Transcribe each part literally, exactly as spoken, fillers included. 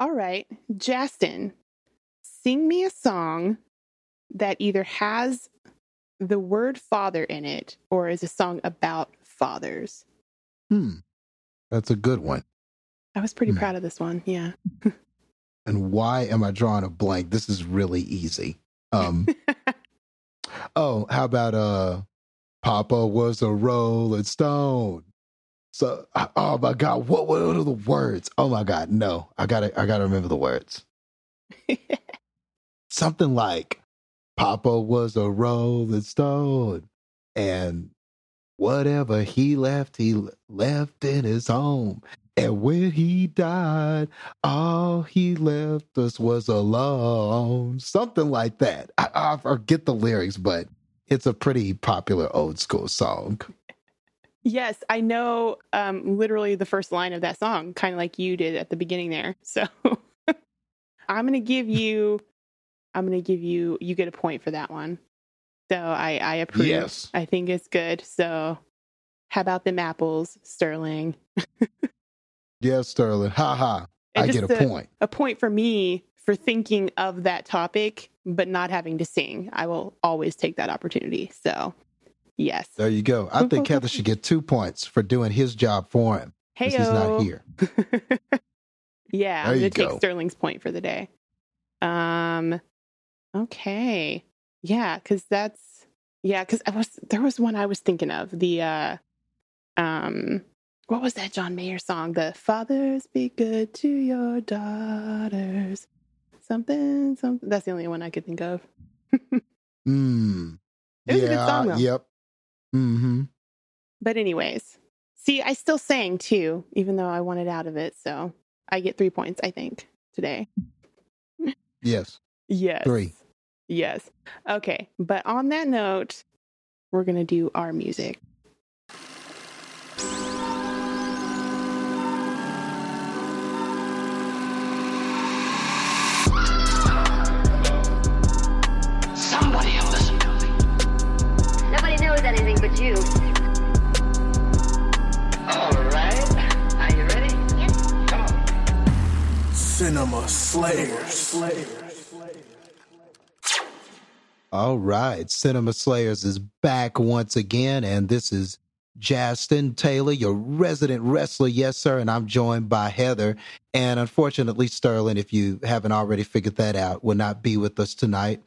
all right, Justin, sing me a song that either has the word father in it or is a song about fathers. Hmm. That's a good one. I was pretty hmm. proud of this one. Yeah. And why am I drawing a blank? This is really easy. Um, oh, how about uh, Papa was a Rolling Stone? So, oh my God, what were the words? Oh my God, no, I gotta, I gotta remember the words. Something like Papa was a Rolling Stone, and whatever he left, he left in his home. And when he died, all he left us was alone. Something like that. I, I forget the lyrics, but it's a pretty popular old school song. Yes, I know um, literally the first line of that song, kind of like you did at the beginning there. So I'm going to give you, I'm going to give you, you get a point for that one. So I, I approve. Yes. I think it's good. So how about them apples, Sterling? Yes, Sterling. Ha ha. I get a, a point. A point for me for thinking of that topic, but not having to sing. I will always take that opportunity. So, yes. There you go. I think Heather should get two points for doing his job for him. Hey, he's not here. Yeah, there I'm going to take Sterling's point for the day. Um, okay. Yeah, because that's, yeah, because I was, there was one I was thinking of. The, uh, um, what was that John Mayer song? The fathers be good to your daughters. Something, something. That's the only one I could think of. mm, it was yeah, a good song, though. Yep. Mm-hmm. But anyways, see, I still sang, too, even though I wanted out of it. So I get three points, I think, today. Yes. Yes. Three. Yes. Okay. But on that note, we're going to do our music. Anything but you. All right. Are you ready? Yes. Come on. Cinema Slayers. Slayers. All right. Cinema Slayers is back once again, and this is Justin Taylor, your resident wrestler. Yes, sir. And I'm joined by Heather. And unfortunately, Sterling, if you haven't already figured that out, will not be with us tonight.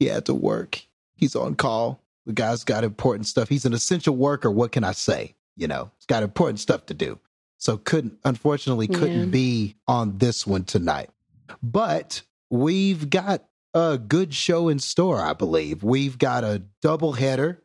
He had to work. He's on call. The guy's got important stuff. He's an essential worker. What can I say? You know, he's got important stuff to do. So couldn't, unfortunately, couldn't yeah. be on this one tonight. But we've got a good show in store, I believe. We've got a doubleheader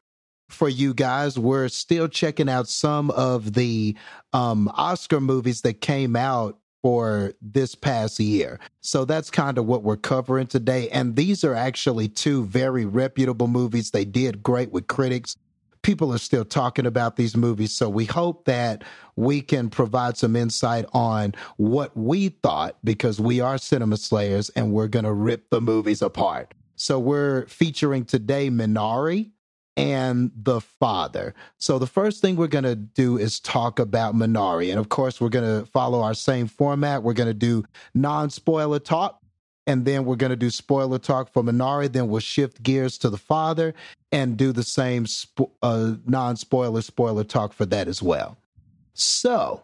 for you guys. We're still checking out some of the um, Oscar movies that came out for this past year. So that's kind of what we're covering today. And these are actually two very reputable movies. They did great with critics. People are still talking about these movies. So we hope that we can provide some insight on what we thought, because we are Cinema Slayers and we're going to rip the movies apart. So we're featuring today Minari and The Father. So the first thing we're going to do is talk about Minari. And of course, we're going to follow our same format. We're going to do non-spoiler talk, and then we're going to do spoiler talk for Minari. Then we'll shift gears to The Father and do the same spo- uh, non-spoiler spoiler talk for that as well. So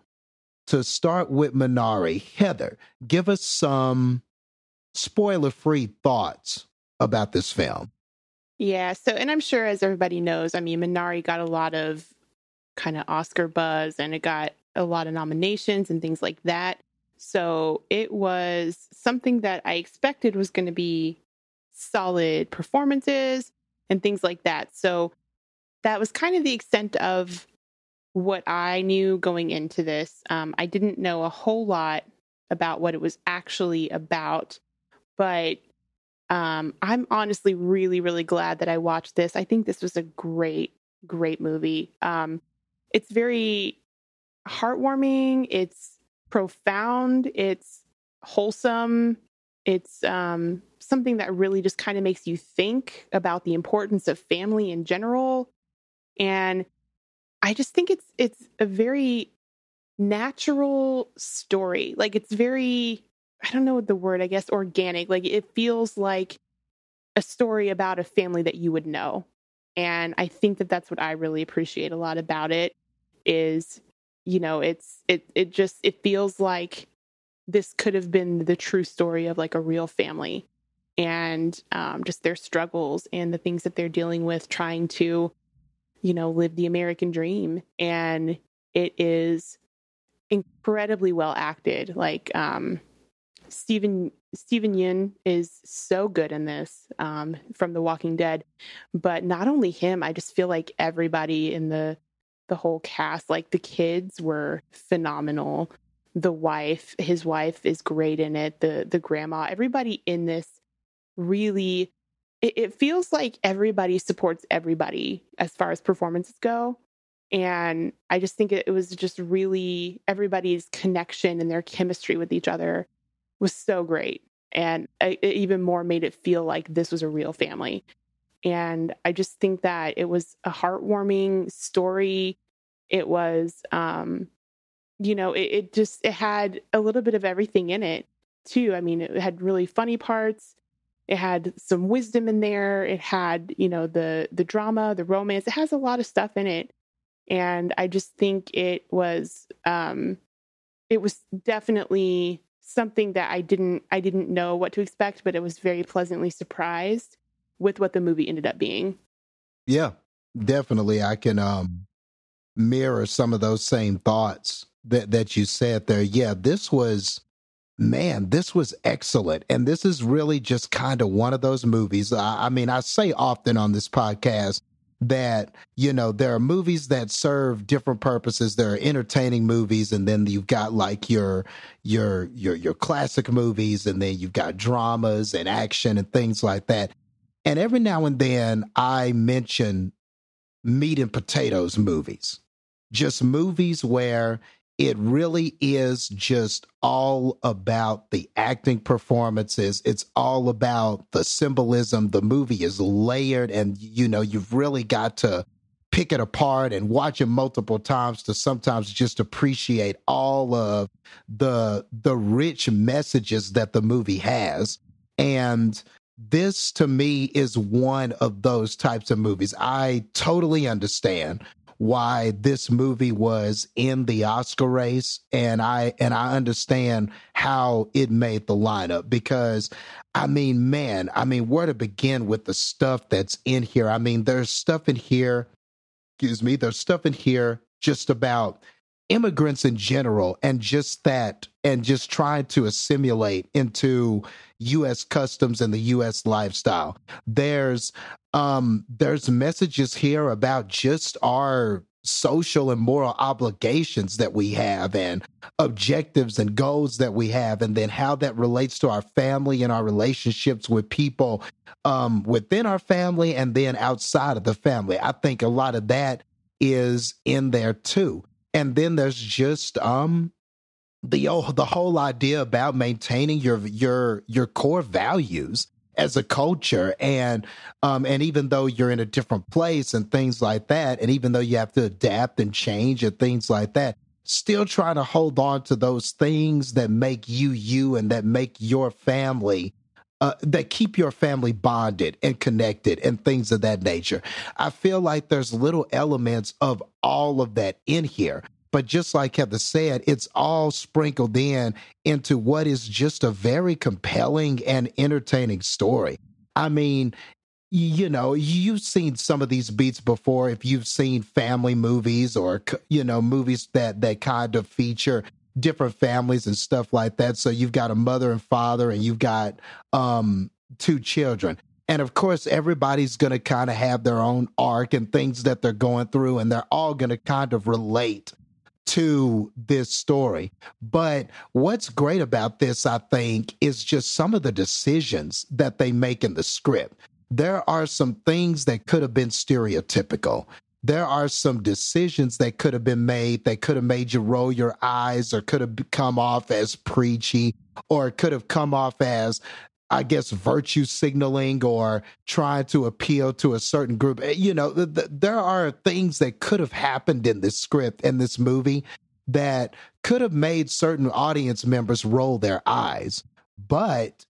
to start with Minari, Heather, give us some spoiler-free thoughts about this film. Yeah, so, and I'm sure as everybody knows, I mean, Minari got a lot of kind of Oscar buzz, and it got a lot of nominations and things like that. So it was something that I expected was going to be solid performances and things like that. So that was kind of the extent of what I knew going into this. Um, I didn't know a whole lot about what it was actually about, but Um, I'm honestly really, really glad that I watched this. I think this was a great, great movie. Um, it's very heartwarming. It's profound. It's wholesome. It's um, something that really just kind of makes you think about the importance of family in general. And I just think it's it's a very natural story. Like, it's very I don't know what the word, I guess, organic. Like, it feels like a story about a family that you would know. And I think that that's what I really appreciate a lot about it is, you know, it's, it, it just, it feels like this could have been the true story of like a real family and um, just their struggles and the things that they're dealing with trying to, you know, live the American dream. And it is incredibly well acted. Like, um, Stephen Stephen Yeun is so good in this um, from The Walking Dead, but not only him, I just feel like everybody in the the whole cast, like the kids were phenomenal. The wife, his wife is great in it. The the grandma, everybody in this really, it, it feels like everybody supports everybody as far as performances go. And I just think it, it was just really everybody's connection and their chemistry with each other was so great. And it even more made it feel like this was a real family. And I just think that it was a heartwarming story. It was, um, you know, it, it just, it had a little bit of everything in it too. I mean, it had really funny parts. It had some wisdom in there. It had, you know, the, the drama, the romance, it has a lot of stuff in it. And I just think it was, um, it was definitely something that I didn't, I didn't know what to expect, but it was very pleasantly surprised with what the movie ended up being. Yeah, definitely. I can um, mirror some of those same thoughts that, that you said there. Yeah, this was, man, this was excellent. And this is really just kind of one of those movies. I, I mean, I say often on this podcast that, you know, there are movies that serve different purposes. There are entertaining movies, and then you've got like your your your your classic movies, and then you've got dramas and action and things like that. And every now and then I mention meat and potatoes movies, just movies where it really is just all about the acting performances. It's all about the symbolism. The movie is layered and, you know, you've really got to pick it apart and watch it multiple times to sometimes just appreciate all of the, the rich messages that the movie has. And this, to me, is one of those types of movies. I totally understand why this movie was in the Oscar race, and I and I understand how it made the lineup because, I mean, man, I mean, where to begin with the stuff that's in here? I mean, there's stuff in here, excuse me, there's stuff in here just about immigrants in general and just that and just trying to assimilate into U S customs and the U S lifestyle. There's um, there's messages here about just our social and moral obligations that we have and objectives and goals that we have, and then how that relates to our family and our relationships with people um, within our family and then outside of the family. I think a lot of that is in there too. And then there's just um, the oh, the whole idea about maintaining your your your core values as a culture, and um, and even though you're in a different place and things like that, and even though you have to adapt and change and things like that, still trying to hold on to those things that make you you and that make your family. Uh, that keep your family bonded and connected and things of that nature. I feel like there's little elements of all of that in here. But just like Heather said, it's all sprinkled in into what is just a very compelling and entertaining story. I mean, you know, you've seen some of these beats before if you've seen family movies or, you know, movies that, that kind of feature different families and stuff like that. So you've got a mother and father, and you've got um, two children. And of course, everybody's going to kind of have their own arc and things that they're going through, and they're all going to kind of relate to this story. But what's great about this, I think, is just some of the decisions that they make in the script. There are some things that could have been stereotypical. There are some decisions that could have been made that could have made you roll your eyes or could have come off as preachy or could have come off as, I guess, virtue signaling or trying to appeal to a certain group. You know, th- th- there are things that could have happened in this script, in this movie, that could have made certain audience members roll their eyes. But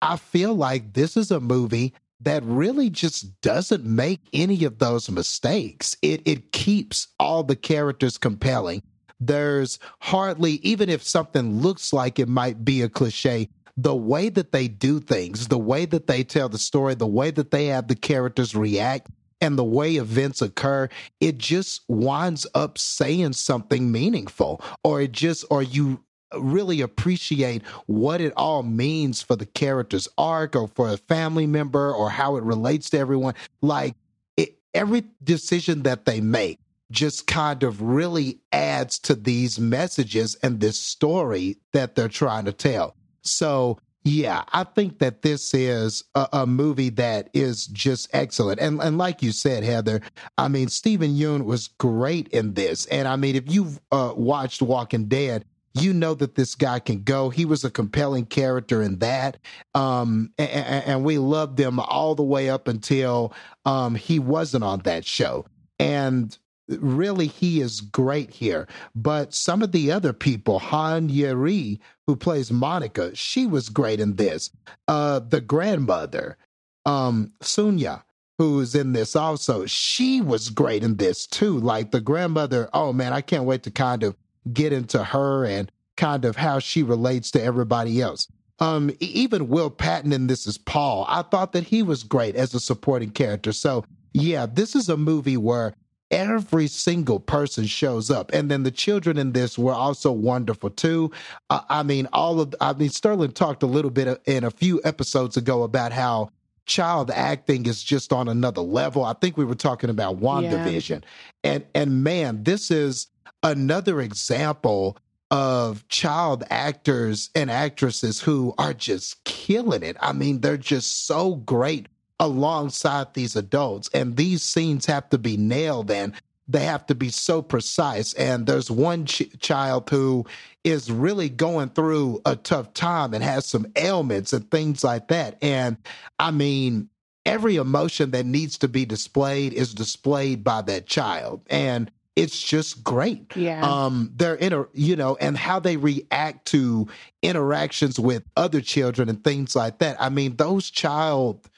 I feel like this is a movie that really just doesn't make any of those mistakes. It it keeps all the characters compelling. There's hardly, even if something looks like it might be a cliche, the way that they do things, the way that they tell the story, the way that they have the characters react, and the way events occur, it just winds up saying something meaningful, or it just, or you really appreciate what it all means for the character's arc, or for a family member, or how it relates to everyone. Like, it, every decision that they make just kind of really adds to these messages and this story that they're trying to tell. So, yeah, I think that this is a, a movie that is just excellent. And and like you said, Heather, I mean, Stephen Yeun was great in this. And I mean, if you've uh, watched Walking Dead, you know that this guy can go. He was a compelling character in that. Um, and, and we loved him all the way up until um, he wasn't on that show. And really, he is great here. But some of the other people, Han Yeri, who plays Monica, she was great in this. Uh, the grandmother, um, Sunya, who is in this also, she was great in this too. Like the grandmother, oh man, I can't wait to kind of get into her and kind of how she relates to everybody else. Um, even Will Patton in this is Paul. I thought that he was great as a supporting character. So yeah, this is a movie where every single person shows up. And then the children in this were also wonderful too. Uh, I mean, all of, I mean, Sterling talked a little bit in a few episodes ago about how child acting is just on another level. I think we were talking about WandaVision. Yeah. And, and man, this is another example of child actors and actresses who are just killing it. I mean, they're just so great alongside these adults, and these scenes have to be nailed and they have to be so precise. And there's one ch- child who is really going through a tough time and has some ailments and things like that. And I mean, every emotion that needs to be displayed is displayed by that child. And it's just great. Yeah. Um, they're in a, you know, and how they react to interactions with other children and things like that. I mean, those child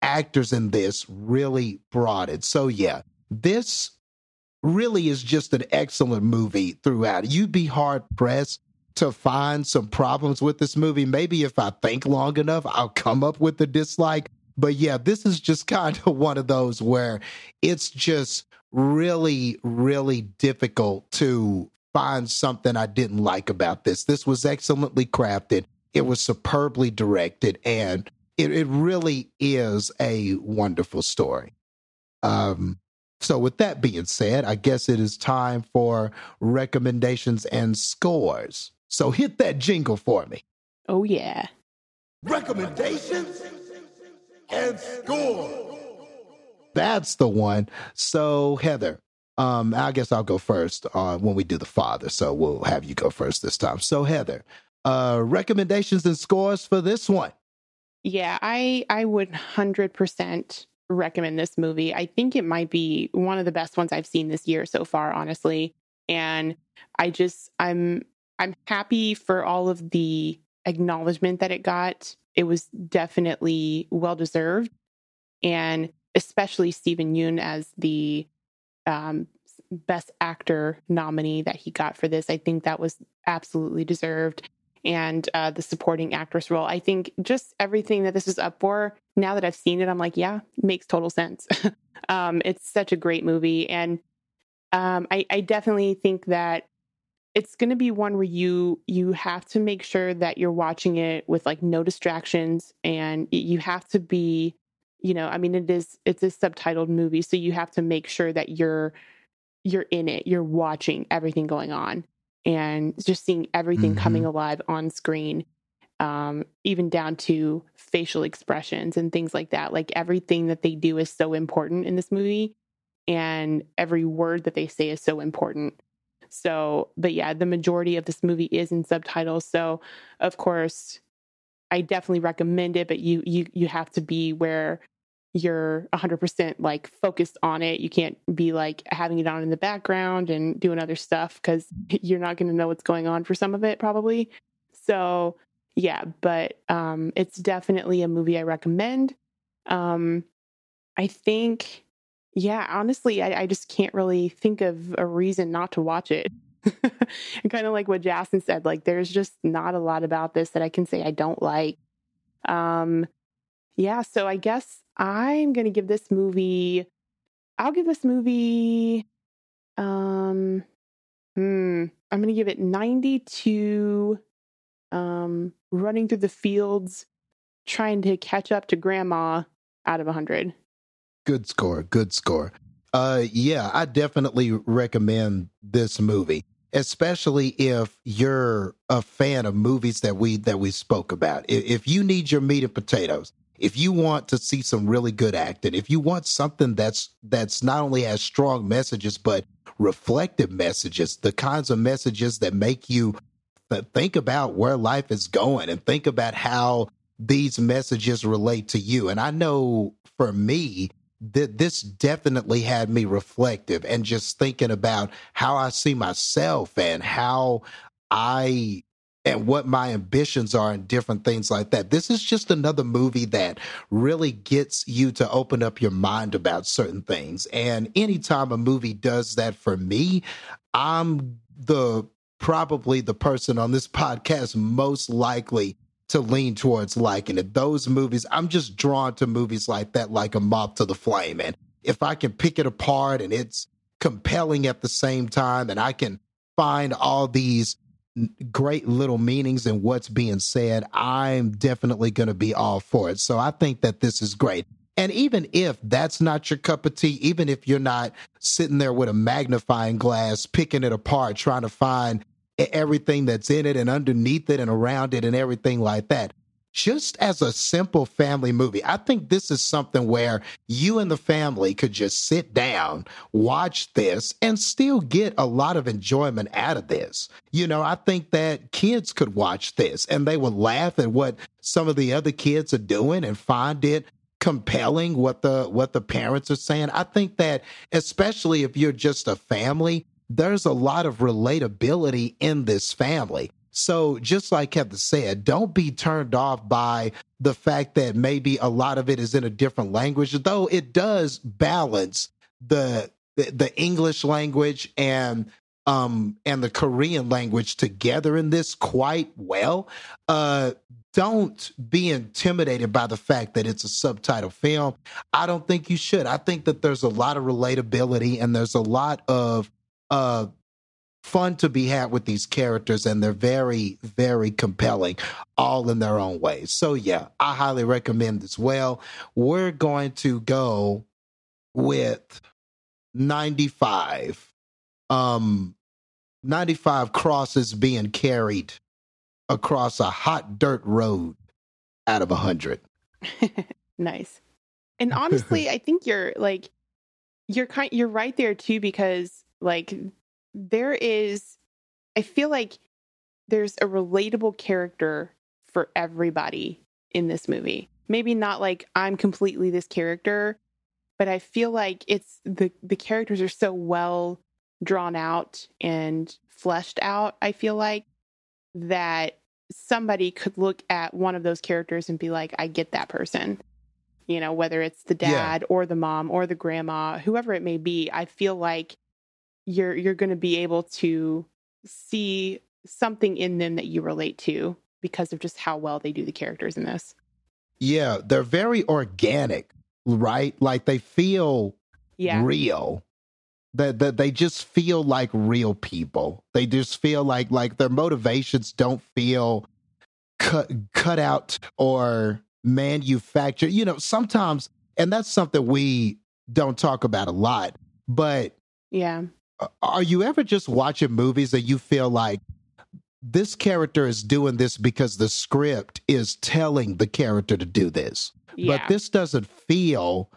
actors in this really brought it. So yeah, this really is just an excellent movie throughout. You'd be hard pressed to find some problems with this movie. Maybe if I think long enough, I'll come up with a dislike. But yeah, this is just kind of one of those where it's just really, really difficult to find something I didn't like about this. This was excellently crafted. It was superbly directed, and It it really is a wonderful story. Um, so with that being said, I guess it is time for recommendations and scores. So hit that jingle for me. Oh, yeah. Recommendations and scores. That's the one. So, Heather, um, I guess I'll go first uh, when we do The Father. So we'll have you go first this time. So, Heather, uh, recommendations and scores for this one. Yeah, I I would one hundred percent recommend this movie. I think it might be one of the best ones I've seen this year so far, honestly. And I just I'm I'm happy for all of the acknowledgement that it got. It was definitely well deserved, and especially Stephen Yeun as the um, best actor nominee that he got for this. I think that was absolutely deserved. And uh, the supporting actress role. I think just everything that this was up for, now that I've seen it, I'm like, yeah, makes total sense. um, it's such a great movie. And um, I, I definitely think that it's going to be one where you you have to make sure that you're watching it with like no distractions. And you have to be, you know, I mean, it is it's a subtitled movie. So you have to make sure that you're you're in it. You're watching everything going on. And just seeing everything mm-hmm. coming alive on screen, um, even down to facial expressions and things like that. Like everything that they do is so important in this movie, and every word that they say is so important. So, but yeah, the majority of this movie is in subtitles. So of course I definitely recommend it, but you, you, you have to be where you're one hundred percent like focused on it. You can't be like having it on in the background and doing other stuff because you're not going to know what's going on for some of it probably. So yeah, but um, it's definitely a movie I recommend. Um, I think, yeah, honestly, I, I just can't really think of a reason not to watch it. And kind of like what Jason said, like there's just not a lot about this that I can say I don't like. Um, yeah, so I guess I'm going to give this movie, I'll give this movie, um, hmm, I'm going to give it ninety-two, um, running through the fields, trying to catch up to grandma out of one hundred. Good score, good score. Uh, yeah, I definitely recommend this movie, especially if you're a fan of movies that we that we spoke about. If, if you need your meat and potatoes, if you want to see some really good acting, if you want something that's that's not only has strong messages but reflective messages, the kinds of messages that make you think about where life is going and think about how these messages relate to you. And I know for me, that this definitely had me reflective and just thinking about how I see myself and how I and what my ambitions are and different things like that. This is just another movie that really gets you to open up your mind about certain things. And anytime a movie does that for me, I'm the probably the person on this podcast most likely to lean towards liking it. Those movies, I'm just drawn to movies like that, like a moth to the flame. And if I can pick it apart and it's compelling at the same time, and I can find all these great little meanings in what's being said, I'm definitely going to be all for it. So I think that this is great. And even if that's not your cup of tea, even if you're not sitting there with a magnifying glass, picking it apart, trying to find everything that's in it and underneath it and around it and everything like that. Just as a simple family movie, I think this is something where you and the family could just sit down, watch this, and still get a lot of enjoyment out of this. You know, I think that kids could watch this and they would laugh at what some of the other kids are doing and find it compelling what the what the parents are saying. I think that especially if you're just a family, there's a lot of relatability in this family. So just like Heather said, don't be turned off by the fact that maybe a lot of it is in a different language, though it does balance the the, the English language and um and the Korean language together in this quite well. Uh, don't be intimidated by the fact that it's a subtitle film. I don't think you should. I think that there's a lot of relatability and there's a lot of Uh, fun to be had with these characters, and they're very, very compelling, all in their own ways. So yeah, I highly recommend as well. We're going to go with ninety-five. Um, ninety-five crosses being carried across a hot dirt road out of one hundred. Nice. And honestly, I think you're like, you're kind, you're right there too, because like there is, I feel like there's a relatable character for everybody in this movie. Maybe not like I'm completely this character, but I feel like it's the, the characters are so well drawn out and fleshed out. I feel like that somebody could look at one of those characters and be like, I get that person, you know, whether it's the dad yeah. or the mom or the grandma, whoever it may be. I feel like you're you're going to be able to see something in them that you relate to because of just how well they do the characters in this. Yeah, they're very organic, right? Like they feel yeah. real. That that they just feel like real people. They just feel like like their motivations don't feel cut cut out or manufactured. You know, sometimes, and that's something we don't talk about a lot, but yeah. Are you ever just watching movies and you feel like this character is doing this because the script is telling the character to do this? Yeah. But this doesn't feel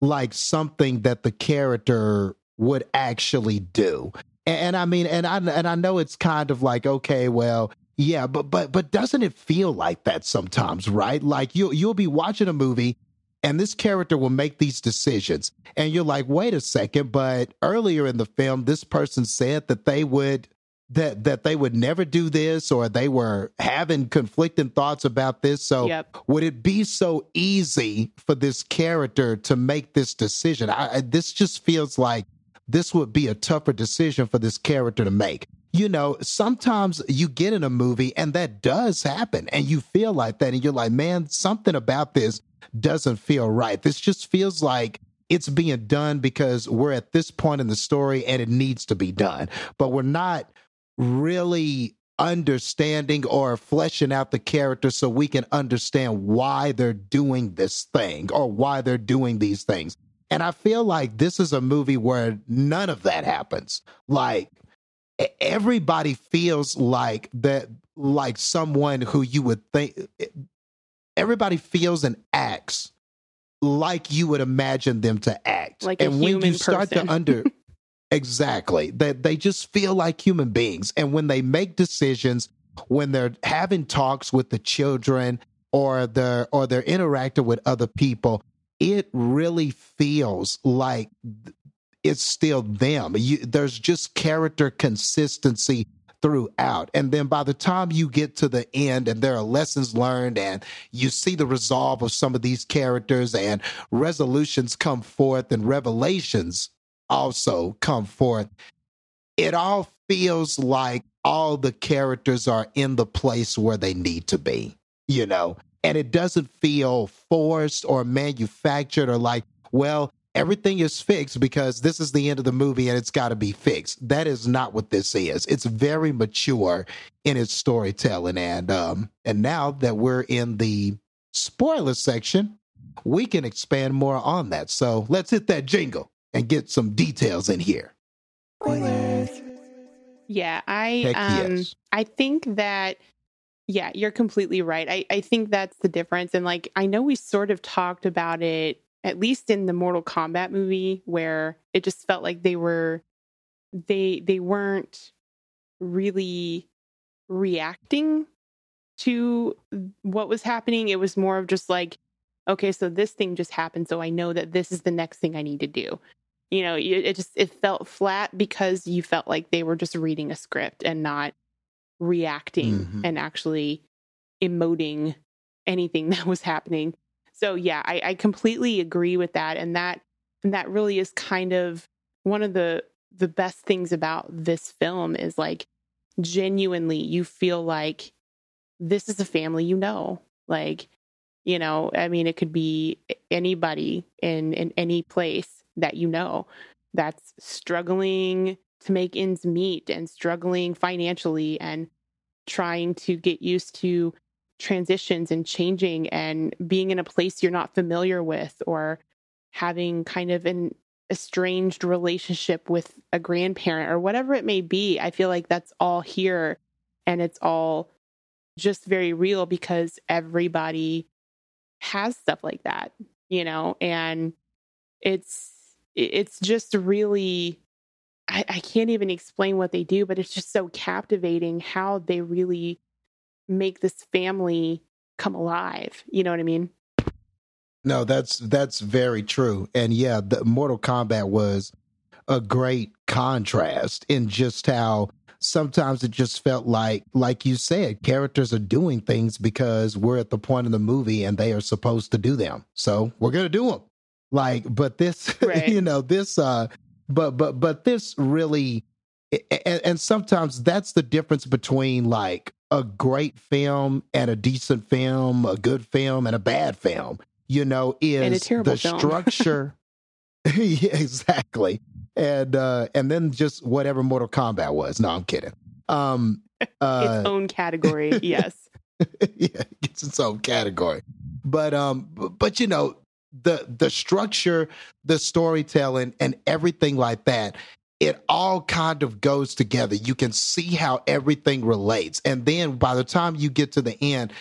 like something that the character would actually do. And, and I mean, and I and I know it's kind of like, okay, well, yeah, but but but doesn't it feel like that sometimes, right? Like you you'll be watching a movie And this character will make these decisions. And you're like, wait a second, but earlier in the film, this person said that they would that that they would never do this, or they were having conflicting thoughts about this. So yep. would it be so easy for this character to make this decision? I, this just feels like this would be a tougher decision for this character to make. You know, sometimes you get in a movie and that does happen and you feel like that and you're like, man, something about this doesn't feel right. This just feels like it's being done because we're at this point in the story and it needs to be done. But we're not really understanding or fleshing out the character so we can understand why they're doing this thing or why they're doing these things. And I feel like this is a movie where none of that happens. Like, everybody feels like that, like someone who you would think... Everybody feels and acts like you would imagine them to act. Like and a human when you start person. to under Exactly. They, they just feel like human beings. And when they make decisions, when they're having talks with the children or the or they're interacting with other people, it really feels like it's still them. You, there's just character consistency throughout. And then by the time you get to the end and there are lessons learned and you see the resolve of some of these characters and resolutions come forth and revelations also come forth, it all feels like all the characters are in the place where they need to be, you know, and it doesn't feel forced or manufactured or like, well, everything is fixed because this is the end of the movie and it's got to be fixed. That is not what this is. It's very mature in its storytelling. And um, and now that we're in the spoiler section, we can expand more on that. So let's hit that jingle and get some details in here. Spoilers. Yeah, I um, yes. I think that, yeah, you're completely right. I, I think that's the difference. And like, I know we sort of talked about it at least in the Mortal Kombat movie, where it just felt like they were, they they weren't really reacting to what was happening. It was more of just like, okay, so this thing just happened, so I know that this is the next thing I need to do. You know, it just it felt flat because you felt like they were just reading a script and not reacting mm-hmm. and actually emoting anything that was happening. So yeah, I, I completely agree with that, and that and that really is kind of one of the the best things about this film is like genuinely you feel like this is a family, you know, like you know, I mean, it could be anybody in in any place that you know that's struggling to make ends meet and struggling financially and trying to get used to transitions and changing and being in a place you're not familiar with, or having kind of an estranged relationship with a grandparent or whatever it may be. I feel like that's all here and it's all just very real because everybody has stuff like that, you know, and it's, it's just really, I, I can't even explain what they do, but it's just so captivating how they really make this family come alive. You know what I mean? No, that's that's very true. And yeah, the Mortal Kombat was a great contrast in just how sometimes it just felt like, like you said, characters are doing things because we're at the point in the movie and they are supposed to do them. So we're going to do them. Like, but this, right. you know, this, uh, but, but, but this really, and, and sometimes that's the difference between like, a great film and a decent film, a good film and a bad film, you know, is the structure. yeah, exactly. And, uh, and then just whatever Mortal Kombat was. No, I'm kidding. Um, uh, its own category. Yes. yeah. It's its own category. But, um, but, but, you know, the, the structure, the storytelling and everything like that, it all kind of goes together. You can see how everything relates. And then by the time you get to the end,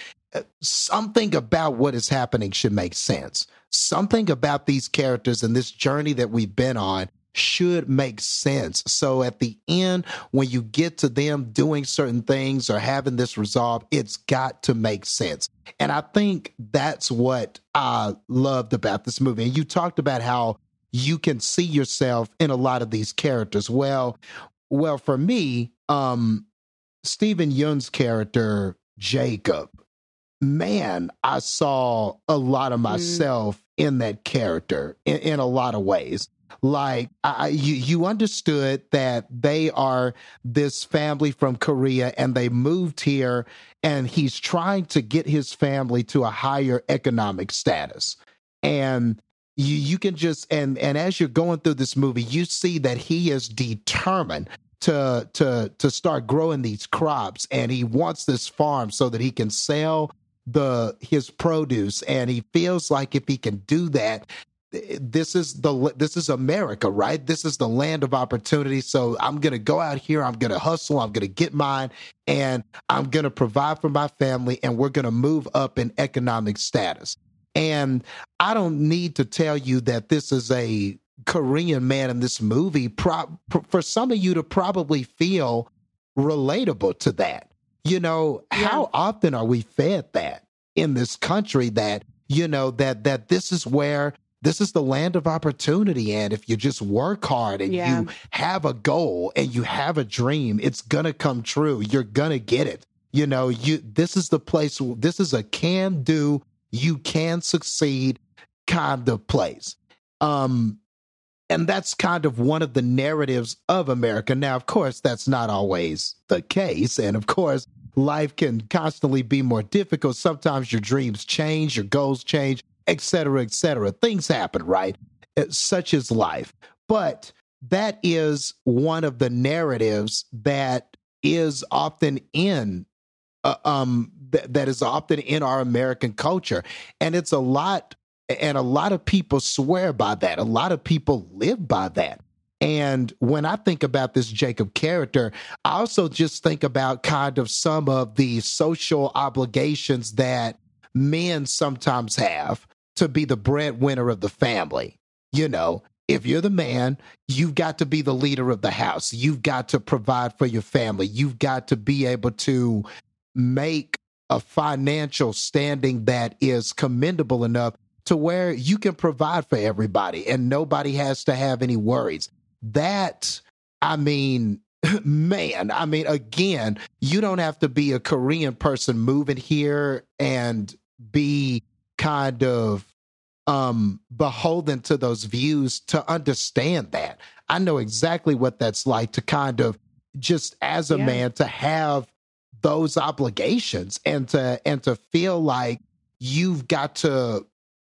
something about what is happening should make sense. Something about these characters and this journey that we've been on should make sense. So at the end, when you get to them doing certain things or having this resolve, it's got to make sense. And I think that's what I loved about this movie. And you talked about how you can see yourself in a lot of these characters. Well, well, for me, um, Stephen Yeun's character, Jacob, man, I saw a lot of myself mm. in that character in, in a lot of ways. Like, I, you, you understood that they are this family from Korea and they moved here, and he's trying to get his family to a higher economic status. And you, you can just, and, and as you're going through this movie, you see that he is determined to, to, to start growing these crops, and he wants this farm so that he can sell the, his produce. And he feels like if he can do that, this is the, this is America, right? This is the land of opportunity. So I'm going to go out here. I'm going to hustle. I'm going to get mine, and I'm going to provide for my family, and we're going to move up in economic status. And I don't need to tell you that this is a Korean man in this movie. Pro- for some of you to probably feel relatable to that. You know, yeah. How often are we fed that in this country that, you know, that, that this is where, this is the land of opportunity, and if you just work hard and yeah. you have a goal and you have a dream, it's going to come true. You're going to get it. You know, you this is the place, this is a can do, you can succeed kind of place. Um, and that's kind of one of the narratives of America. Now, of course, that's not always the case. And of course, life can constantly be more difficult. Sometimes your dreams change, your goals change, et cetera, et cetera. Things happen, right? Such is life. But that is one of the narratives that is often in, uh, um, th- that is often in our American culture. And it's a lot, and a lot of people swear by that. A lot of people live by that. And when I think about this Jacob character, I also just think about kind of some of the social obligations that men sometimes have to be the breadwinner of the family. You know, if you're the man, you've got to be the leader of the house. You've got to provide for your family. You've got to be able to make a financial standing that is commendable enough to where you can provide for everybody and nobody has to have any worries. That, I mean, man, I mean, again, you don't have to be a Korean person moving here and be kind of um, beholden to those views to understand that. I know exactly what that's like to kind of just as a yeah. man to have those obligations and to and to feel like you've got to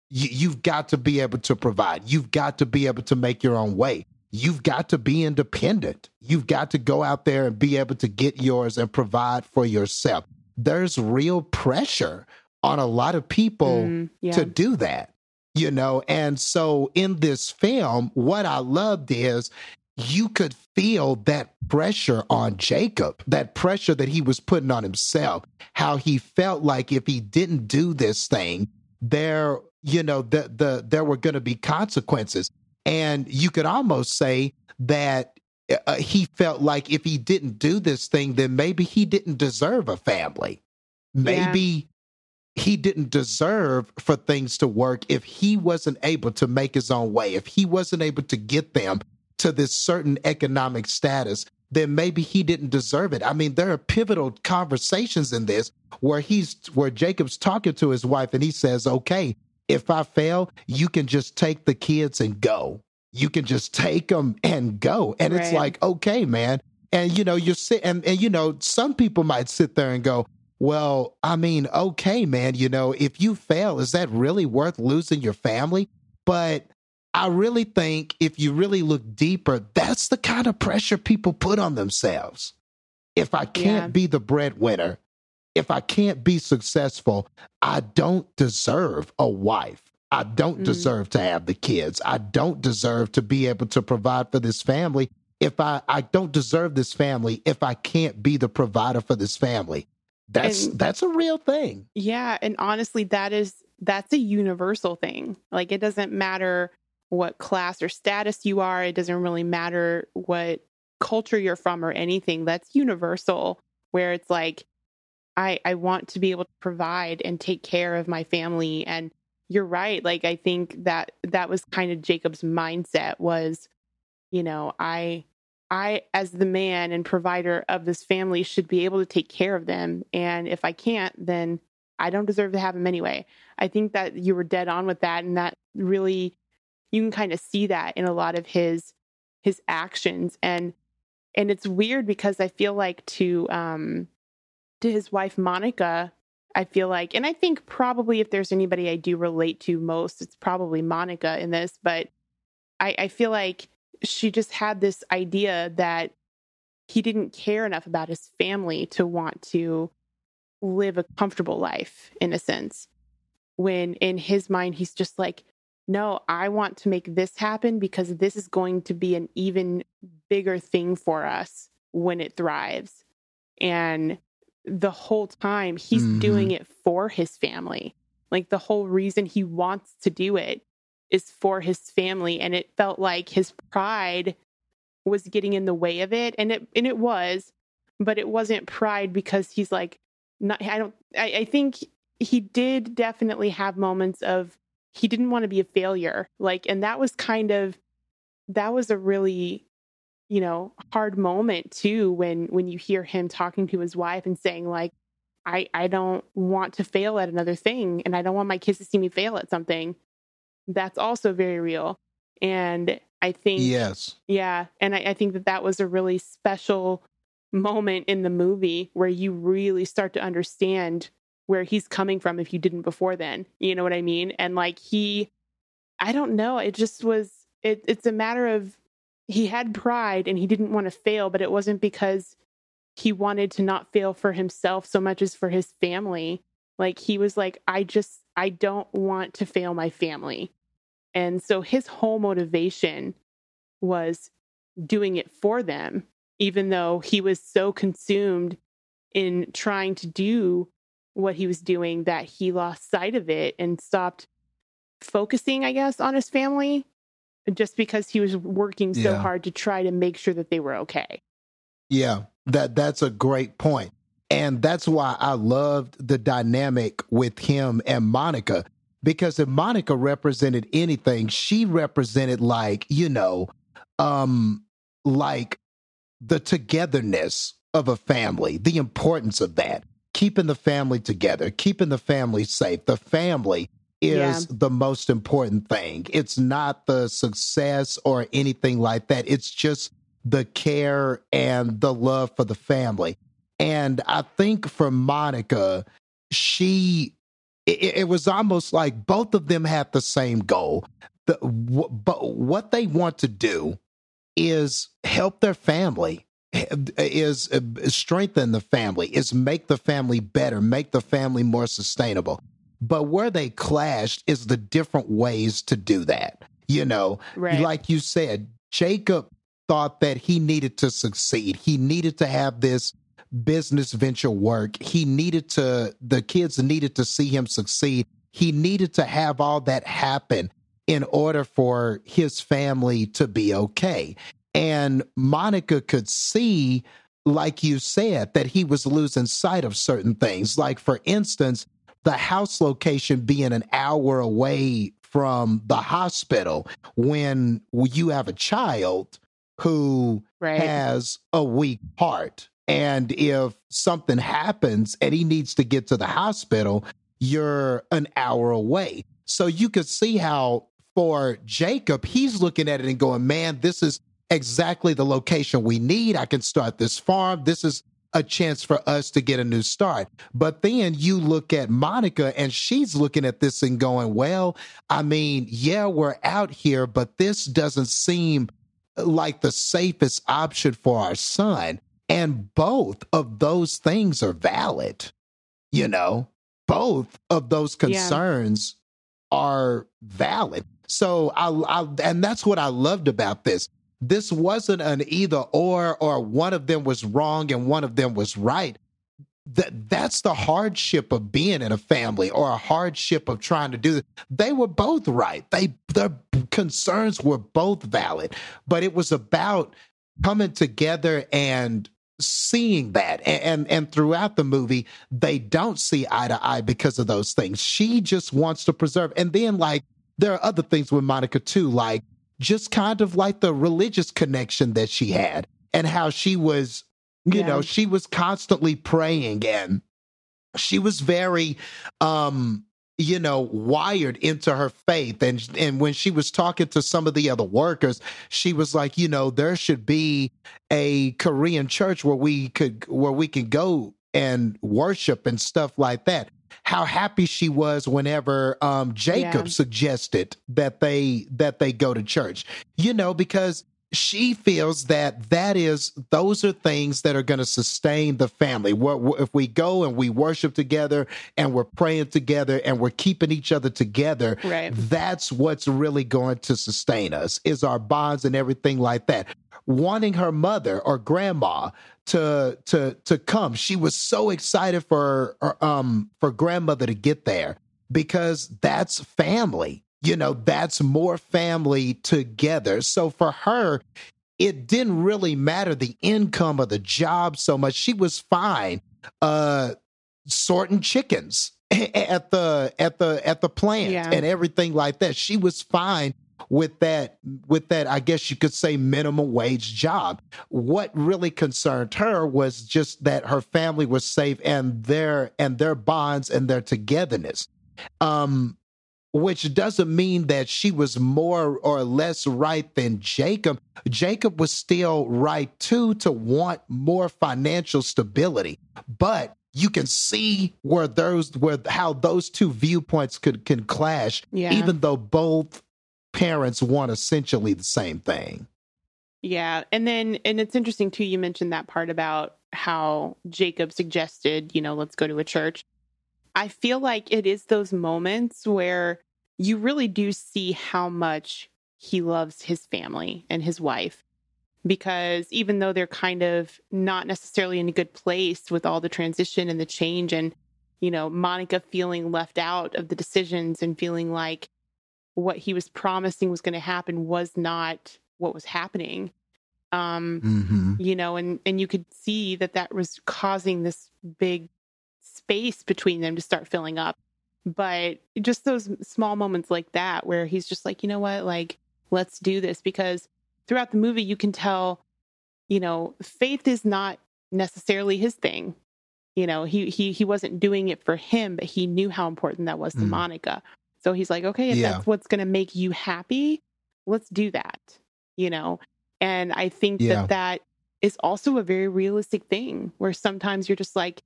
you, you've got to be able to provide. You've got to be able to make your own way. You've got to be independent. You've got to go out there and be able to get yours and provide for yourself. There's real pressure on a lot of people mm, yeah. to do that, you know? And so in this film, what I loved is you could feel that pressure on Jacob, that pressure that he was putting on himself, how he felt like if he didn't do this thing, there, you know, the, the, there were going to be consequences. And you could almost say that uh, he felt like if he didn't do this thing, then maybe he didn't deserve a family. Maybe yeah. he didn't deserve for things to work if he wasn't able to make his own way, if he wasn't able to get them to this certain economic status, then maybe he didn't deserve it. I mean, there are pivotal conversations in this where he's where Jacob's talking to his wife and he says, okay, if I fail, you can just take the kids and go. You can just take them and go. And right. It's like, okay, man. And, you know, you're sit- and, and, you know, some people might sit there and go, well, I mean, okay, man, you know, if you fail, is that really worth losing your family? But I really think if you really look deeper, that's the kind of pressure people put on themselves. If I can't yeah. be the breadwinner, if I can't be successful, I don't deserve a wife. I don't mm. deserve to have the kids. I don't deserve to be able to provide for this family. If I, I don't deserve this family, if I can't be the provider for this family, that's, and, that's a real thing. Yeah. And honestly, that is, that's a universal thing. Like, it doesn't matter what class or status you are. It doesn't really matter what culture you're from or anything. That's universal, where it's like, I, I want to be able to provide and take care of my family. And you're right. Like, I think that that was kind of Jacob's mindset was, you know, I, I, as the man and provider of this family, should be able to take care of them. And if I can't, then I don't deserve to have them anyway. I think that you were dead on with that. And that really, you can kind of see that in a lot of his, his actions. And, and it's weird because I feel like to, um, to his wife, Monica, I feel like, and I think probably if there's anybody I do relate to most, it's probably Monica in this, but I, I feel like she just had this idea that he didn't care enough about his family to want to live a comfortable life, in a sense, when in his mind, he's just like, no, I want to make this happen because this is going to be an even bigger thing for us when it thrives. And the whole time he's mm-hmm. doing it for his family. Like, the whole reason he wants to do it is for his family. And it felt like his pride was getting in the way of it. And it, and it was, but it wasn't pride because he's like, not, I don't, I, I think he did definitely have moments of, he didn't want to be a failure. Like, and that was kind of, that was a really, you know, hard moment too, when, when you hear him talking to his wife and saying like, I, I don't want to fail at another thing. And I don't want my kids to see me fail at something. That's also very real. And I think, yes, yeah. And I, I think that that was a really special moment in the movie where you really start to understand where he's coming from. If you didn't before then, you know what I mean? And like, he, I don't know. It just was, it, it's a matter of, he had pride and he didn't want to fail, but it wasn't because he wanted to not fail for himself so much as for his family. Like, he was like, I just, I don't want to fail my family. And so his whole motivation was doing it for them, even though he was so consumed in trying to do what he was doing that he lost sight of it and stopped focusing, I guess, on his family, just because he was working so yeah. hard to try to make sure that they were okay. Yeah, that that's a great point. And that's why I loved the dynamic with him and Monica, because if Monica represented anything, she represented like, you know, um, like the togetherness of a family, the importance of that, keeping the family together, keeping the family safe. The family is yeah. the most important thing. It's not the success or anything like that. It's just the care and the love for the family. And I think for Monica, she, it, it was almost like both of them had the same goal. The, w- but what they want to do is help their family, is strengthen the family, is make the family better, make the family more sustainable. But where they clashed is the different ways to do that. You know, right. Like you said, Jacob thought that he needed to succeed. He needed to have this business venture work. He needed to, the kids needed to see him succeed. He needed to have all that happen in order for his family to be okay. And Monica could see, like you said, that he was losing sight of certain things. Like, for instance, the house location being an hour away from the hospital when you have a child who right. has a weak heart. And if something happens and he needs to get to the hospital, you're an hour away. So you could see how for Jacob, he's looking at it and going, man, this is exactly the location we need. I can start this farm. This is a chance for us to get a new start. But then you look at Monica and she's looking at this and going, well, I mean, yeah, we're out here, but this doesn't seem like the safest option for our son. And both of those things are valid, you know, both of those concerns yeah. are valid. So I, I, and that's what I loved about this. This wasn't an either or, or one of them was wrong and one of them was right. that that's the hardship of being in a family, or a hardship of trying to do this. They were both right. They, their concerns were both valid, but it was about coming together and seeing that. And, and, and throughout the movie, they don't see eye to eye because of those things. She just wants to preserve. And then, like, there are other things with Monica too, like just kind of like the religious connection that she had, and how she was, you yeah. know, she was constantly praying, and she was very, um, you know, wired into her faith. And, and when she was talking to some of the other workers, she was like, you know, there should be a Korean church where we could, where we can go and worship and stuff like that. How happy she was whenever um, Jacob yeah. suggested that they, that they go to church, you know, because she feels that that is, those are things that are going to sustain the family. If we go and we worship together and we're praying together and we're keeping each other together, right. that's what's really going to sustain us, is our bonds and everything like that. Wanting her mother or grandma to to to come, she was so excited for um for grandmother to get there, because that's family. You know, that's more family together. So for her, it didn't really matter the income or the job so much. She was fine uh, sorting chickens at the at the at the plant yeah. and everything like that. She was fine with that with that, I guess you could say, minimum wage job. What really concerned her was just that her family was safe, and their and their bonds and their togetherness. Um Which doesn't mean that she was more or less right than Jacob. Jacob was still right, too, to want more financial stability. But you can see where those, where how those two viewpoints could can clash, yeah. even though both parents want essentially the same thing. Yeah, and then and it's interesting too. You mentioned that part about how Jacob suggested, you know, let's go to a church. I feel like it is those moments where you really do see how much he loves his family and his wife, because even though they're kind of not necessarily in a good place with all the transition and the change, and, you know, Monica feeling left out of the decisions and feeling like what he was promising was going to happen was not what was happening. Um, mm-hmm. You know, and, and you could see that that was causing this big space between them to start filling up. But just those small moments like that, where he's just like, you know what, like, let's do this. Because throughout the movie, you can tell, you know, faith is not necessarily his thing. You know, he he he wasn't doing it for him, but he knew how important that was to mm. Monica. So he's like, okay, if yeah. that's what's going to make you happy, let's do that, you know? And I think yeah. that that is also a very realistic thing, where sometimes you're just like,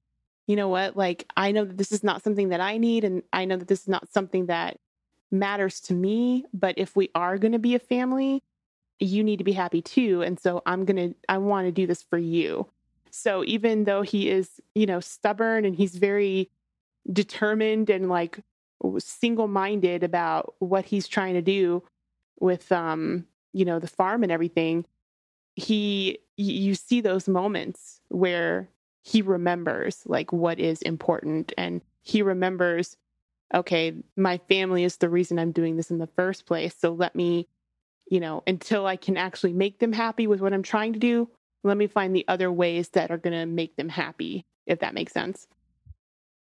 you know what, like, I know that this is not something that I need, and I know that this is not something that matters to me, but if we are going to be a family, you need to be happy too. And so I'm going to, I want to do this for you. So even though he is, you know, stubborn and he's very determined and like single-minded about what he's trying to do with, um, you know, the farm and everything, he, you see those moments where he remembers like what is important, and he remembers, okay, my family is the reason I'm doing this in the first place. So let me, you know, until I can actually make them happy with what I'm trying to do, let me find the other ways that are going to make them happy, if that makes sense.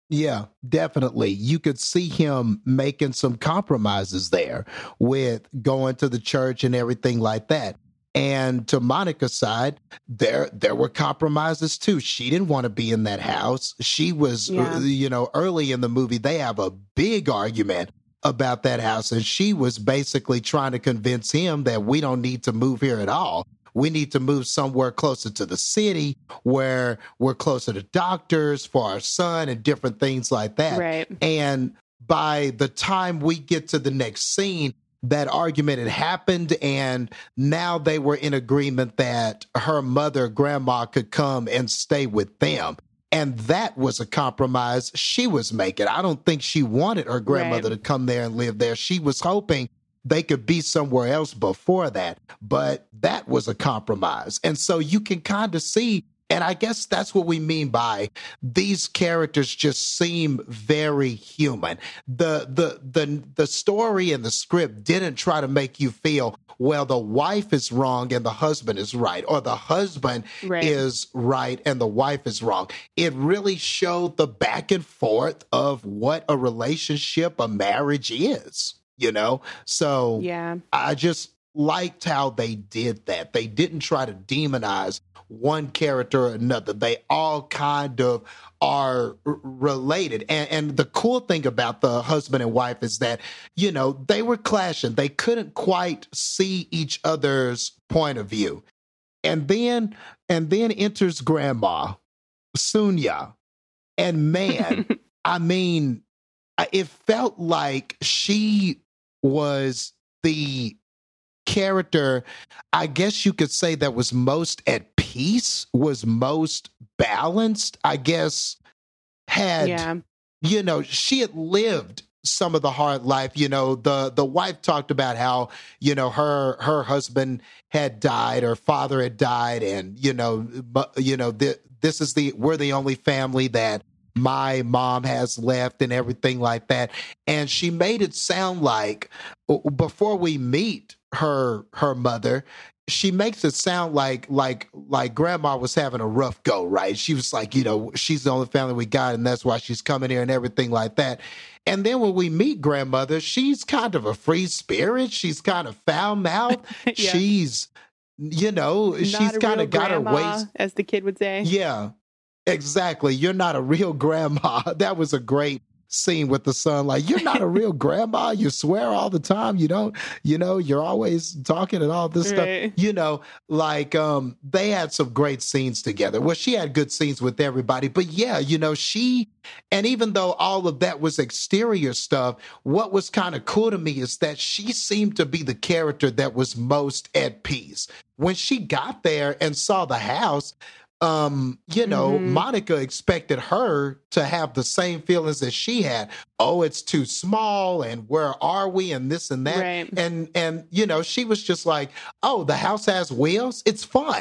Yeah, definitely. You could see him making some compromises there with going to the church and everything like that. And to Monica's side, there there were compromises too. She didn't want to be in that house. She was, yeah. you know, early in the movie, they have a big argument about that house. And she was basically trying to convince him that we don't need to move here at all. We need to move somewhere closer to the city, where we're closer to doctors for our son and different things like that. Right. And by the time we get to the next scene, that argument had happened, and now they were in agreement that her mother, grandma, could come and stay with them. And that was a compromise she was making. I don't think she wanted her grandmother right. to come there and live there. She was hoping they could be somewhere else before that, but that was a compromise. And so you can kind of see And I guess that's what we mean by these characters just seem very human. The the the the story and the script didn't try to make you feel, well, the wife is wrong and the husband is right, or the husband right. is right and the wife is wrong. It really showed the back and forth of what a relationship, a marriage is, you know? So yeah. I just liked how they did that. They didn't try to demonize one character or another. They all kind of are r- related. And, and the cool thing about the husband and wife is that, you know, they were clashing. They couldn't quite see each other's point of view. And then, and then enters Grandma, Sunya. And man, I mean, it felt like she was the character, I guess you could say, that was most at peace, was most balanced, I guess, had, yeah. you know, she had lived some of the hard life. You know, the, the wife talked about how, you know, her, her husband had died, her father had died. And, you know, but, you know, th- this is the, we're the only family that my mom has left and everything like that. And she made it sound like, before we meet her her mother, she makes it sound like like like Grandma was having a rough go, right? She was like, you know, she's the only family we got, and that's why she's coming here and everything like that. And then when we meet Grandmother, she's kind of a free spirit. She's kind of foul-mouthed. yeah. She's, you know, not she's kind of got her waist, as the kid would say. Yeah, exactly. You're not a real grandma. That was a great scene with the son, like, you're not a real grandma. You swear all the time. You don't, you know, you're always talking and all this right. stuff, you know, like, um, they had some great scenes together. Well, she had good scenes with everybody, but yeah, you know, she, and even though all of that was exterior stuff, what was kind of cool to me is that she seemed to be the character that was most at peace. When she got there and saw the house, Um, you know, mm-hmm. Monica expected her to have the same feelings that she had. Oh, it's too small, and where are we, and this and that. Right. And, and you know, she was just like, oh, the house has wheels. It's fun.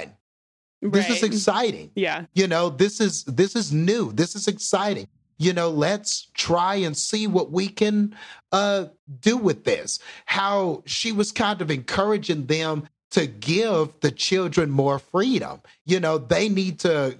Right. This is exciting. Yeah. You know, this is, this is new. This is exciting. You know, let's try and see what we can uh, do with this. How she was kind of encouraging them to give the children more freedom. You know, they need to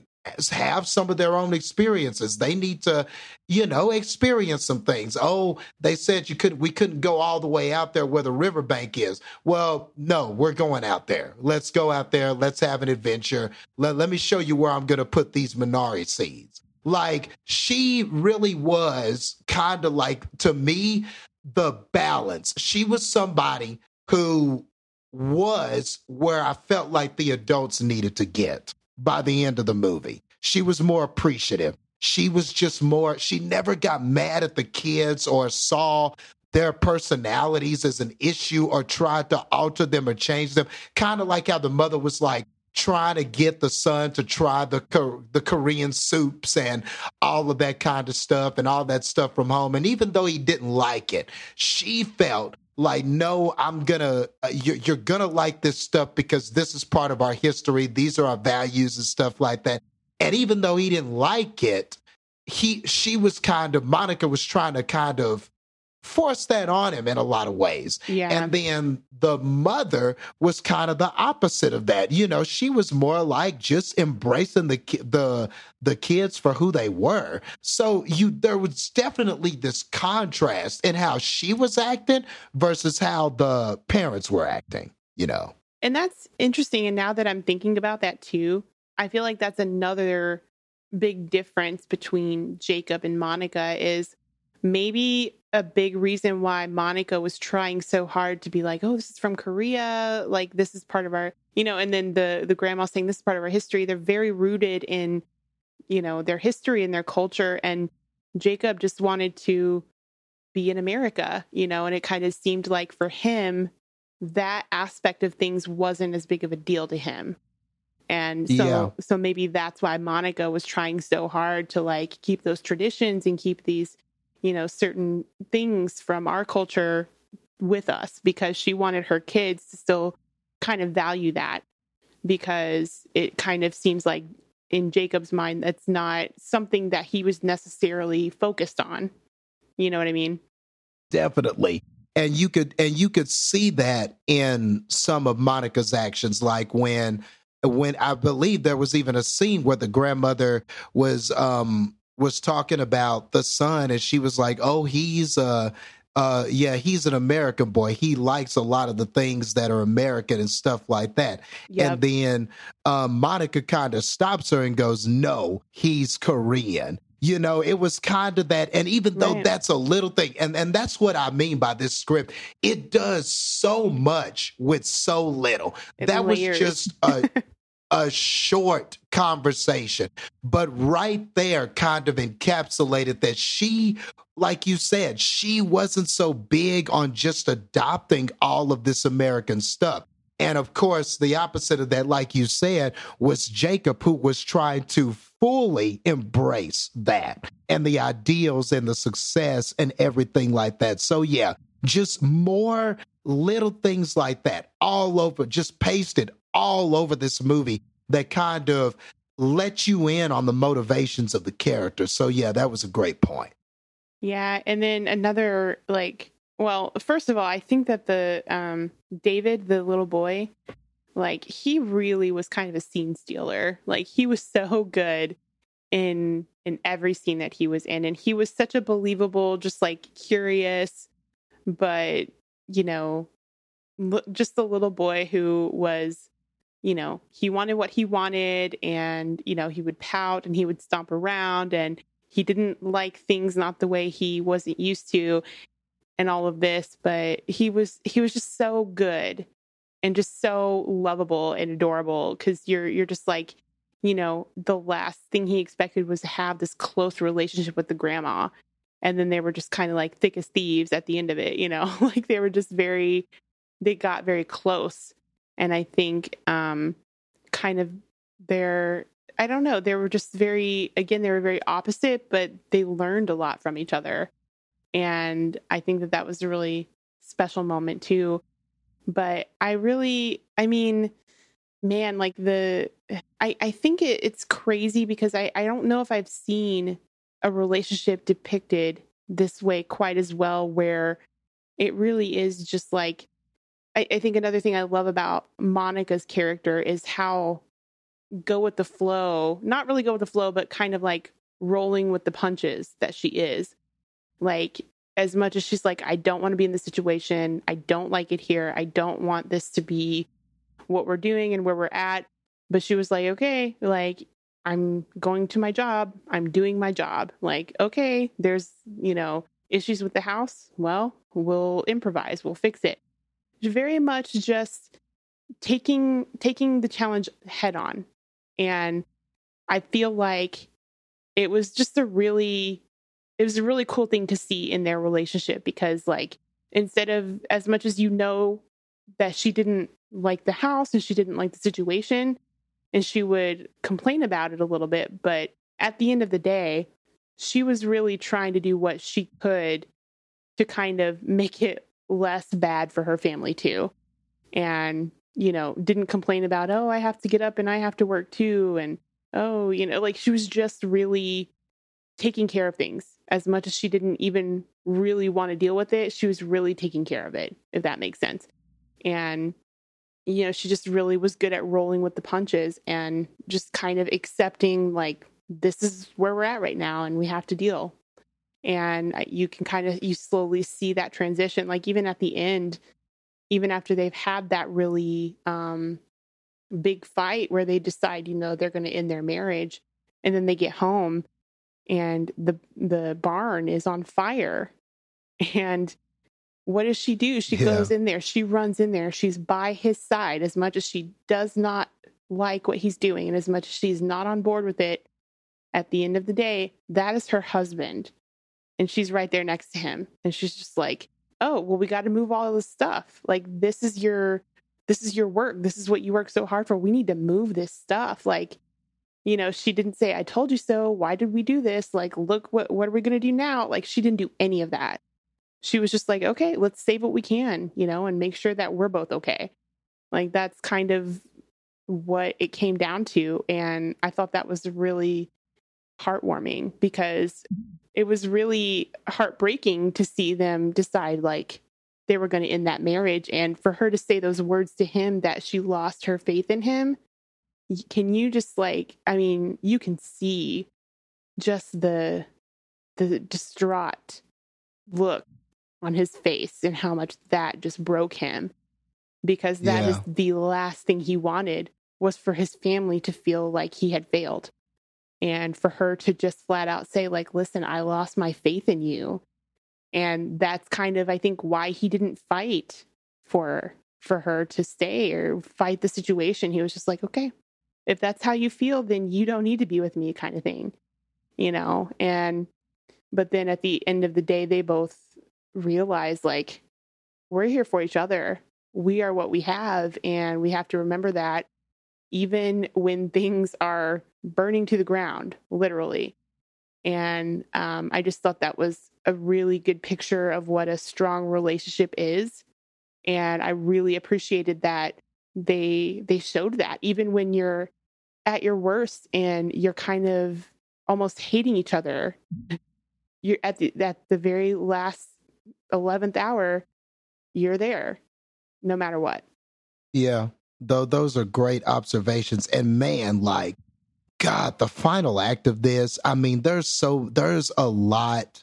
have some of their own experiences. They need to, you know, experience some things. Oh, they said you could, we couldn't go all the way out there where the riverbank is. Well, no, we're going out there. Let's go out there. Let's have an adventure. Let, let me show you where I'm going to put these Minari seeds. Like, she really was kind of like, to me, the balance. She was somebody who was where I felt like the adults needed to get by the end of the movie. She was more appreciative. She was just more, she never got mad at the kids or saw their personalities as an issue or tried to alter them or change them. Kind of like how the mother was like trying to get the son to try the, the Korean soups and all of that kind of stuff and all that stuff from home. And even though he didn't like it, she felt like, no, I'm gonna, uh, you're, you're gonna like this stuff because this is part of our history. These are our values and stuff like that. And even though he didn't like it, he, she was kind of, Monica was trying to kind of force that on him in a lot of ways. Yeah. And then the mother was kind of the opposite of that. You know, she was more like just embracing the the the kids for who they were. So you there was definitely this contrast in how she was acting versus how the parents were acting, you know. And that's interesting. And now that I'm thinking about that too, I feel like that's another big difference between Jacob and Monica is maybe a big reason why Monica was trying so hard to be like, oh, this is from Korea. Like, this is part of our, you know, and then the, the grandma saying this is part of our history. They're very rooted in, you know, their history and their culture. And Jacob just wanted to be in America, you know, and it kind of seemed like for him, that aspect of things wasn't as big of a deal to him. And so, yeah. so maybe that's why Monica was trying so hard to like keep those traditions and keep these, you know, certain things from our culture with us because she wanted her kids to still kind of value that because it kind of seems like in Jacob's mind, that's not something that he was necessarily focused on. You know what I mean? Definitely. And you could and you could see that in some of Monica's actions, like when when I believe there was even a scene where the grandmother was um was talking about the son, and she was like, "Oh, he's uh uh yeah, he's an American boy. He likes a lot of the things that are American and stuff like that." Yep. And then um, Monica kind of stops her and goes, "No, he's Korean." You know, it was kind of that. And even though right. that's a little thing, and, and that's what I mean by this script, it does so much with so little. It that layers. was just a, a short conversation. But right there kind of encapsulated that she, like you said, she wasn't so big on just adopting all of this American stuff. And of course, the opposite of that, like you said, was Jacob, who was trying to fully embrace that and the ideals and the success and everything like that. So, yeah, just more little things like that all over, just pasted all over this movie that kind of let you in on the motivations of the characters. So, yeah, that was a great point. Yeah. And then another, like, well, first of all, I think that the um, David, the little boy, like, he really was kind of a scene stealer. Like, he was so good in in every scene that he was in. And he was such a believable, just like curious, but, you know, l- just the little boy who was, you know, he wanted what he wanted. And, you know, he would pout and he would stomp around, and he didn't like things not the way he wasn't used to. And all of this, but he was he was just so good and just so lovable and adorable, because you're you're just like, you know, the last thing he expected was to have this close relationship with the grandma, and then they were just kind of like thick as thieves at the end of it, you know, like they were just very they got very close. And I think um kind of their I don't know they were just very again they were very opposite, but they learned a lot from each other. And I think that that was a really special moment too. But I really, I mean, man, like the, I, I think it, it's crazy because I, I don't know if I've seen a relationship depicted this way quite as well, where it really is just like, I, I think another thing I love about Monica's character is how go with the flow, not really go with the flow, but kind of like rolling with the punches that she is. Like, as much as she's like, I don't want to be in this situation. I don't like it here. I don't want this to be what we're doing and where we're at. But she was like, okay, like, I'm going to my job. I'm doing my job. Like, okay, there's, you know, issues with the house. Well, we'll improvise. We'll fix it. Very much just taking taking the challenge head on. And I feel like it was just a really... It was a really cool thing to see in their relationship, because, like, instead of, as much as you know that she didn't like the house and she didn't like the situation and she would complain about it a little bit, but at the end of the day, she was really trying to do what she could to kind of make it less bad for her family too. And, you know, didn't complain about, oh, I have to get up and I have to work too. And, oh, you know, like, she was just really taking care of things. As much as she didn't even really want to deal with it, she was really taking care of it, if that makes sense. And, you know, she just really was good at rolling with the punches and just kind of accepting, like, this is where we're at right now and we have to deal. And you can kind of, you slowly see that transition. Like, even at the end, even after they've had that really um, big fight where they decide, you know, they're going to end their marriage, and then they get home. And the the barn is on fire. And what does she do? She yeah. goes in there. She runs in there. She's by his side. As much as she does not like what he's doing and as much as she's not on board with it, at the end of the day, that is her husband. And she's right there next to him. And she's just like, oh, well, we got to move all of this stuff. Like, this is your this is your work. This is what you work so hard for. We need to move this stuff. Like, you know, she didn't say, I told you so. Why did we do this? Like, look, what what are we going to do now? Like, she didn't do any of that. She was just like, okay, let's save what we can, you know, and make sure that we're both okay. Like, that's kind of what it came down to. And I thought that was really heartwarming, because it was really heartbreaking to see them decide like they were going to end that marriage. And for her to say those words to him, that she lost her faith in him. Can you just like, I mean, you can see just the, the distraught look on his face and how much that just broke him, because that yeah. is the last thing he wanted, was for his family to feel like he had failed. And for her to just flat out say like, listen, I lost my faith in you. And that's kind of, I think, why he didn't fight for, for her to stay or fight the situation. He was just like, okay, if that's how you feel, then you don't need to be with me, kind of thing, you know? And, but then at the end of the day, they both realized like, we're here for each other. We are what we have. And we have to remember that even when things are burning to the ground, literally. And um, I just thought that was a really good picture of what a strong relationship is. And I really appreciated that they they showed that, even when you're at your worst and you're kind of almost hating each other, you're at the, at the very last eleventh hour, you're there no matter what. Yeah, though those are great observations. And man, like, God, the final act of this, I mean, there's so there's a lot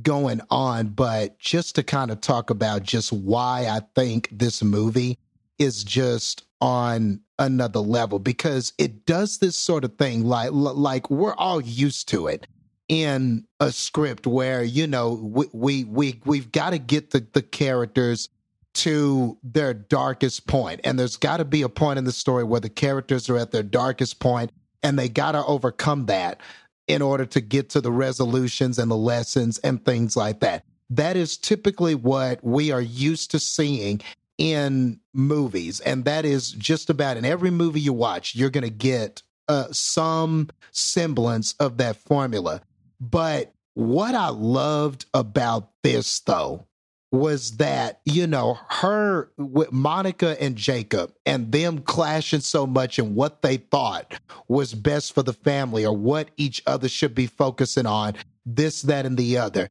going on, but just to kind of talk about just why I think this movie is just on another level, because it does this sort of thing like like we're all used to it in a script where, you know, we we, we we've got to get the, the characters to their darkest point, and there's got to be a point in the story where the characters are at their darkest point, and they got to overcome that in order to get to the resolutions and the lessons and things like that. That is typically what we are used to seeing in movies. And that is just about in every movie you watch, you're going to get uh, some semblance of that formula. But what I loved about this, though, was that, you know, her with Monica and Jacob and them clashing so much and what they thought was best for the family or what each other should be focusing on, this, that, and the other.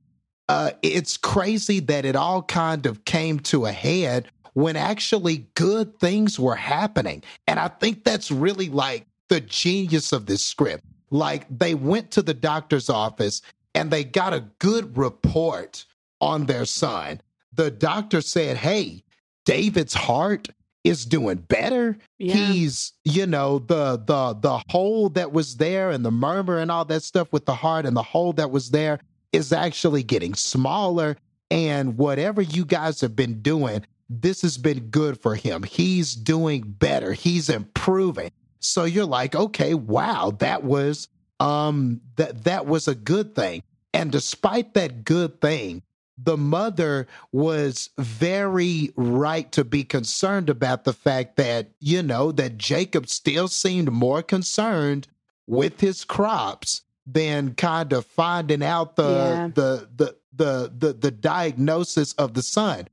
Uh, it's crazy that it all kind of came to a head when actually good things were happening. And I think that's really like the genius of this script. Like, they went to the doctor's office and they got a good report on their son. The doctor said, hey, David's heart is doing better. Yeah. He's, you know, the the the hole that was there and the murmur and all that stuff with the heart and the hole that was there is actually getting smaller. And whatever you guys have been doing, this has been good for him. He's doing better. He's improving. So you're like, okay, wow, that was um that that was a good thing. And despite that good thing, the mother was very right to be concerned about the fact that, you know, that Jacob still seemed more concerned with his crops than kind of finding out the yeah. the, the, the the the diagnosis of the son.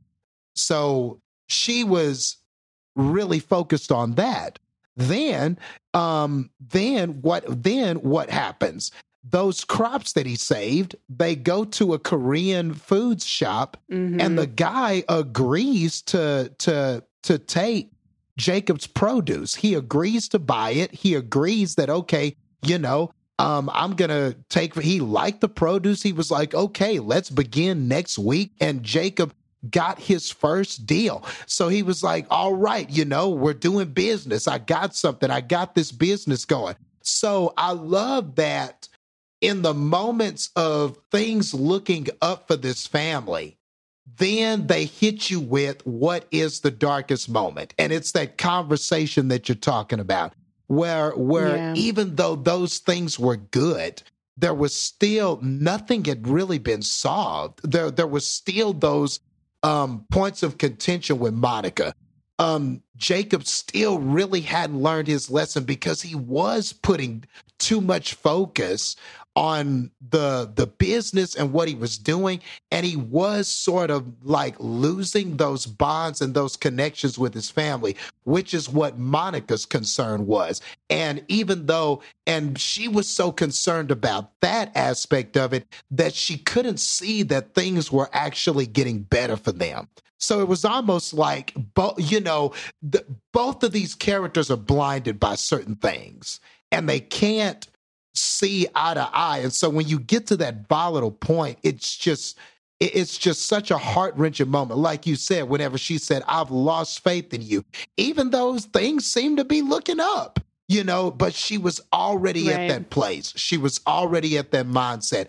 So she was really focused on that. Then, um, then what? Then what happens? Those crops that he saved, they go to a Korean food shop, mm-hmm. and the guy agrees to to to take Jacob's produce. He agrees to buy it. He agrees that, okay, you know, um, I'm going to take, he liked the produce. He was like, okay, let's begin next week. And Jacob got his first deal. So he was like, all right, you know, we're doing business. I got something. I got this business going. So I love that. In the moments of things looking up for this family, then they hit you with what is the darkest moment. And it's that conversation that you're talking about, where where yeah. even though those things were good, there was still nothing had really been solved. There there was still those um, points of contention with Monica. Um, Jacob still really hadn't learned his lesson because he was putting too much focus on the the business and what he was doing, and he was sort of like losing those bonds and those connections with his family, which is what Monica's concern was. And even though, and she was so concerned about that aspect of it that she couldn't see that things were actually getting better for them. So it was almost like, bo- you know, the, both of these characters are blinded by certain things, and they can't see eye to eye. And so when you get to that volatile point, it's just it's just such a heart-wrenching moment. Like you said, whenever she said, I've lost faith in you, even though things seem to be looking up, you know, but she was already right. at that place. She was already at that mindset.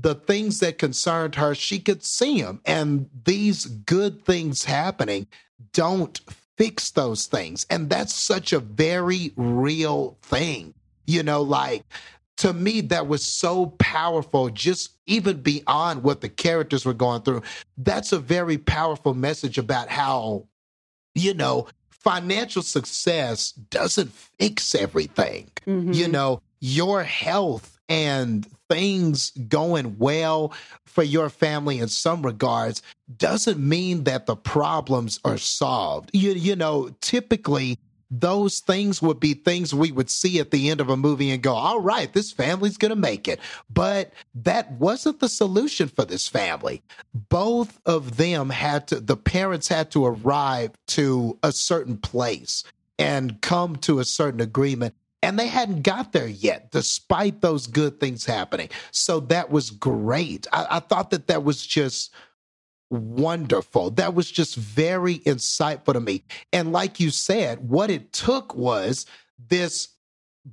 The things that concerned her, she could see them. And these good things happening don't fix those things. And that's such a very real thing. You know, like, to me, that was so powerful, just even beyond what the characters were going through. That's a very powerful message about how, you know, financial success doesn't fix everything. Mm-hmm. You know, your health and things going well for your family in some regards doesn't mean that the problems are solved. You, you know, typically, those things would be things we would see at the end of a movie and go, all right, this family's going to make it. But that wasn't the solution for this family. Both of them had to, the parents had to arrive to a certain place and come to a certain agreement. And they hadn't got there yet, despite those good things happening. So that was great. I, I thought that that was just wonderful. That was just very insightful to me. And like you said, what it took was this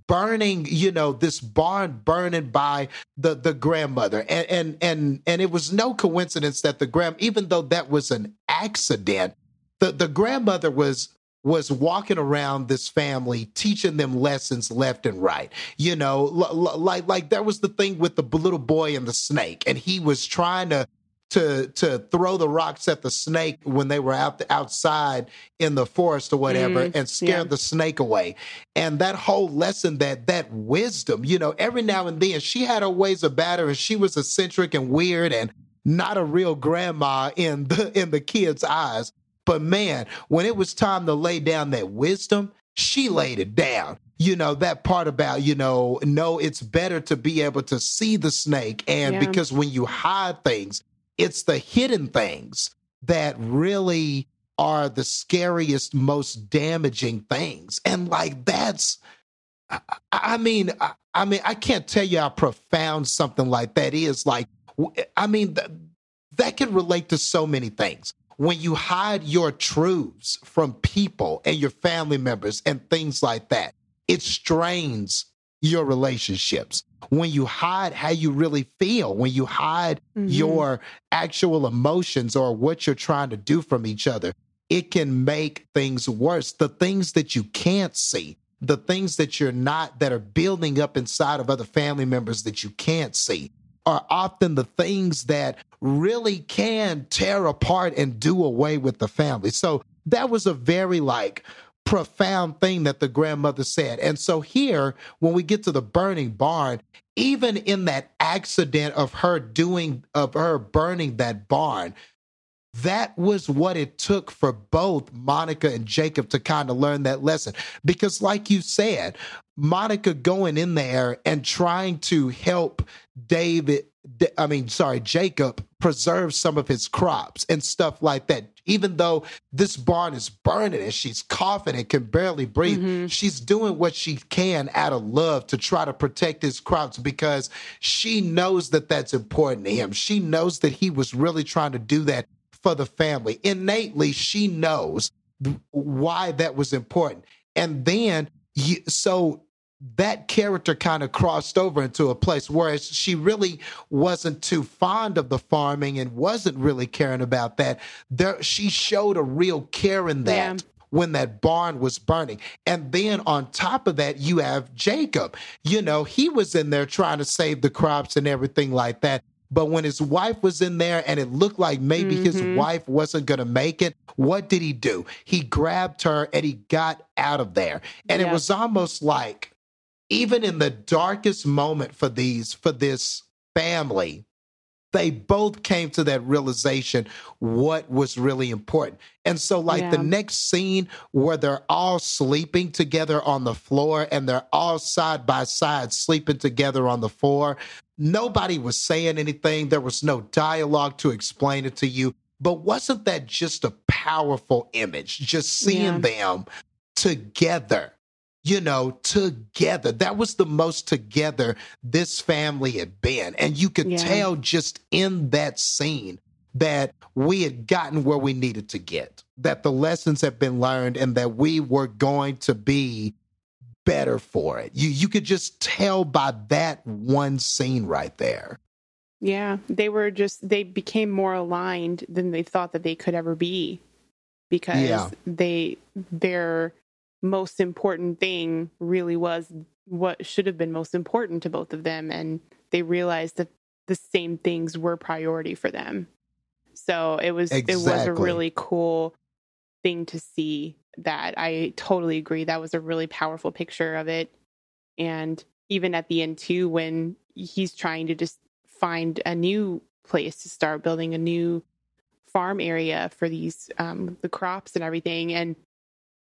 burning, you know, this barn burning by the, the grandmother. And, and and and it was no coincidence that the grand, even though that was an accident, the, the grandmother was was walking around this family, teaching them lessons left and right. You know, l- l- like like that was the thing with the little boy and the snake. And he was trying to to to throw the rocks at the snake when they were out the, outside in the forest or whatever, mm, and scare yeah. the snake away. And that whole lesson, that that wisdom, you know, every now and then, she had her ways about her, and she was eccentric and weird and not a real grandma in the in the kids' eyes. But man, when it was time to lay down that wisdom, she laid it down. You know, that part about, you know, no, it's better to be able to see the snake. And yeah. because when you hide things, it's the hidden things that really are the scariest, most damaging things. And like, that's, I, I mean, I, I mean, I can't tell you how profound something like that is. Like, I mean, th- that can relate to so many things. When you hide your truths from people and your family members and things like that, it strains your relationships. When you hide how you really feel, when you hide mm-hmm. your actual emotions or what you're trying to do from each other, it can make things worse. The things that you can't see, the things that you're not, that are building up inside of other family members that you can't see, are often the things that really can tear apart and do away with the family. So that was a very like profound thing that the grandmother said. And so here, when we get to the burning barn, even in that accident of her doing, of her burning that barn, that was what it took for both Monica and Jacob to kind of learn that lesson. Because like you said, Monica going in there and trying to help David, I mean, sorry, Jacob preserve some of his crops and stuff like that. Even though this barn is burning and she's coughing and can barely breathe, mm-hmm. she's doing what she can out of love to try to protect his crops because she knows that that's important to him. She knows that he was really trying to do that for the family. Innately, she knows th- why that was important. And then, you, so that character kind of crossed over into a place where she really wasn't too fond of the farming and wasn't really caring about that. There, she showed a real care in that yeah. when that barn was burning. And then on top of that, you have Jacob. You know, he was in there trying to save the crops and everything like that. But when his wife was in there and it looked like maybe mm-hmm. his wife wasn't going to make it, what did he do? He grabbed her and he got out of there. And yeah. it was almost like even in the darkest moment for these, for this family, they both came to that realization what was really important. And so, like, yeah. the next scene where they're all sleeping together on the floor and they're all side by side sleeping together on the floor, nobody was saying anything. There was no dialogue to explain it to you. But wasn't that just a powerful image, just seeing yeah. them together? You know, together. That was the most together this family had been. And you could yeah. tell just in that scene that we had gotten where we needed to get, that the lessons had been learned and that we were going to be better for it. You you could just tell by that one scene right there. Yeah, they were just, they became more aligned than they thought that they could ever be because yeah. they, they're... most important thing really was what should have been most important to both of them. And they realized that the same things were priority for them. So it was, exactly. it was a really cool thing to see that. I totally agree. That was a really powerful picture of it. And even at the end too, when he's trying to just find a new place to start building a new farm area for these, um, the crops and everything. And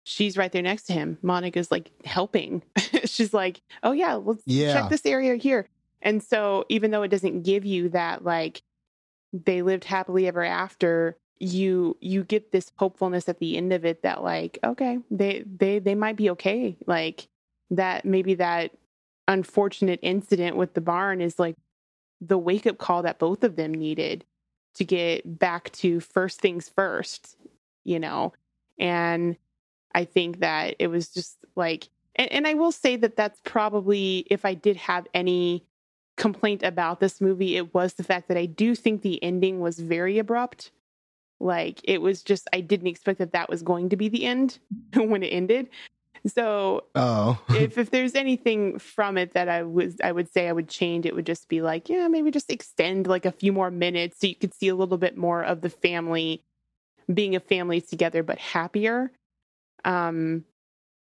she's right there next to him. Monica's like helping. She's like, oh yeah, let's yeah. check this area here. And so even though it doesn't give you that, like they lived happily ever after, you, you get this hopefulness at the end of it that like, okay, they, they, they might be okay. Like that, maybe that unfortunate incident with the barn is like the wake up call that both of them needed to get back to first things first, you know? And I think that it was just like, and, and I will say that that's probably, if I did have any complaint about this movie, it was the fact that I do think the ending was very abrupt. Like it was just, I didn't expect that that was going to be the end when it ended. So oh. if, if there's anything from it that I was, I would say I would change, it would just be like, yeah, maybe just extend like a few more minutes so you could see a little bit more of the family being a family together, but happier. Um,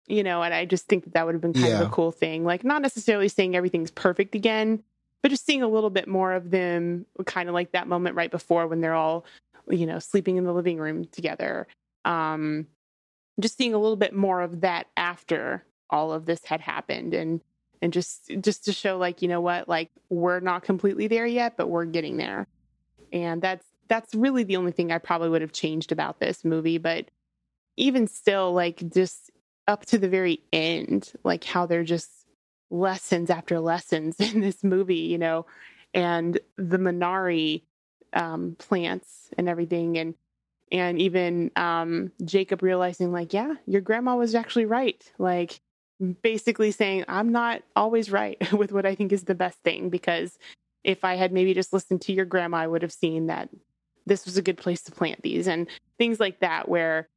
you know, and I just think that that would have been kind yeah. of a cool thing. Like not necessarily saying everything's perfect again, but just seeing a little bit more of them, kind of like that moment right before when they're all, you know, sleeping in the living room together. Um, just seeing a little bit more of that after all of this had happened and, and just, just to show like, you know what, like we're not completely there yet, but we're getting there. And that's, that's really the only thing I probably would have changed about this movie, but even still, like just up to the very end, like how they're just lessons after lessons in this movie, you know, and the Minari um, plants and everything. And, and even um, Jacob realizing like, yeah, your grandma was actually right. Like basically saying, I'm not always right with what I think is the best thing, because if I had maybe just listened to your grandma, I would have seen that this was a good place to plant these and things like that, where,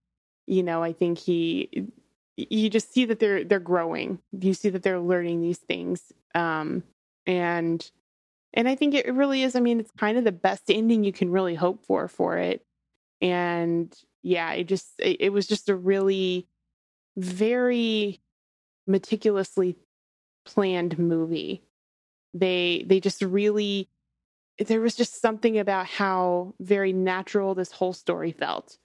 you know, I think he, you just see that they're, they're growing. You see that they're learning these things. Um, and, and I think it really is, I mean, it's kind of the best ending you can really hope for, for it. And yeah, it just, it, it was just a really very meticulously planned movie. They, they just really, there was just something about how very natural this whole story felt.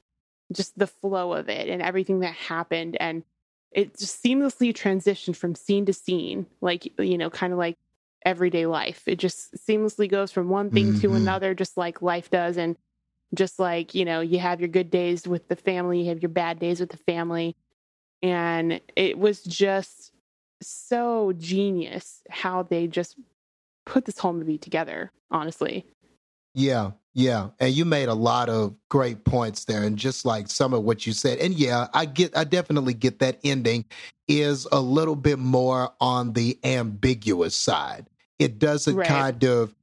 Just the flow of it and everything that happened. And it just seamlessly transitioned from scene to scene, like, you know, kind of like everyday life. It just seamlessly goes from one thing mm-hmm. to another, just like life does. And just like, you know, you have your good days with the family, you have your bad days with the family. And it was just so genius how they just put this whole movie together, honestly. Yeah. Yeah. And you made a lot of great points there. And just like some of what you said, and yeah, I get, I definitely get that ending is a little bit more on the ambiguous side. It doesn't right. kind of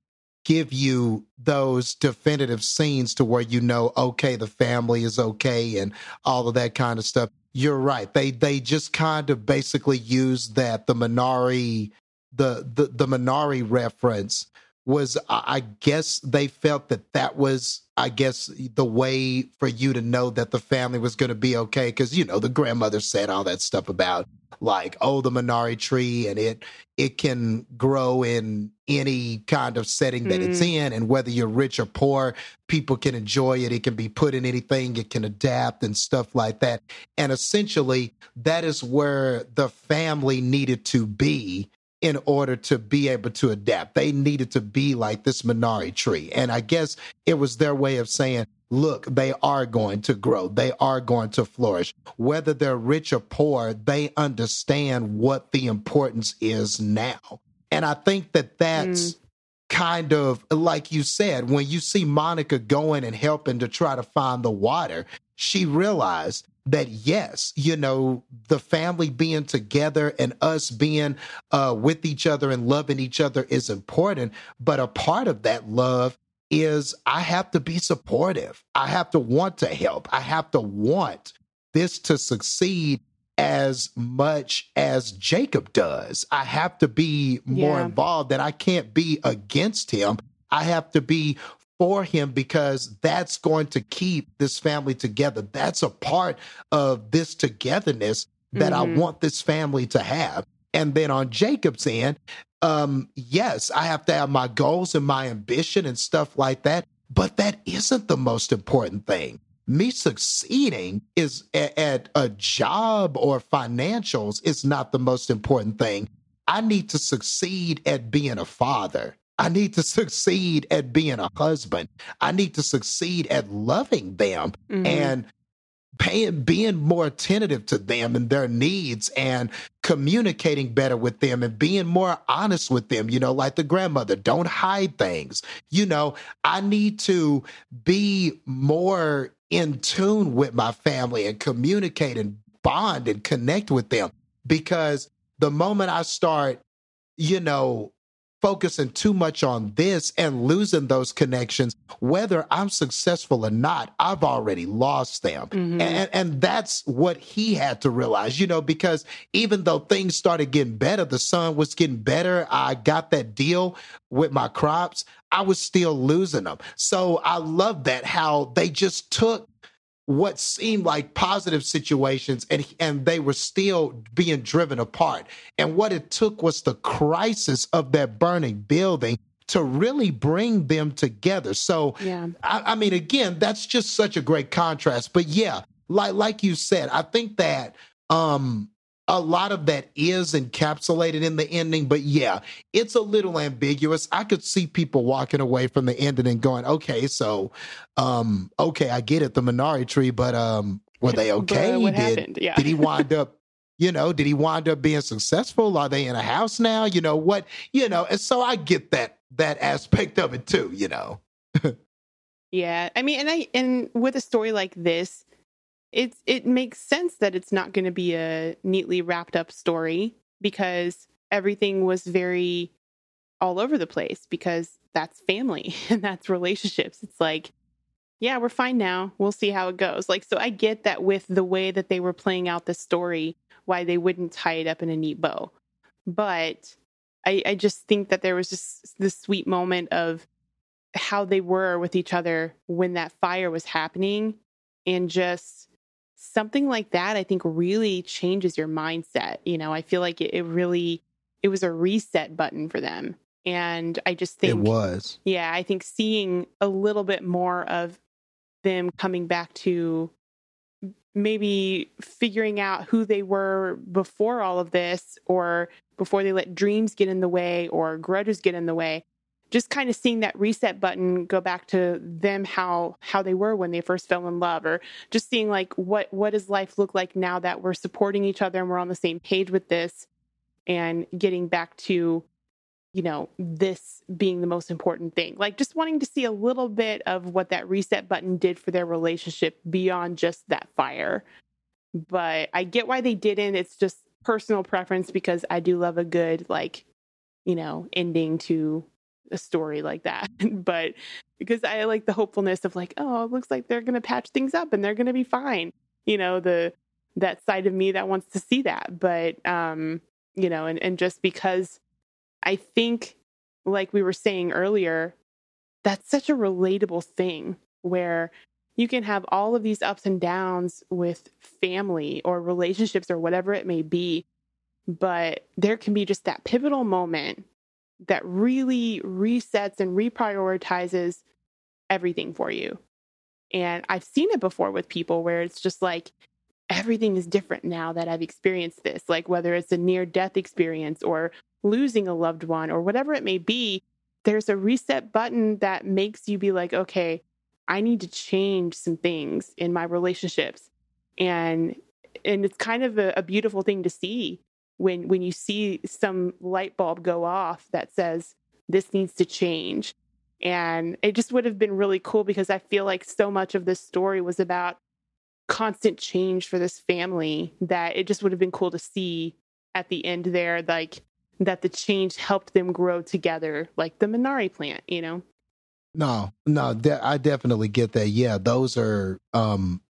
give you those definitive scenes to where, you know, okay, the family is okay and all of that kind of stuff. You're right. They, they just kind of basically use that, the Minari, the, the, the Minari reference was, I guess they felt that that was, I guess, the way for you to know that the family was going to be okay. Because, you know, the grandmother said all that stuff about, like, oh, the Minari tree, and it it can grow in any kind of setting that mm. it's in. And whether you're rich or poor, people can enjoy it. It can be put in anything. It can adapt and stuff like that. And essentially, that is where the family needed to be in order to be able to adapt. They needed to be like this Minari tree. And I guess it was their way of saying, look, they are going to grow. They are going to flourish. Whether they're rich or poor, they understand what the importance is now. And I think that that's mm. kind of, like you said, when you see Monica going and helping to try to find the water, she realized that, yes, you know, the family being together and us being uh, with each other and loving each other is important. But a part of that love is I have to be supportive. I have to want to help. I have to want this to succeed as much as Jacob does. I have to be more yeah. involved, that I can't be against him. I have to be for him, because that's going to keep this family together. That's a part of this togetherness that mm-hmm. I want this family to have. And then on Jacob's end, um, yes, I have to have my goals and my ambition and stuff like that, but that isn't the most important thing. Me succeeding is a- at a job or financials is not the most important thing. I need to succeed at being a father. I need to succeed at being a husband. I need to succeed at loving them mm-hmm. and paying, being more attentive to them and their needs, and communicating better with them, and being more honest with them. You know, like the grandmother, don't hide things. You know, I need to be more in tune with my family and communicate and bond and connect with them, because the moment I start, you know, focusing too much on this and losing those connections, whether I'm successful or not, I've already lost them. Mm-hmm. And, and that's what he had to realize, you know, because even though things started getting better, the sun was getting better, I got that deal with my crops, I was still losing them. So I love that, how they just took what seemed like positive situations, and and they were still being driven apart. And what it took was the crisis of that burning building to really bring them together. So, yeah. I, I mean, again, that's just such a great contrast. But yeah, like like you said, I think that um, a lot of that is encapsulated in the ending. But yeah, it's a little ambiguous. I could see people walking away from the ending and going, okay, so, um, okay, I get it, the Minari tree, but um, were they okay? What happened? Yeah. Did he wind up, you know, did he wind up being successful? Are they in a house now? You know what, you know, and so I get that, that aspect of it too, you know? yeah. I mean, and I, and with a story like this, It's, it makes sense that it's not going to be a neatly wrapped up story, because everything was very all over the place, because that's family and that's relationships. It's like, yeah, we're fine now. We'll see how it goes. Like, so I get that with the way that they were playing out the story, why they wouldn't tie it up in a neat bow. But I, I just think that there was just this sweet moment of how they were with each other when that fire was happening, and just something like that, I think, really changes your mindset. You know, I feel like it, it really, it was a reset button for them. And I just think it was. Yeah, I think seeing a little bit more of them coming back to maybe figuring out who they were before all of this, or before they let dreams get in the way or grudges get in the way, just kind of seeing that reset button go back to them, how, how they were when they first fell in love, or just seeing like, what, what does life look like now that we're supporting each other and we're on the same page with this, and getting back to, you know, this being the most important thing. Like, just wanting to see a little bit of what that reset button did for their relationship beyond just that fire. But I get why they didn't. It's just personal preference, because I do love a good, like, you know, ending to a story like that. But because I like the hopefulness of like, oh, it looks like they're going to patch things up and they're going to be fine. You know, the, that side of me that wants to see that. But, um, you know, and, and just because I think like we were saying earlier, that's such a relatable thing where you can have all of these ups and downs with family or relationships or whatever it may be, but there can be just that pivotal moment that really resets and reprioritizes everything for you. And I've seen it before with people where it's just like, everything is different now that I've experienced this, like whether it's a near-death experience or losing a loved one or whatever it may be, there's a reset button that makes you be like, okay, I need to change some things in my relationships. And and it's kind of a, a beautiful thing to see when when you see some light bulb go off that says, this needs to change. And it just would have been really cool because I feel like so much of this story was about constant change for this family that it just would have been cool to see at the end there, like that the change helped them grow together, like the Minari plant, you know? No, no, de- I definitely get that. Yeah, those are um,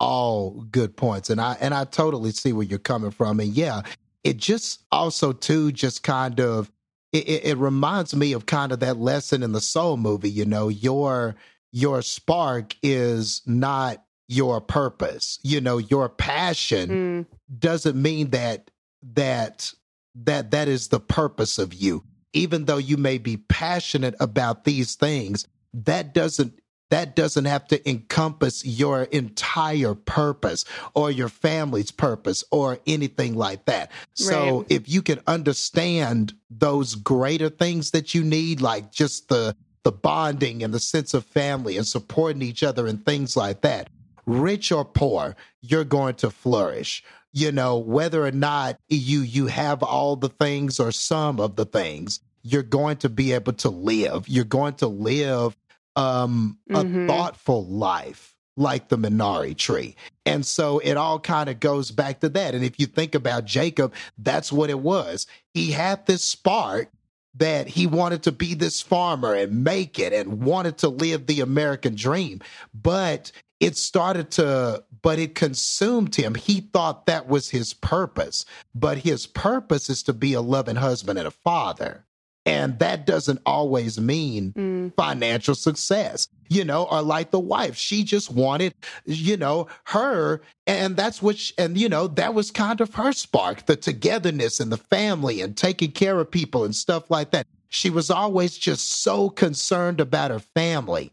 all good points. And I, and I totally see where you're coming from. And yeah, it just also too, just kind of, it, it, it reminds me of kind of that lesson in the Soul movie, you know, your, your spark is not your purpose, you know, your passion mm. doesn't mean that, that, that, that is the purpose of you. Even though you may be passionate about these things, that doesn't, that doesn't have to encompass your entire purpose or your family's purpose or anything like that. So right. If you can understand those greater things that you need, like just the, the bonding and the sense of family and supporting each other and things like that, rich or poor, you're going to flourish, you know, whether or not you you have all the things or some of the things, you're going to be able to live. You're going to live um, mm-hmm. a thoughtful life like the Minari tree. And so it all kind of goes back to that. And if you think about Jacob, that's what it was. He had this spark that he wanted to be this farmer and make it and wanted to live the American dream. But it started to, but it consumed him. He thought that was his purpose, but his purpose is to be a loving husband and a father. And that doesn't always mean mm. financial success, you know, or like the wife. She just wanted, you know, her. And that's what, she, and, you know, that was kind of her spark, the togetherness and the family and taking care of people and stuff like that. She was always just so concerned about her family.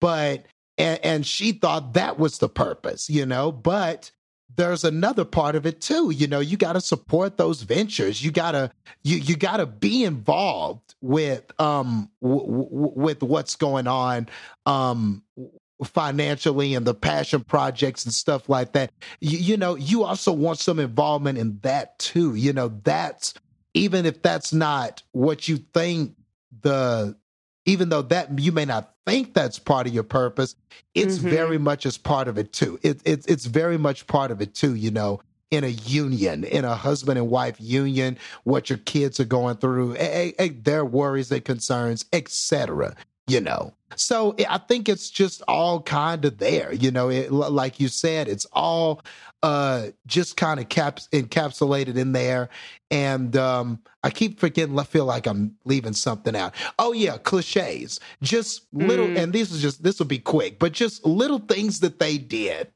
But And, and she thought that was the purpose, you know, but there's another part of it too. You know, you got to support those ventures. You got to, you, you got to be involved with, um, w- w- with what's going on, um, financially and the passion projects and stuff like that. You, you know, you also want some involvement in that too. You know, that's, even if that's not what you think the, even though that you may not think that's part of your purpose, it's mm-hmm. very much as part of it too. It, it, it's very much part of it too, you know, in a union, in a husband and wife union, what your kids are going through, a, a, their worries, their concerns, et cetera, you know. So I think it's just all kind of there, you know, it, like you said, it's all uh, just kind of caps, encapsulated in there. And um, I keep forgetting, I feel like I'm leaving something out. Oh yeah, cliches, just little, mm. and this is just, this will be quick, but just little things that they did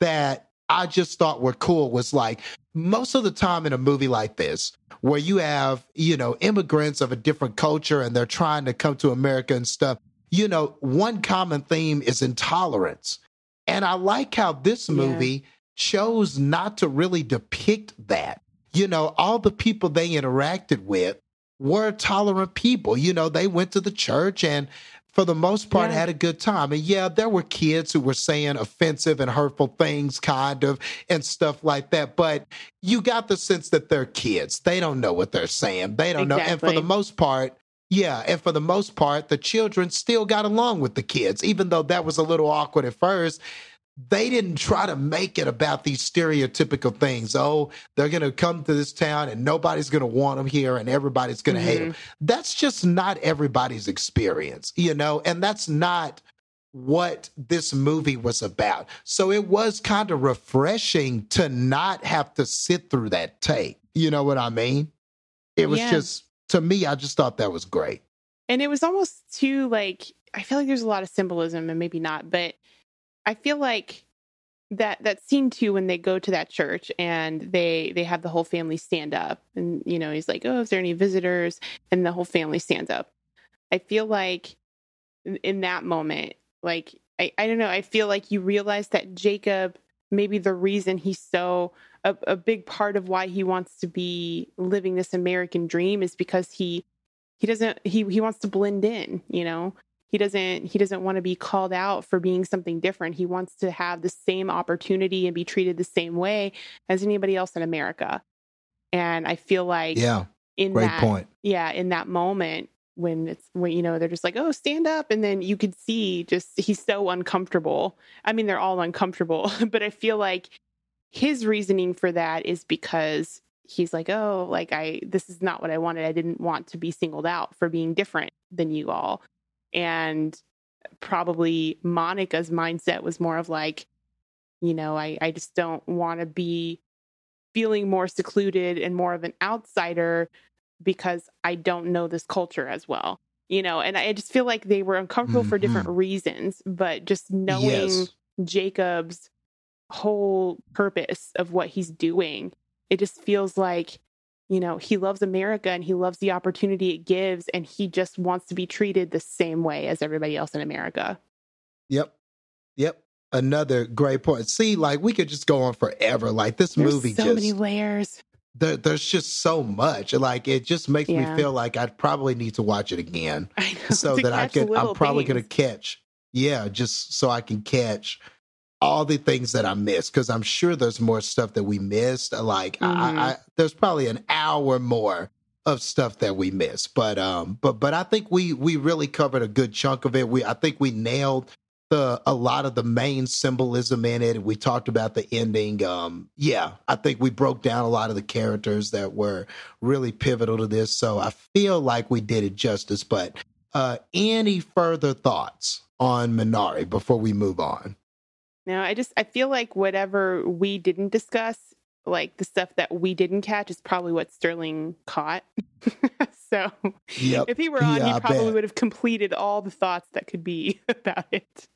that I just thought were cool was like, most of the time in a movie like this, where you have, you know, immigrants of a different culture and they're trying to come to America and stuff, you know, one common theme is intolerance. And I like how this movie yeah. chose not to really depict that. You know, all the people they interacted with were tolerant people. You know, they went to the church and for the most part yeah. had a good time. And yeah, there were kids who were saying offensive and hurtful things kind of and stuff like that. But you got the sense that they're kids. They don't know what they're saying. They don't exactly. know. And for the most part, Yeah, and for the most part, the children still got along with the kids, even though that was a little awkward at first. They didn't try to make it about these stereotypical things. Oh, they're going to come to this town and nobody's going to want them here and everybody's going to mm-hmm. hate them. That's just not everybody's experience, you know, and that's not what this movie was about. So it was kind of refreshing to not have to sit through that tape. You know what I mean? It was yeah. just... To me, I just thought that was great. And it was almost too, like, I feel like there's a lot of symbolism, and maybe not, but I feel like that that scene too, when they go to that church and they they have the whole family stand up, and, you know, he's like, oh, is there any visitors? And the whole family stands up. I feel like in, in that moment, like, I, I don't know, I feel like you realize that Jacob, maybe the reason he's so, a, a big part of why he wants to be living this American dream is because he, he doesn't, he, he wants to blend in, you know, he doesn't, he doesn't want to be called out for being something different. He wants to have the same opportunity and be treated the same way as anybody else in America. And I feel like, yeah, in great that, point. yeah, in that moment when it's, when, you know, they're just like, oh, stand up. And then you could see just, he's so uncomfortable. I mean, they're all uncomfortable, but I feel like his reasoning for that is because he's like, oh, like I, this is not what I wanted. I didn't want to be singled out for being different than you all. And probably Monica's mindset was more of like, you know, I, I just don't want to be feeling more secluded and more of an outsider because I don't know this culture as well, you know? And I just feel like they were uncomfortable mm-hmm. for different reasons, but just knowing yes. Jacob's whole purpose of what he's doing, it just feels like, you know, he loves America and he loves the opportunity it gives, and he just wants to be treated the same way as everybody else in America. Yep. Yep. Another great point. See, like, we could just go on forever. Like, this There's movie so just... so many layers. There, there's just so much. Like, it just makes yeah. me feel like I'd probably need to watch it again. I know, so that I could, I'm probably going to catch. Yeah. Just so I can catch all the things that I missed. Cause I'm sure there's more stuff that we missed. Like mm-hmm. I, I, there's probably an hour more of stuff that we missed, but, um, but, but I think we, we really covered a good chunk of it. We, I think we nailed the, a lot of the main symbolism in it. We talked about the ending. Um, yeah, I think we broke down a lot of the characters that were really pivotal to this. So I feel like we did it justice, but uh, any further thoughts on Minari before we move on? No, I just, I feel like whatever we didn't discuss, like the stuff that we didn't catch is probably what Sterling caught. So yep. if he were on, yeah, he probably would have completed all the thoughts that could be about it.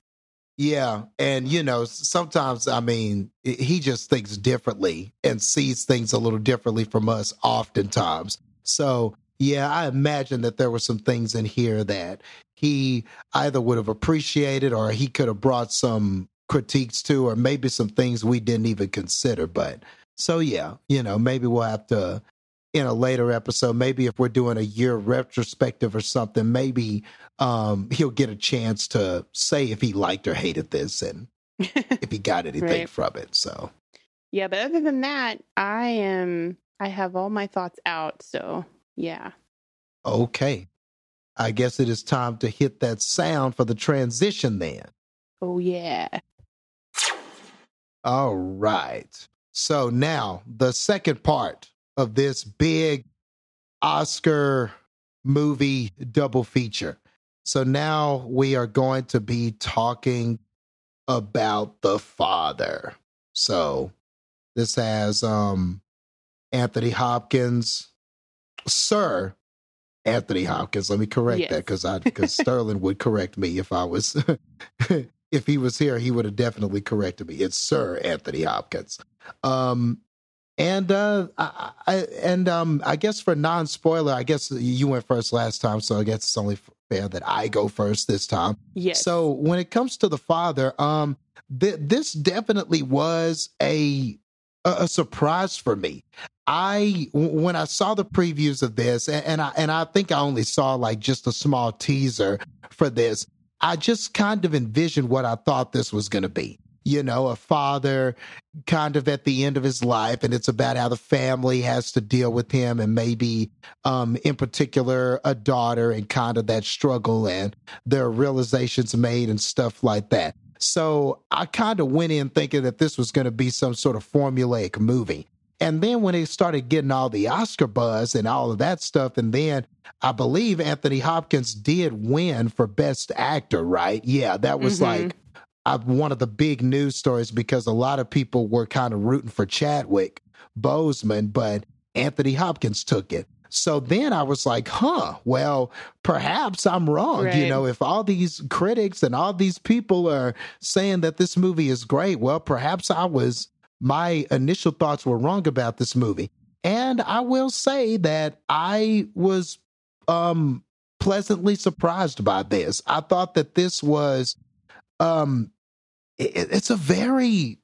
Yeah. And, you know, sometimes, I mean, he just thinks differently and sees things a little differently from us oftentimes. So, yeah, I imagine that there were some things in here that he either would have appreciated or he could have brought some critiques to, or maybe some things we didn't even consider. But so, yeah, you know, maybe we'll have to, in a later episode, maybe if we're doing a year retrospective or something, maybe um, he'll get a chance to say if he liked or hated this and if he got anything right. from it. So, yeah. But other than that, I am, I have all my thoughts out. So, yeah. Okay. I guess it is time to hit that sound for the transition then. Oh, yeah. All right. So now the second part of this big Oscar movie double feature. So now we are going to be talking about The Father. So this has um, Anthony Hopkins, Sir Anthony Hopkins. Let me correct yes. that because I because Sterling would correct me if I was if he was here. He would have definitely corrected me. It's Sir Anthony Hopkins. Um, And uh, I, I, and um, I guess for non-spoiler, I guess you went first last time, so I guess it's only fair that I go first this time. Yes. So when it comes to The Father, um, th- this definitely was a, a a surprise for me. I when I saw the previews of this, and, and I and I think I only saw like just a small teaser for this. I just kind of envisioned what I thought this was going to be. You know, a father kind of at the end of his life, and it's about how the family has to deal with him, and maybe um, in particular a daughter, and kind of that struggle and their realizations made and stuff like that. So I kind of went in thinking that this was going to be some sort of formulaic movie. And then when they started getting all the Oscar buzz and all of that stuff, and then I believe Anthony Hopkins did win for Best Actor, right? Yeah, that was mm-hmm. like... one of the big news stories, because a lot of people were kind of rooting for Chadwick Boseman, but Anthony Hopkins took it. So then I was like, huh, well, perhaps I'm wrong. Right. You know, if all these critics and all these people are saying that this movie is great, well, perhaps I was, my initial thoughts were wrong about this movie. And I will say that I was um, pleasantly surprised by this. I thought that this was, um, it, it's a very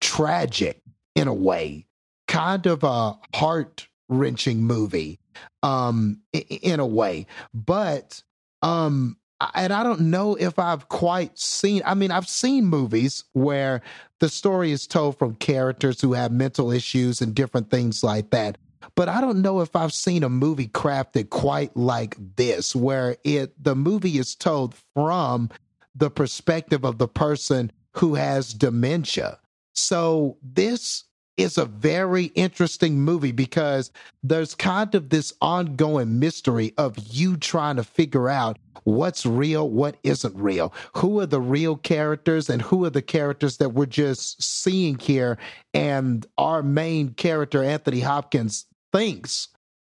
tragic, in a way, kind of a heart-wrenching movie, um, in, in a way. But, um, and I don't know if I've quite seen, I mean, I've seen movies where the story is told from characters who have mental issues and different things like that. But I don't know if I've seen a movie crafted quite like this, where it the movie is told from the perspective of the person who has dementia. So this is a very interesting movie because there's kind of this ongoing mystery of you trying to figure out what's real, what isn't real, who are the real characters and who are the characters that we're just seeing here. And our main character, Anthony Hopkins, thinks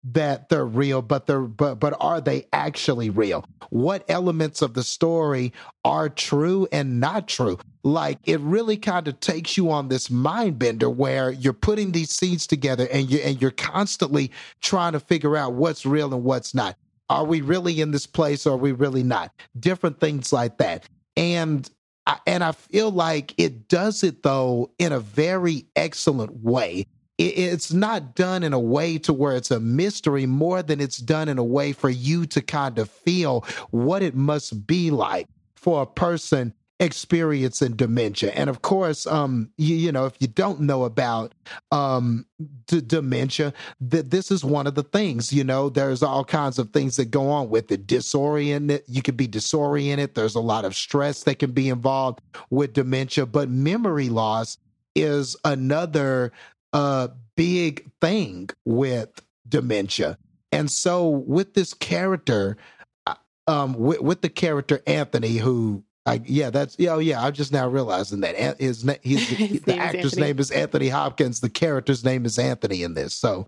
that they're real, but they're but but are they actually real? What elements of the story are true and not true? Like, it really kind of takes you on this mind bender where you're putting these scenes together and you and you're constantly trying to figure out what's real and what's not. Are we really in this place? Or are we really not? Different things like that. And I, and I feel like it does it though in a very excellent way. It's not done in a way to where it's a mystery more than it's done in a way for you to kind of feel what it must be like for a person experiencing dementia. And of course, um, you, you know, if you don't know about um, d- dementia, th- this is one of the things, you know, there's all kinds of things that go on with it. Disoriented, you could be disoriented. There's a lot of stress that can be involved with dementia, but memory loss is another a big thing with dementia. And so with this character, um, with, with the character Anthony, who, I, yeah, that's, oh yeah, I'm just now realizing that his, his, his, his the actor's name is Anthony Hopkins, the character's name is Anthony in this, so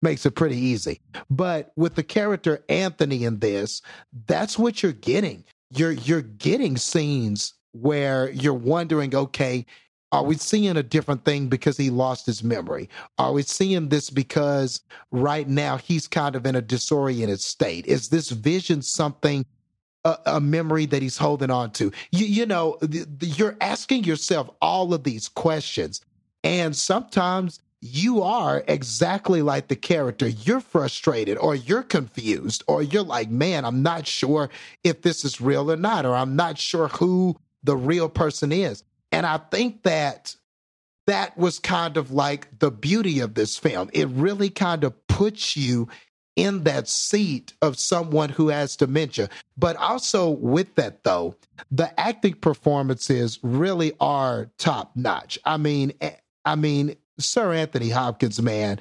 makes it pretty easy. But with the character Anthony in this, that's what you're getting. You're you're getting scenes where you're wondering, okay, are we seeing a different thing because he lost his memory? Are we seeing this because right now he's kind of in a disoriented state? Is this vision something, a, a memory that he's holding on to? You, you know, th- you're asking yourself all of these questions. And sometimes you are exactly like the character. You're frustrated or you're confused or you're like, man, I'm not sure if this is real or not, or I'm not sure who the real person is. And I think that that was kind of like the beauty of this film. It really kind of puts you in that seat of someone who has dementia. But also with that, though, the acting performances really are top notch. I mean, I mean, Sir Anthony Hopkins, man,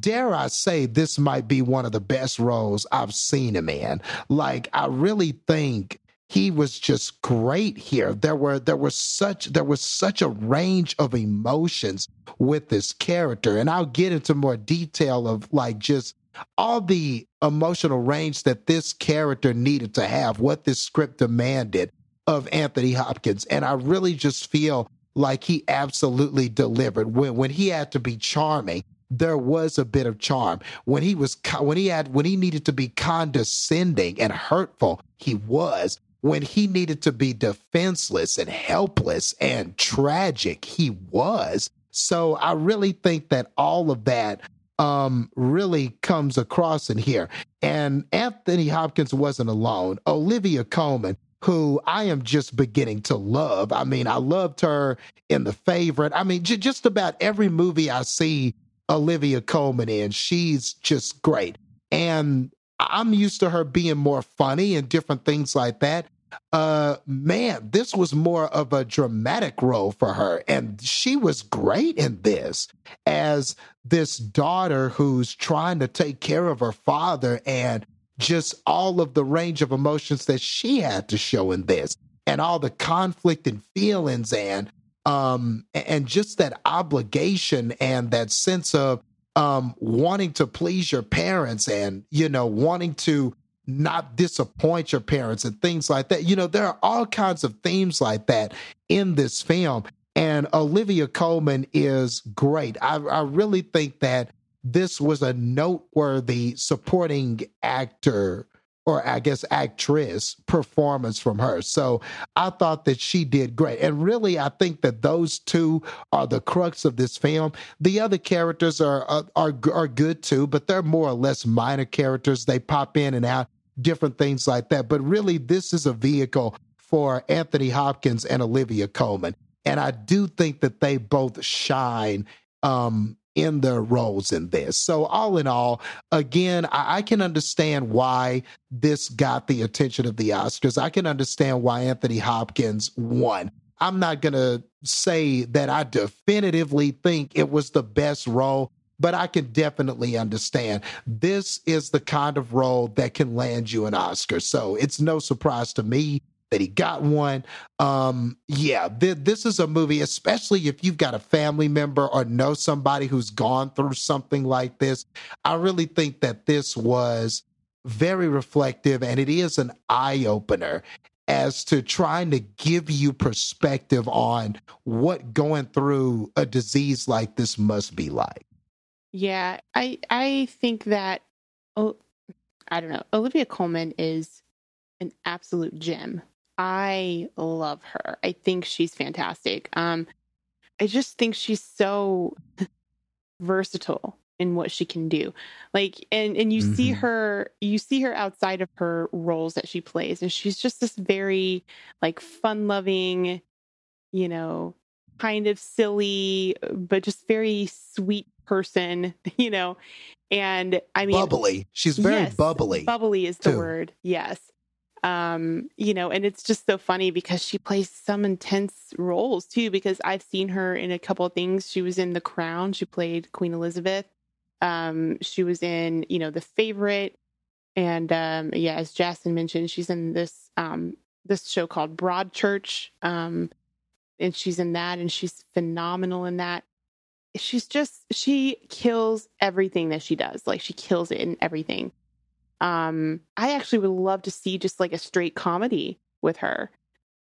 dare I say this might be one of the best roles I've seen him in. Like, I really think he was just great here. There were there was such there was such a range of emotions with this character, and I'll get into more detail of like just all the emotional range that this character needed to have, what this script demanded of Anthony Hopkins, and I really just feel like he absolutely delivered. When when he had to be charming, there was a bit of charm. When he was when he had when he needed to be condescending and hurtful, he was. When he needed to be defenseless and helpless and tragic, he was. So I really think that all of that um, really comes across in here. And Anthony Hopkins wasn't alone. Olivia Colman, who I am just beginning to love. I mean, I loved her in The Favorite. I mean, j- just about every movie I see Olivia Colman in, she's just great. And I'm used to her being more funny and different things like that. Uh, man, this was more of a dramatic role for her. And she was great in this as this daughter who's trying to take care of her father and just all of the range of emotions that she had to show in this and all the conflict and feelings and, um, and just that obligation and that sense of um, wanting to please your parents and, you know, wanting to not disappoint your parents and things like that. You know, there are all kinds of themes like that in this film. And Olivia Colman is great. I, I really think that this was a noteworthy supporting actor, or I guess actress, performance from her. So I thought that she did great. And really, I think that those two are the crux of this film. The other characters are are, are, are good too, but they're more or less minor characters. They pop in and out, different things like that. But really, this is a vehicle for Anthony Hopkins and Olivia Colman. And I do think that they both shine um, in their roles in this. So all in all, again, I, I can understand why this got the attention of the Oscars. I can understand why Anthony Hopkins won. I'm not going to say that I definitively think it was the best role, but I can definitely understand. This is the kind of role that can land you an Oscar. So it's no surprise to me that he got one. Um, yeah, th- this is a movie, especially if you've got a family member or know somebody who's gone through something like this. I really think that this was very reflective, and it is an eye-opener as to trying to give you perspective on what going through a disease like this must be like. Yeah, I I think that, oh, I don't know, Olivia Colman is an absolute gem. I love her. I think she's fantastic. Um, I just think she's so versatile in what she can do. Like, and, and you mm-hmm. see her, you see her outside of her roles that she plays. And she's just this very like fun loving, you know, kind of silly, but just very sweet person, you know? And I mean, bubbly. She's very yes, bubbly. Bubbly is the too. word. Yes. Um, you know, and it's just so funny because she plays some intense roles too, because I've seen her in a couple of things. She was in The Crown. She played Queen Elizabeth. Um, she was in, you know, The Favorite. And, um, yeah, as Jason mentioned, she's in this, um, this show called Broadchurch. Um, and she's in that, and she's phenomenal in that. She's just, she kills everything that she does. Like, she kills it in everything. Um, I actually would love to see just like a straight comedy with her,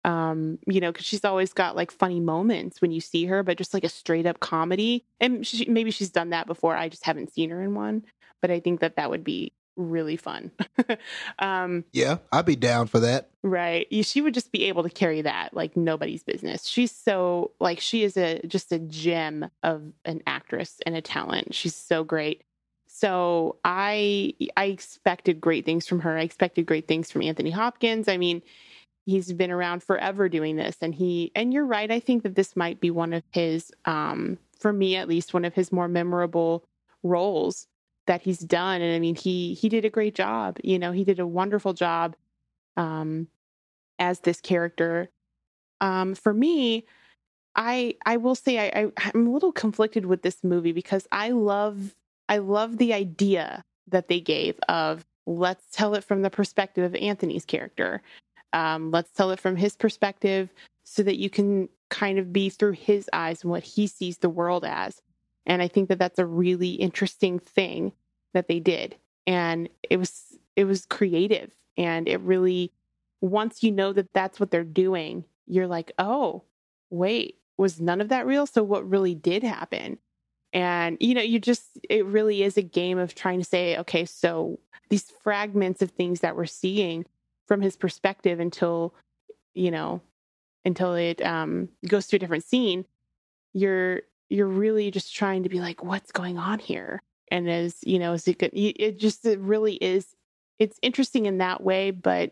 um, you know, because she's always got like funny moments when you see her, but just like a straight up comedy. And she, maybe she's done that before. I just haven't seen her in one, but I think that that would be really fun. um, yeah, I'd be down for that. Right. She would just be able to carry that like nobody's business. She's so like, she is a just a gem of an actress and a talent. She's so great. So I I expected great things from her. I expected great things from Anthony Hopkins. I mean, he's been around forever doing this, and he and you're right. I think that this might be one of his, um, for me at least, one of his more memorable roles that he's done. And I mean, he he did a great job. You know, he did a wonderful job um, as this character. Um, for me, I I will say I, I I'm a little conflicted with this movie because I love. I love the idea that they gave of let's tell it from the perspective of Anthony's character. Um, let's tell it from his perspective so that you can kind of be through his eyes and what he sees the world as. And I think that that's a really interesting thing that they did. And it was, it was creative, and it really, once you know that that's what they're doing, you're like, oh, wait, was none of that real? So what really did happen? And, you know, you just, it really is a game of trying to say, okay, so these fragments of things that we're seeing from his perspective until, you know, until it um, goes to a different scene, you're, you're really just trying to be like, what's going on here? And as, you know, as it could, it just, it really is, it's interesting in that way. But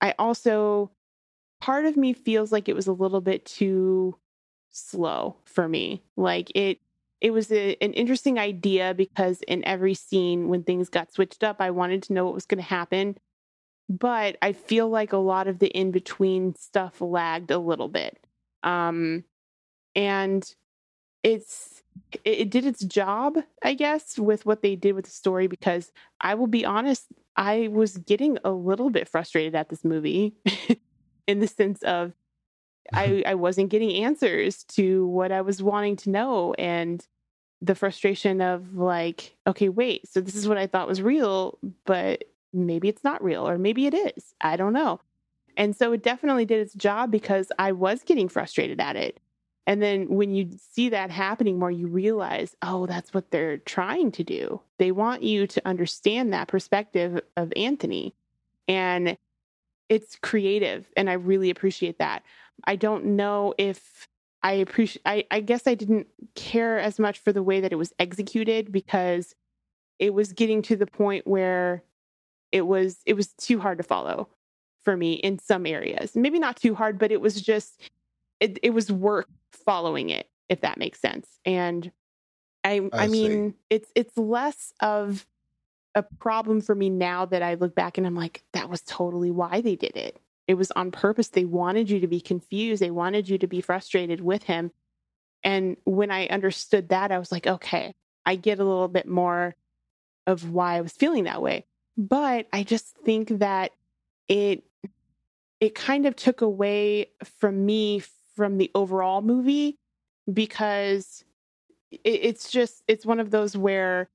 I also, part of me feels like it was a little bit too slow for me. Like it, It was a, an interesting idea because in every scene when things got switched up, I wanted to know what was going to happen. But I feel like a lot of the in-between stuff lagged a little bit. Um, and it's it, it did its job, I guess, with what they did with the story, because I will be honest, I was getting a little bit frustrated at this movie in the sense of I, I wasn't getting answers to what I was wanting to know. And the frustration of like, okay, wait, so this is what I thought was real, but maybe it's not real, or maybe it is. I don't know. And so it definitely did its job because I was getting frustrated at it. And then when you see that happening more, you realize, oh, that's what they're trying to do. They want you to understand that perspective of Anthony. And it's creative. And I really appreciate that. I don't know if I appreciate, I, I guess I didn't care as much for the way that it was executed because it was getting to the point where it was, it was too hard to follow for me in some areas. Maybe not too hard, but it was just, it, it was work following it, if that makes sense. And I, I, I mean, see. it's, it's less of a problem for me now that I look back and I'm like, that was totally why they did it. It was on purpose. They wanted you to be confused. They wanted you to be frustrated with him. And when I understood that, I was like, okay, I get a little bit more of why I was feeling that way. But I just think that it, it kind of took away from me from the overall movie because it, it's just, it's one of those where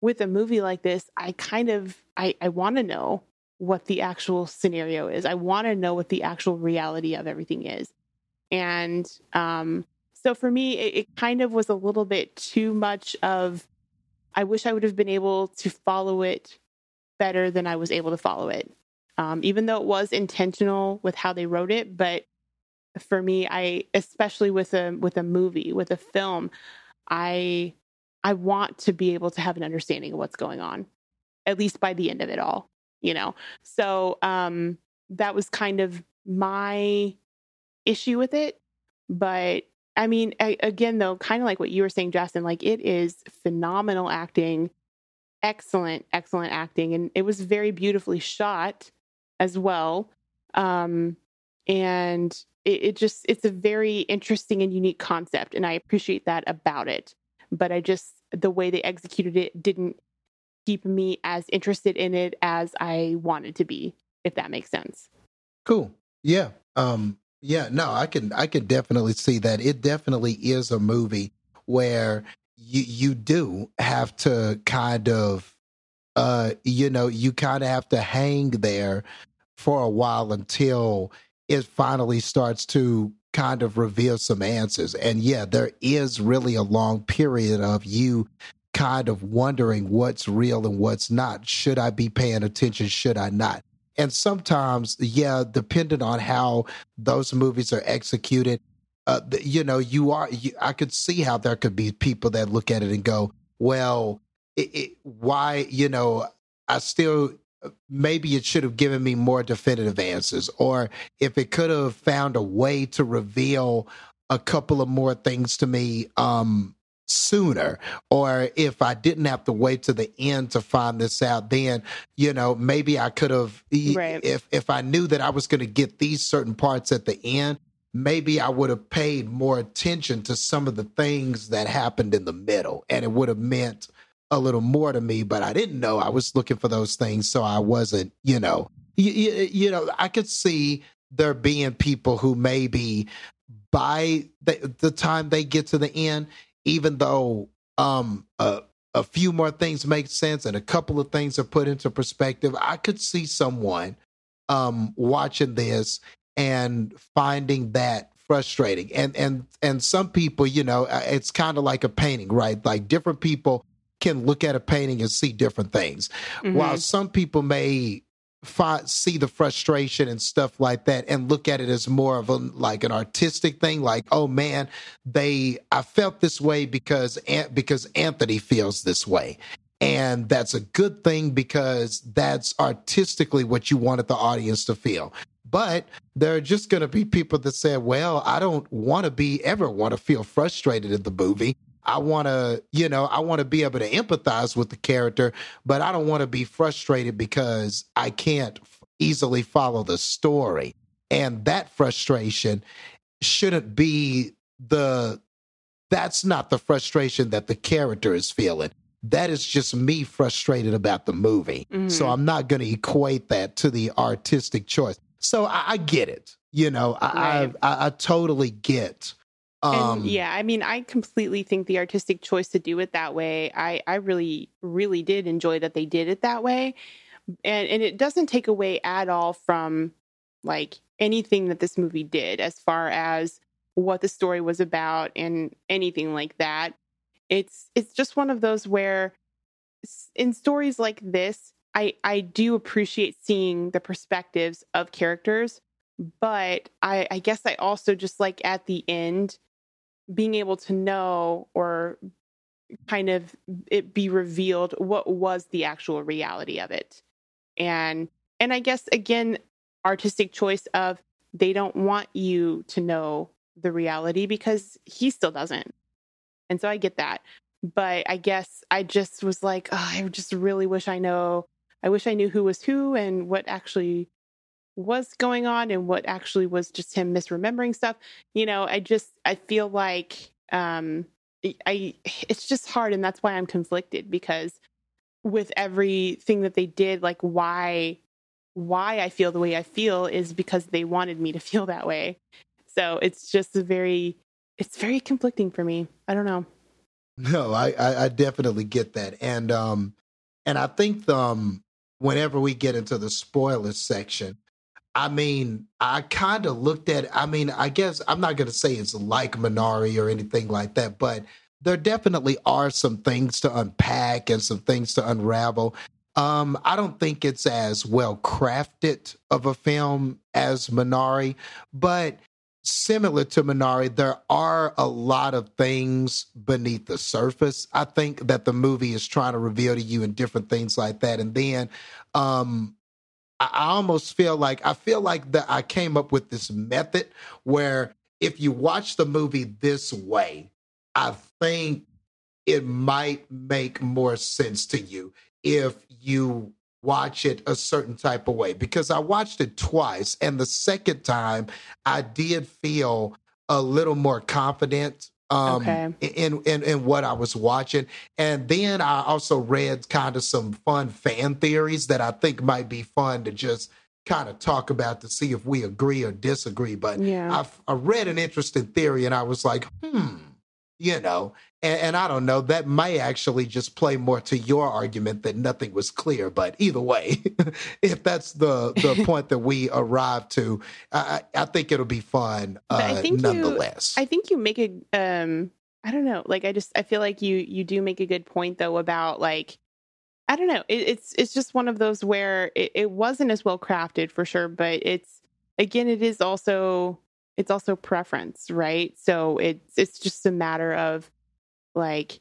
with a movie like this, I kind of, I, I want to know what the actual scenario is. I want to know what the actual reality of everything is. And um, so for me, it, it kind of was a little bit too much of, I wish I would have been able to follow it better than I was able to follow it. Um, even though it was intentional with how they wrote it. But for me, I, especially with a, with a movie, with a film, I, I want to be able to have an understanding of what's going on, at least by the end of it all. You know, so um, that was kind of my issue with it. But I mean, I, again, though, kind of like what you were saying, Justin, like it is phenomenal acting, excellent, excellent acting. And it was very beautifully shot as well. Um, and it, it just, it's a very interesting and unique concept. And I appreciate that about it. But I just, the way they executed it didn't keep me as interested in it as I wanted to be, if that makes sense. Cool. Yeah. Um, yeah, no, I can, I can definitely see that. It definitely is a movie where you, you do have to kind of, uh, you know, you kind of have to hang there for a while until it finally starts to kind of reveal some answers. And yeah, there is really a long period of you kind of wondering what's real and what's not. Should I be paying attention? Should I not? And sometimes, yeah, depending on how those movies are executed, uh, you know, you are, you, I could see how there could be people that look at it and go, well, it, it, why, you know, I still, maybe it should have given me more definitive answers, or if it could have found a way to reveal a couple of more things to me, um, sooner, or if I didn't have to wait to the end to find this out, then, you know, maybe I could have, right. if, if I knew that I was going to get these certain parts at the end, maybe I would have paid more attention to some of the things that happened in the middle, and it would have meant a little more to me, but I didn't know I was looking for those things. So I wasn't, you know, you, you, you know, I could see there being people who maybe by the, the time they get to the end, even though um, a, a few more things make sense and a couple of things are put into perspective, I could see someone um, watching this and finding that frustrating. And and and some people, you know, it's kind of like a painting, right? Like different people can look at a painting and see different things. Mm-hmm. While some people may find, see the frustration and stuff like that and look at it as more of a, like an artistic thing. Like, oh man, they, I felt this way because, because Anthony feels this way. And that's a good thing because that's artistically what you wanted the audience to feel. But there are just going to be people that say, well, I don't want to be ever want to feel frustrated in the movie. I want to, you know, I want to be able to empathize with the character, but I don't want to be frustrated because I can't f- easily follow the story. And that frustration shouldn't be the, that's not the frustration that the character is feeling. That is just me frustrated about the movie. Mm-hmm. So I'm not going to equate that to the artistic choice. So I, I get it. You know, I, right. I, I, I totally get Um, and yeah, I mean, I completely think the artistic choice to do it that way, I, I really, really did enjoy that they did it that way. And, and it doesn't take away at all from, like, anything that this movie did as far as what the story was about and anything like that. It's it's just one of those where in stories like this, I, I do appreciate seeing the perspectives of characters. But I, I guess I also just like at the end being able to know or kind of it be revealed what was the actual reality of it. And and I guess, again, artistic choice of they don't want you to know the reality because he still doesn't. And so I get that. But I guess I just was like, oh, I just really wish I know. I wish I knew who was who and what actually was going on and what actually was just him misremembering stuff. You know, I just, I feel like um, I, it's just hard. And that's why I'm conflicted, because with everything that they did, like why, why I feel the way I feel is because they wanted me to feel that way. So it's just a very, it's very conflicting for me. I don't know. No, I, I, I definitely get that. And, um, and I think, um, whenever we get into the spoiler section, I mean, I kind of looked at, I mean, I guess I'm not going to say it's like Minari or anything like that, but there definitely are some things to unpack and some things to unravel. Um, I don't think it's as well crafted of a film as Minari, but similar to Minari, there are a lot of things beneath the surface, I think, that the movie is trying to reveal to you and different things like that. And then, um, I almost feel like, I feel like that I came up with this method where if you watch the movie this way, I think it might make more sense to you if you watch it a certain type of way. Because I watched it twice, and the second time I did feel a little more confident um, okay. in, in, in what I was watching. And then I also read kind of some fun fan theories that I think might be fun to just kind of talk about to see if we agree or disagree. But yeah. I've, I read an interesting theory and I was like, hmm, you know, and, and I don't know, that might actually just play more to your argument that nothing was clear. But either way, if that's the, the point that we arrive to, I, I think it'll be fun. Uh, I think nonetheless, you, I think you make a, um, I don't know, like I just, I feel like you, you do make a good point though about like, I don't know, it, it's, it's just one of those where it, it wasn't as well crafted for sure, but it's, again, it is also, it's also preference, right? So it's it's just a matter of like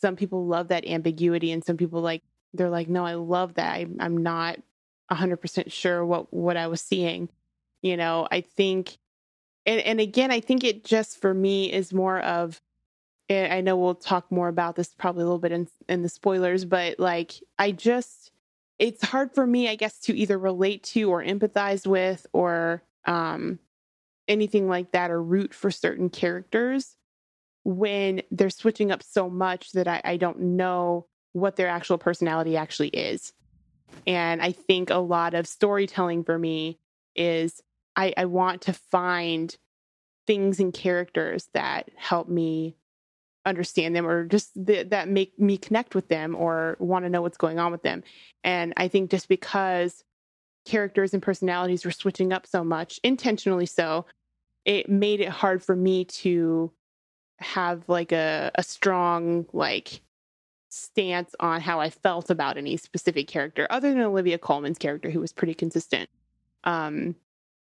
some people love that ambiguity and some people like they're like, no, I love that. I, I'm not one hundred percent sure what, what I was seeing. You know, I think, and, and again, I think it just for me is more of, and I know we'll talk more about this probably a little bit in, in the spoilers, but like I just, it's hard for me, I guess, to either relate to or empathize with or, um, anything like that or root for certain characters when they're switching up so much that I, I don't know what their actual personality actually is. And I think a lot of storytelling for me is I, I want to find things in characters that help me understand them or just th- that make me connect with them or want to know what's going on with them. And I think just because characters and personalities were switching up so much, intentionally so, it made it hard for me to have like a, a strong like stance on how I felt about any specific character other than Olivia Colman's character, who was pretty consistent. Um,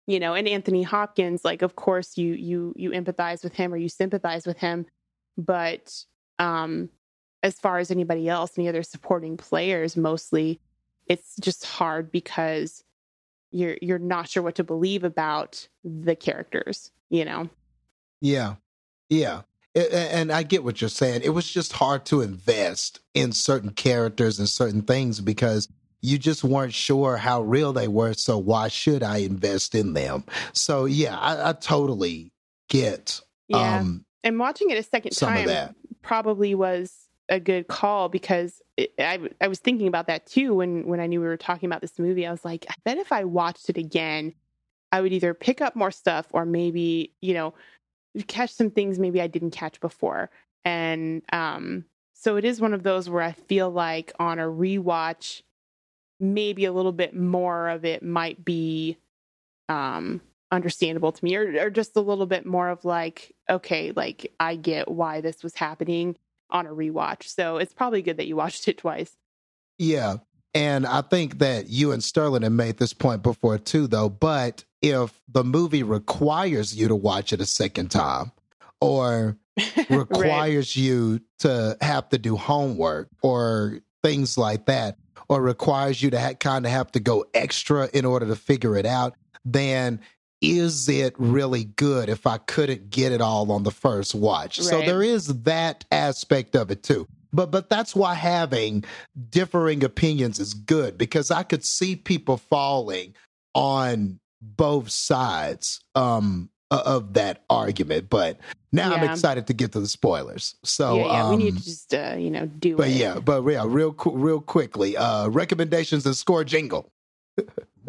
you know, and Anthony Hopkins, like, of course you, you, you empathize with him or you sympathize with him, but um, as far as anybody else, any other supporting players, mostly it's just hard because you're, you're not sure what to believe about the characters, you know? Yeah. Yeah. It, and I get what you're saying. It was just hard to invest in certain characters and certain things because you just weren't sure how real they were. So why should I invest in them? So yeah, I, I totally get. Yeah. Um, and watching it a second time probably was a good call because it, I, I was thinking about that too. When, when I knew we were talking about this movie, I was like, I bet if I watched it again, I would either pick up more stuff or maybe, you know, catch some things maybe I didn't catch before. And um, so it is one of those where I feel like on a rewatch, maybe a little bit more of it might be um, understandable to me, or, or just a little bit more of like, okay, like I get why this was happening on a rewatch. So it's probably good that you watched it twice. Yeah. And I think that you and Sterling have made this point before too, though. But if the movie requires you to watch it a second time, or requires right. you to have to do homework or things like that, or requires you to ha- kind of have to go extra in order to figure it out, then is it really good if I couldn't get it all on the first watch? Right. So there is that aspect of it too. But but that's why having differing opinions is good, because I could see people falling on both sides um, of that argument. But now yeah. I'm excited to get to the spoilers. So yeah, yeah. Um, we need to just uh, you know do but it. But yeah, but yeah, real real quickly, uh, recommendations and score jingle.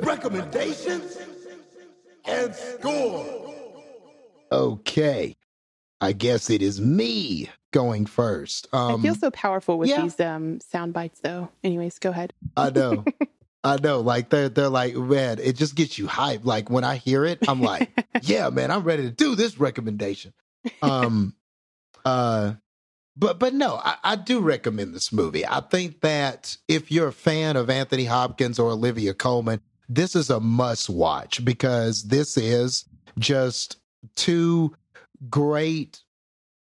Recommendations and score. Okay, I guess it is me going first. Um, I feel so powerful with yeah. these um, sound bites, though. Anyways, go ahead. I know. I know. Like, they're, they're like, man, it just gets you hyped. Like, when I hear it, I'm like, yeah, man, I'm ready to do this recommendation. Um, uh, but but no, I, I do recommend this movie. I think that if you're a fan of Anthony Hopkins or Olivia Colman, this is a must-watch, because this is just two great,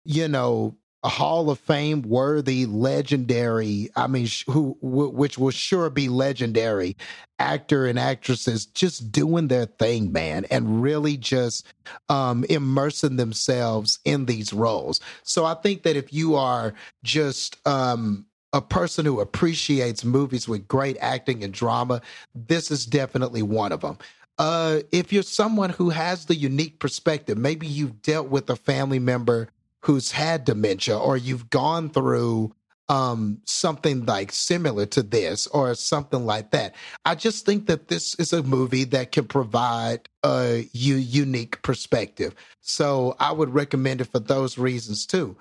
you know, a Hall of Fame worthy, legendary, I mean, sh- who, w- which will sure be legendary actor and actresses just doing their thing, man, and really just um, immersing themselves in these roles. So I think that if you are just um, a person who appreciates movies with great acting and drama, this is definitely one of them. Uh, if you're someone who has the unique perspective, maybe you've dealt with a family member who's had dementia, or you've gone through um, something like similar to this or something like that. I just think that this is a movie that can provide a u- unique perspective. So I would recommend it for those reasons too.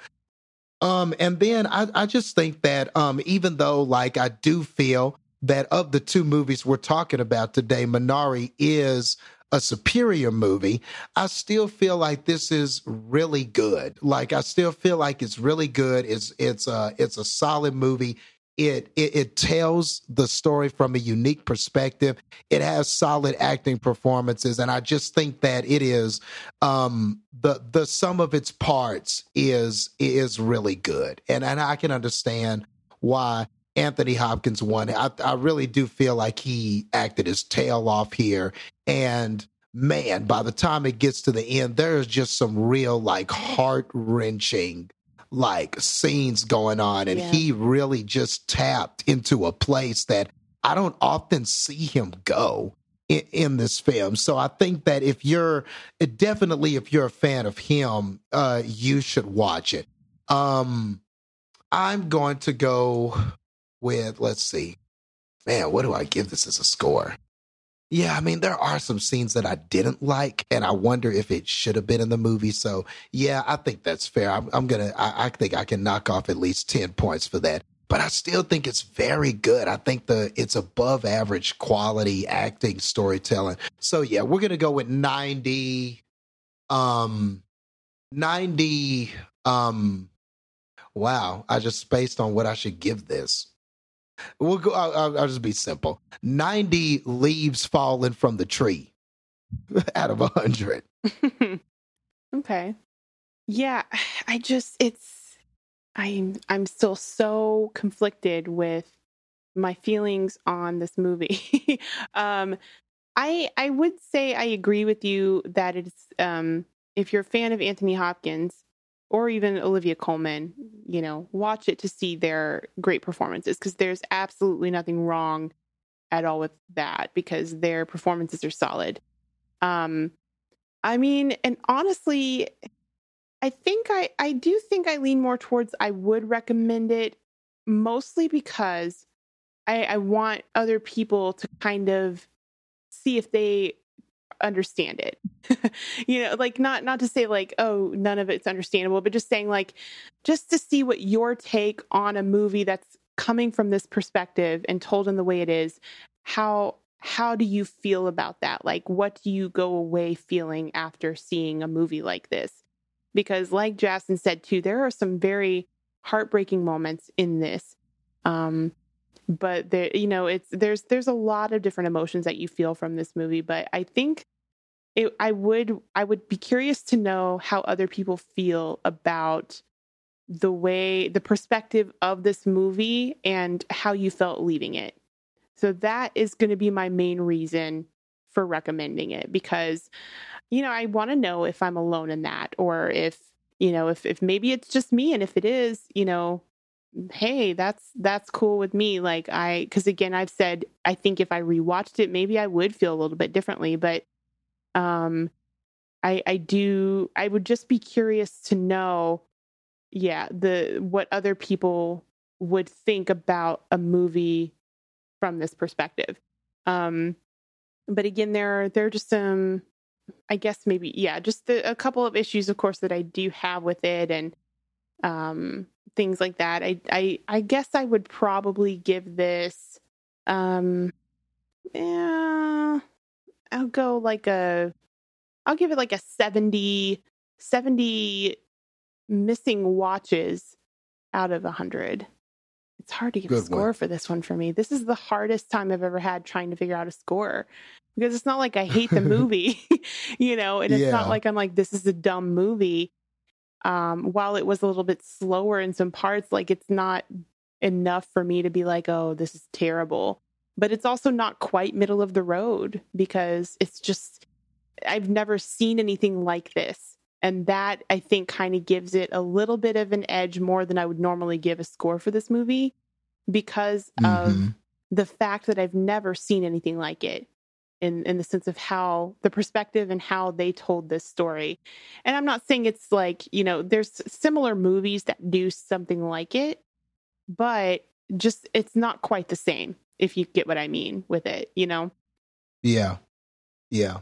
Um, and then I, I just think that um, even though like I do feel that of the two movies we're talking about today, Minari is a superior movie, I still feel like this is really good. Like, I still feel like it's really good. It's it's a, it's a solid movie. It, it it tells the story from a unique perspective. It has solid acting performances, and I just think that it is um, the the sum of its parts is is really good. And and I can understand why Anthony Hopkins won. I, I really do feel like he acted his tail off here. And man, by the time it gets to the end, there's just some real like heart wrenching like scenes going on. And yeah. he really just tapped into a place that I don't often see him go in, in this film. So I think that if you're definitely, if you're a fan of him, uh, you should watch it. Um, I'm going to go with, let's see, man, what do I give this as a score? Yeah, I mean, there are some scenes that I didn't like, and I wonder if it should have been in the movie. So, yeah, I think that's fair. I'm, I'm going to, I think I can knock off at least ten points for that. But I still think it's very good. I think the it's above average quality acting, storytelling. So, yeah, we're going to go with ninety, um, ninety, um, wow, I just spaced on what I should give this. We'll go. I'll, I'll just be simple. Ninety leaves falling from the tree out of a hundred. Okay. Yeah, I just it's I'm I'm still so conflicted with my feelings on this movie. um, I I would say I agree with you that it's um if you're a fan of Anthony Hopkins or even Olivia Colman, you know, watch it to see their great performances, because there's absolutely nothing wrong at all with that, because their performances are solid. Um, I mean, and honestly, I think I, I do think I lean more towards I would recommend it, mostly because I, I want other people to kind of see if they understand it. You know, like not not to say like, oh, none of it's understandable, but just saying like, just to see what your take on a movie that's coming from this perspective and told in the way it is, how how do you feel about that? Like, what do you go away feeling after seeing a movie like this? Because like Jason said too, there are some very heartbreaking moments in this. Um, but there, you know, it's, there's, there's a lot of different emotions that you feel from this movie, but I think it, I would, I would be curious to know how other people feel about the way, the perspective of this movie and how you felt leaving it. So that is going to be my main reason for recommending it, because, you know, I want to know if I'm alone in that, or if, you know, if, if maybe it's just me, and if it is, you know, hey, that's, that's cool with me. Like I, cause again, I've said, I think if I rewatched it, maybe I would feel a little bit differently, but, um, I, I do, I would just be curious to know, yeah, the, what other people would think about a movie from this perspective. Um, but again, there, there are just some, I guess maybe, yeah, just the, a couple of issues, of course, that I do have with it, and, um, things like that. I, I, I guess I would probably give this, um, yeah, I'll go like a, I'll give it like a seventy, seventy missing watches out of a hundred. It's hard to give Good a score one. for this one for me. This is the hardest time I've ever had trying to figure out a score, because it's not like I hate the movie, you know, and it's yeah. not like I'm like, this is a dumb movie. Um, while it was a little bit slower in some parts, like it's not enough for me to be like, oh, this is terrible, but it's also not quite middle of the road, because it's just, I've never seen anything like this. And that, I think, kind of gives it a little bit of an edge more than I would normally give a score for this movie, because mm-hmm. of the fact that I've never seen anything like it. In, in the sense of how the perspective and how they told this story. And I'm not saying it's like, you know, there's similar movies that do something like it, but just, it's not quite the same, if you get what I mean with it, you know? Yeah. Yeah.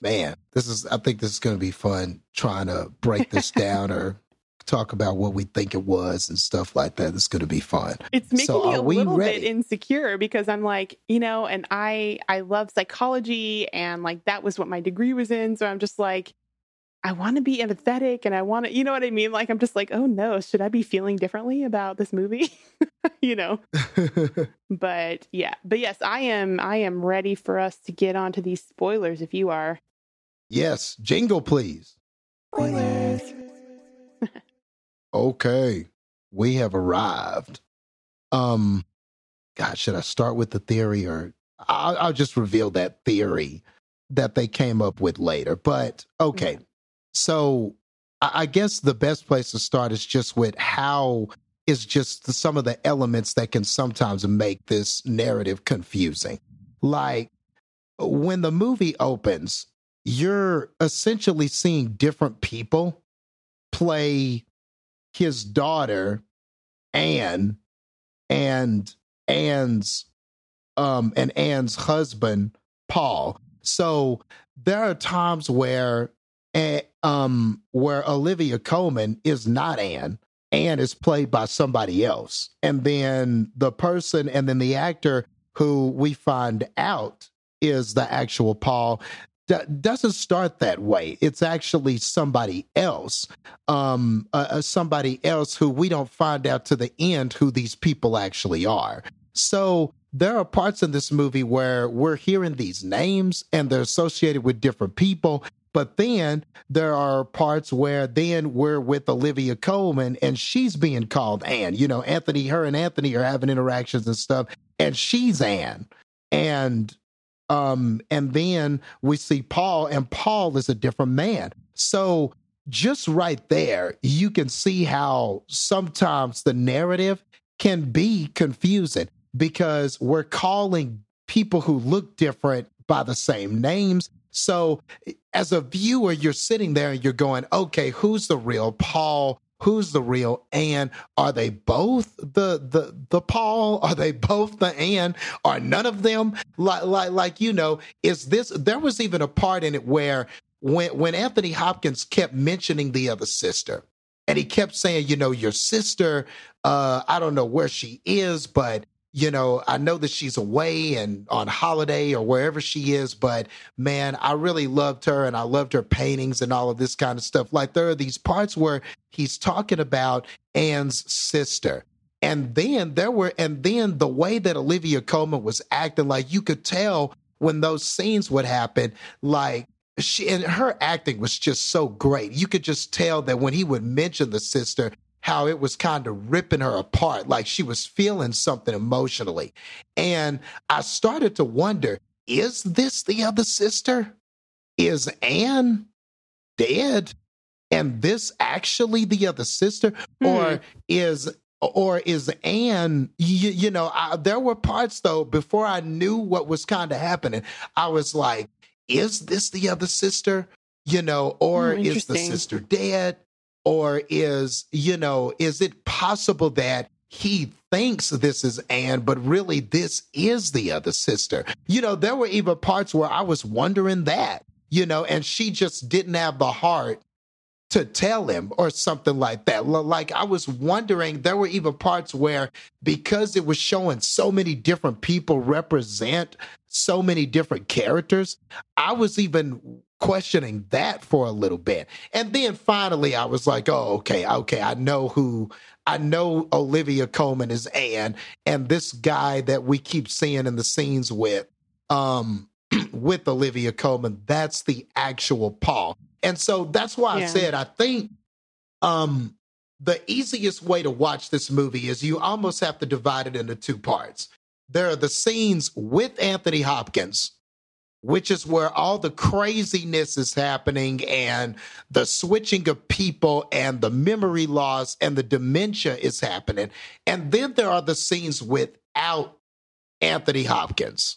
Man, this is, I think this is going to be fun trying to break this down or talk about what we think it was and stuff like that. It's going to be fun. It's making so me a little ready? bit insecure, because I'm like, you know, and I, I love psychology, and like, that was what my degree was in. So I'm just like, I want to be empathetic, and I want to, you know what I mean? Like, I'm just like, oh no, should I be feeling differently about this movie? You know, but yeah, but yes, I am, I am ready for us to get onto these spoilers if you are. Yes. Jingle, please. Spoilers. Okay, we have arrived. Um, God, should I start with the theory, or I'll, I'll just reveal that theory that they came up with later? But okay, yeah. So I, I guess the best place to start is just with how is just the, some of the elements that can sometimes make this narrative confusing. Like when the movie opens, you're essentially seeing different people play his daughter, Anne, and Anne's um, and Anne's husband, Paul. So there are times where um, where Olivia Colman is not Anne. Anne is played by somebody else, and then the person, and then the actor who we find out is the actual Paul. Doesn't start that way. It's actually somebody else, um, uh, somebody else who we don't find out to the end who these people actually are. So there are parts in this movie where we're hearing these names and they're associated with different people. But then there are parts where then we're with Olivia Colman and she's being called Anne. You know, Anthony, her and Anthony are having interactions and stuff, and she's Anne. And Um, and then we see Paul, and Paul is a different man. So just right there, you can see how sometimes the narrative can be confusing, because we're calling people who look different by the same names. So as a viewer, you're sitting there and you're going, okay, who's the real Paul? who's the real Anne? Are they both the the the Paul? Are they both the Anne? Are none of them? Like, like, like you know, is this, there was even a part in it where when, when Anthony Hopkins kept mentioning the other sister, and he kept saying, you know, your sister, uh, I don't know where she is, but, you know, I know that she's away and on holiday or wherever she is, but man, I really loved her and I loved her paintings and all of this kind of stuff. Like, there are these parts where he's talking about Anne's sister. And then there were, and then the way that Olivia Colman was acting, like, you could tell when those scenes would happen, like, she, and her acting was just so great. You could just tell that when he would mention the sister, how it was kind of ripping her apart, like she was feeling something emotionally. And I started to wonder, is this the other sister? Is Anne dead? And this actually the other sister? Mm-hmm. Or is or is Anne, you, you know, I, there were parts, though, before I knew what was kind of happening, I was like, is this the other sister? You know, or oh, is the sister dead? Or is, you know, is it possible that he thinks this is Anne, but really this is the other sister? You know, there were even parts where I was wondering that, you know, and she just didn't have the heart to tell him or something like that. Like, I was wondering, there were even parts where, because it was showing so many different people represent so many different characters, I was even questioning that for a little bit. And then finally I was like, oh, okay, okay, I know who, I know Olivia Colman is Anne, and this guy that we keep seeing in the scenes with, um, with Olivia Colman, that's the actual Paul. And so that's why yeah. I said, I think um, the easiest way to watch this movie is you almost have to divide it into two parts. There are the scenes with Anthony Hopkins, which is where all the craziness is happening and the switching of people and the memory loss and the dementia is happening. And then there are the scenes without Anthony Hopkins.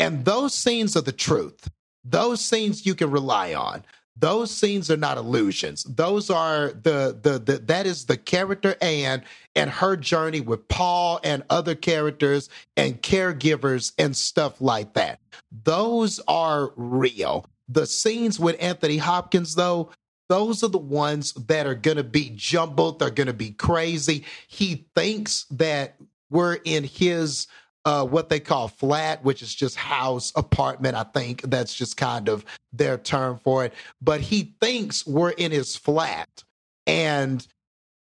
And those scenes are the truth. Those scenes you can rely on. Those scenes are not illusions. Those are the, the, the, that is the character Anne and her journey with Paul and other characters and caregivers and stuff like that. Those are real. The scenes with Anthony Hopkins, though, those are the ones that are going to be jumbled. They're going to be crazy. He thinks that we're in his, Uh, what they call flat, which is just house, apartment, I think. That's just kind of their term for it. But he thinks we're in his flat, and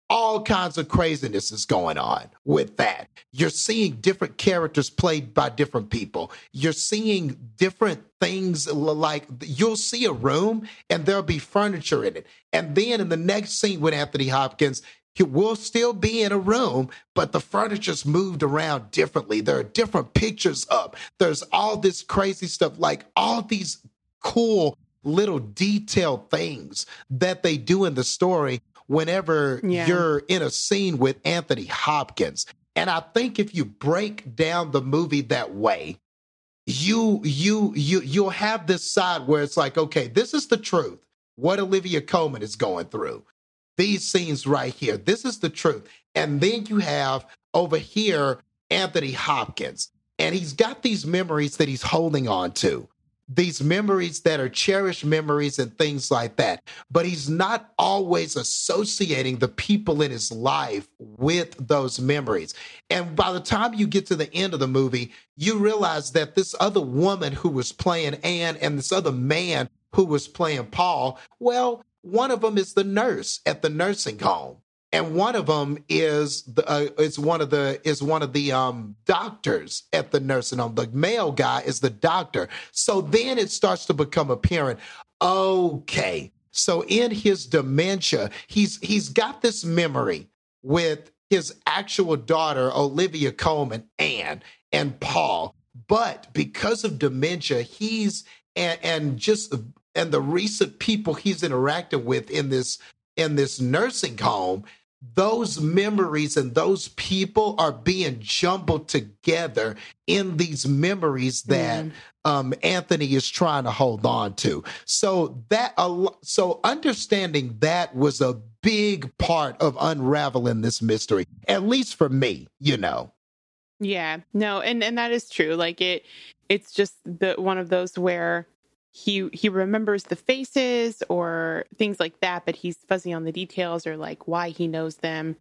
all kinds of craziness is going on with that. You're seeing different characters played by different people. You're seeing different things, like you'll see a room and there'll be furniture in it. And then in the next scene with Anthony Hopkins, he will still be in a room, but the furniture's moved around differently. There are different pictures up. There's all this crazy stuff, like all these cool little detailed things that they do in the story whenever yeah. you're in a scene with Anthony Hopkins. And I think if you break down the movie that way, you you you you'll have this side where it's like, okay, this is the truth, what Olivia Colman is going through. These scenes right here, this is the truth. And then you have over here, Anthony Hopkins. And he's got these memories that he's holding on to, these memories that are cherished memories and things like that. But he's not always associating the people in his life with those memories. And by the time you get to the end of the movie, you realize that this other woman who was playing Anne and this other man who was playing Paul, well, one of them is the nurse at the nursing home, and one of them is the uh, is one of the is one of the um, doctors at the nursing home. The male guy is the doctor. So then it starts to become apparent. Okay, so in his dementia, he's he's got this memory with his actual daughter, Olivia Colman, Anne, and Paul, but because of dementia, he's and, and just. and the recent people he's interacted with in this in this nursing home, those memories and those people are being jumbled together in these memories that mm. um, Anthony is trying to hold on to. So that, so understanding that was a big part of unraveling this mystery, at least for me, you know. Yeah, no, and, and that is true. Like it, it's just the one of those where he he remembers the faces or things like that, but he's fuzzy on the details or like why he knows them.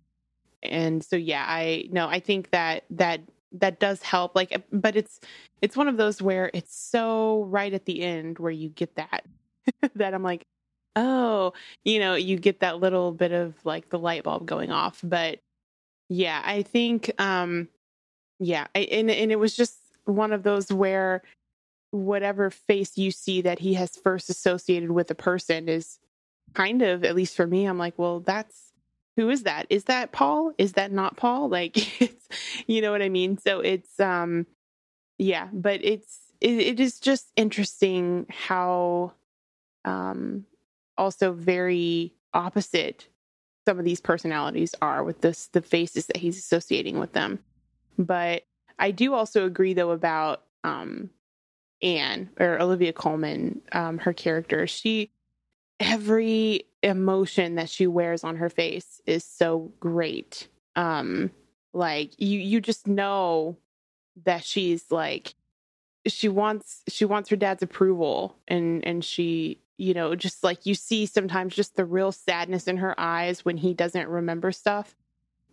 And so, yeah, I no, I think that that that does help. Like, but it's it's one of those where it's so right at the end where you get that that I'm like, oh, you know, you get that little bit of like the light bulb going off. But yeah, I think, um, yeah, I, and and it was just one of those where whatever face you see that he has first associated with a person is kind of, at least for me, I'm like, well, that's, who is that? Is that Paul? Is that not Paul? Like, it's, you know what I mean? So it's, um, yeah, but it's, it, it is just interesting how, um, also very opposite some of these personalities are with this, the faces that he's associating with them. But I do also agree though about, um, Anne or Olivia Colman, um, her character, she, every emotion that she wears on her face is so great. Um, like you, you just know that she's like, she wants, she wants her dad's approval. And, and she, you know, just like you see sometimes just the real sadness in her eyes when he doesn't remember stuff.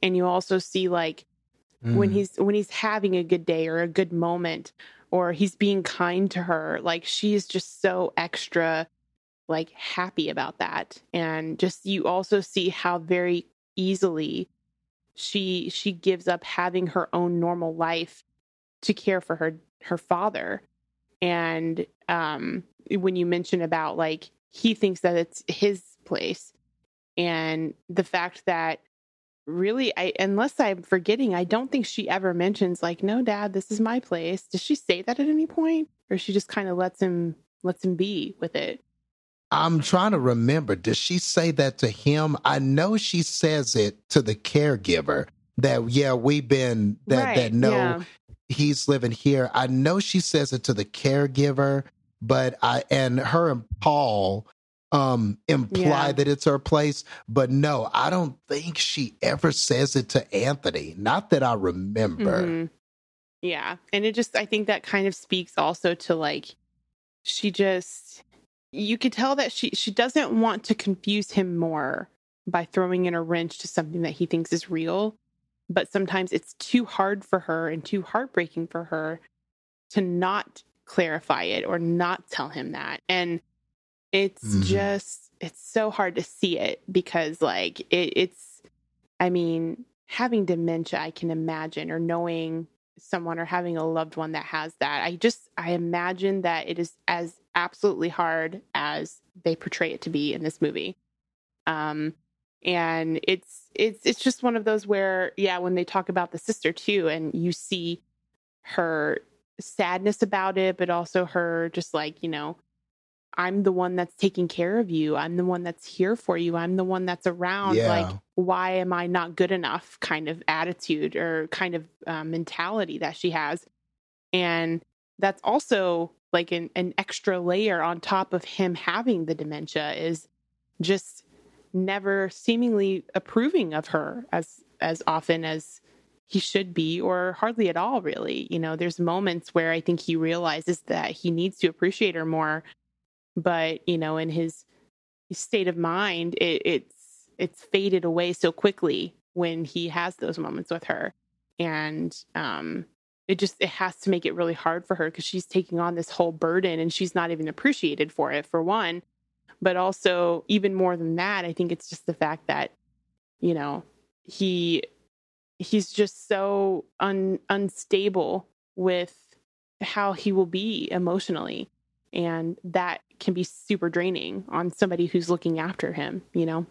And you also see like mm. when he's, when he's having a good day or a good moment, or he's being kind to her. Like, she is just so extra, like, happy about that. And just, you also see how very easily she she gives up having her own normal life to care for her, her father. And um, when you mention about, like, he thinks that it's his place. And the fact that, really, I unless I'm forgetting, I don't think she ever mentions like, no, Dad, this is my place. Does she say that at any point, or she just kind of lets him lets him be with it? I'm trying to remember. Does she say that to him? I know she says it to the caregiver. That yeah, we've been that right, that no, yeah. he's living here. I know she says it to the caregiver, but I and her and Paul. Um, imply yeah. that it's her place, but no, I don't think she ever says it to Anthony. Not that I remember. Mm-hmm. Yeah. And it just, I think that kind of speaks also to like, she just, you could tell that she, she doesn't want to confuse him more by throwing in a wrench to something that he thinks is real. But sometimes it's too hard for her and too heartbreaking for her to not clarify it or not tell him that. And It's mm. just, it's so hard to see it because like it, it's, I mean, having dementia, I can imagine, or knowing someone or having a loved one that has that. I just, I imagine that it is as absolutely hard as they portray it to be in this movie. Um, and it's, it's, it's just one of those where, yeah, when they talk about the sister too, and you see her sadness about it, but also her just like, you know, I'm the one that's taking care of you. I'm the one that's here for you. I'm the one that's around. Yeah. Like, why am I not good enough kind of attitude or kind of uh, mentality that she has. And that's also like an, an extra layer on top of him having the dementia is just never seemingly approving of her as, as often as he should be, or hardly at all, really. You know, there's moments where I think he realizes that he needs to appreciate her more. But, you know, in his state of mind, it, it's it's faded away so quickly when he has those moments with her. And um, it just, it has to make it really hard for her because she's taking on this whole burden and she's not even appreciated for it, for one. But also, even more than that, I think it's just the fact that, you know, he he's just so un, unstable with how he will be emotionally. And that can be super draining on somebody who's looking after him, you know?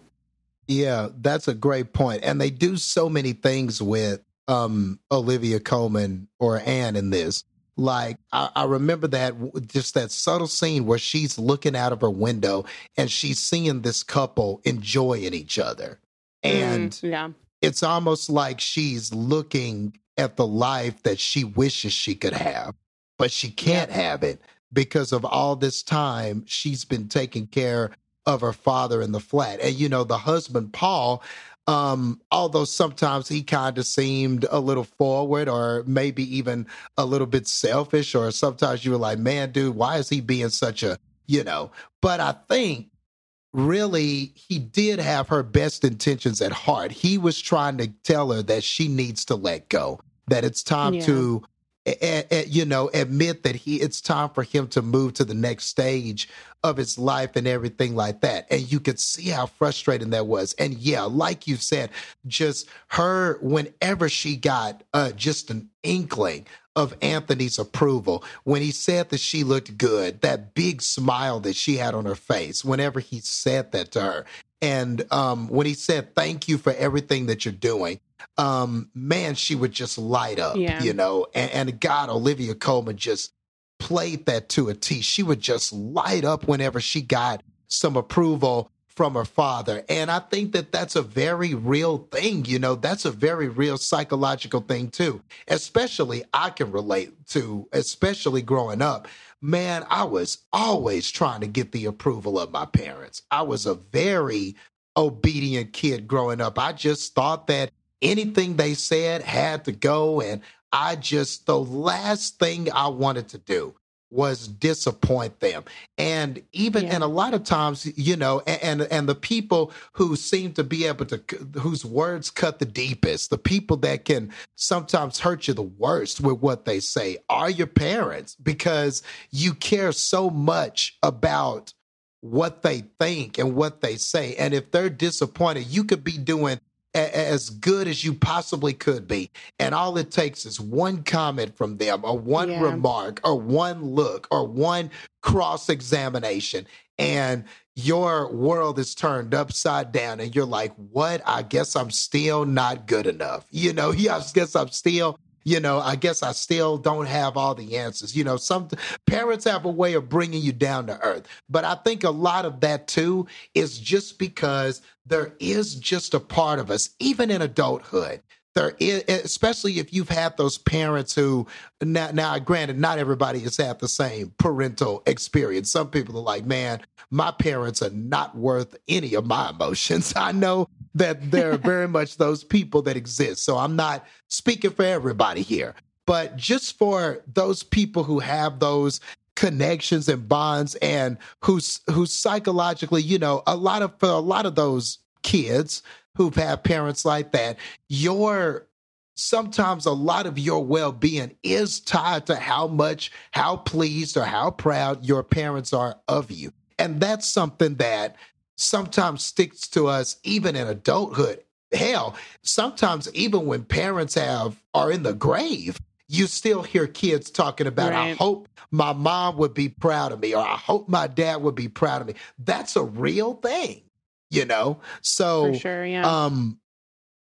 Yeah, that's a great point. And they do so many things with um, Olivia Colman or Anne in this. Like, I, I remember that, just that subtle scene where she's looking out of her window and she's seeing this couple enjoying each other. And mm, yeah. it's almost like she's looking at the life that she wishes she could have, but she can't have it because of all this time she's been taking care of her father in the flat. And, you know, the husband, Paul, um, although sometimes he kind of seemed a little forward or maybe even a little bit selfish, or sometimes you were like, man, dude, why is he being such a, you know, but I think really, he did have her best intentions at heart. He was trying to tell her that she needs to let go, that it's time yeah. to, a, a, you know, admit that he it's time for him to move to the next stage of his life and everything like that. And you could see how frustrating that was. And yeah, like you said, just her, whenever she got uh, just an inkling of Anthony's approval, when he said that she looked good, that big smile that she had on her face, whenever he said that to her. And um, when he said, thank you for everything that you're doing, um, man, she would just light up, yeah. you know, and, and God, Olivia Colman just played that to a T. She would just light up whenever she got some approval from her father. And I think that that's a very real thing. You know, that's a very real psychological thing too, especially I can relate to, especially growing up, man, I was always trying to get the approval of my parents. I was a very obedient kid growing up. I just thought that anything they said had to go. And I just, the last thing I wanted to do was disappoint them. And even, yeah. and a lot of times, you know, and, and, and the people who seem to be able to, whose words cut the deepest, the people that can sometimes hurt you the worst with what they say are your parents, because you care so much about what they think and what they say. And if they're disappointed, you could be doing as good as you possibly could be, and all it takes is one comment from them, or one yeah. remark, or one look, or one cross-examination, and your world is turned upside down, and you're like, what? I guess I'm still not good enough. You know, yeah, I guess I'm still, you know, I guess I still don't have all the answers. You know, some parents have a way of bringing you down to earth. But I think a lot of that, too, is just because there is just a part of us, even in adulthood, there is, especially if you've had those parents who, now, now granted, not everybody has had the same parental experience. Some people are like, man, my parents are not worth any of my emotions. I know that there are very much those people that exist. So I'm not speaking for everybody here, but just for those people who have those connections and bonds and who's, who's psychologically, you know, a lot of, for a lot of those kids who've had parents like that, your, sometimes a lot of your well-being is tied to how much, how pleased or how proud your parents are of you. And that's something that sometimes sticks to us even in adulthood. Hell, sometimes even when parents have are in the grave, you still hear kids talking about, right. I hope my mom would be proud of me, or I hope my dad would be proud of me. That's a real thing, you know? So, For sure, yeah. um,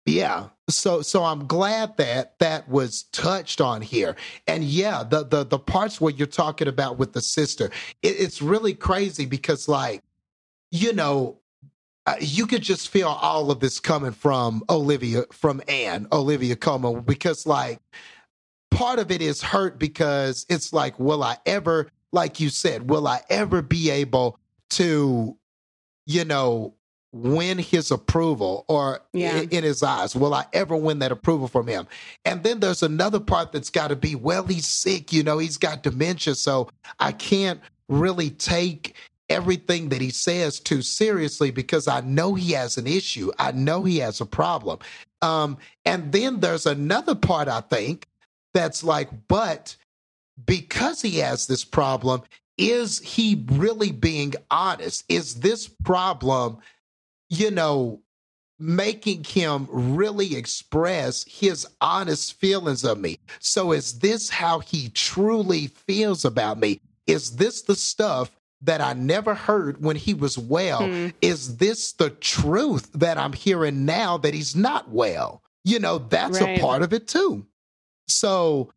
yeah. So, so I'm glad that that was touched on here. And yeah, the, the, the parts where you're talking about with the sister, it, it's really crazy because like, you know, you could just feel all of this coming from Olivia, from Anne, Olivia Colman, because like part of it is hurt because it's like, will I ever, like you said, will I ever be able to, you know, win his approval or yeah. in, in his eyes? Will I ever win that approval from him? And then there's another part that's got to be, well, he's sick, you know, he's got dementia, so I can't really take everything that he says too seriously because I know he has an issue. I know he has a problem. Um, and then there's another part, I think, that's like, but because he has this problem, is he really being honest? Is this problem, you know, making him really express his honest feelings of me? So is this how he truly feels about me? Is this the stuff that I never heard when he was well? Mm. Is this the truth that I'm hearing now that he's not well? You know, that's right. a part of it too. So,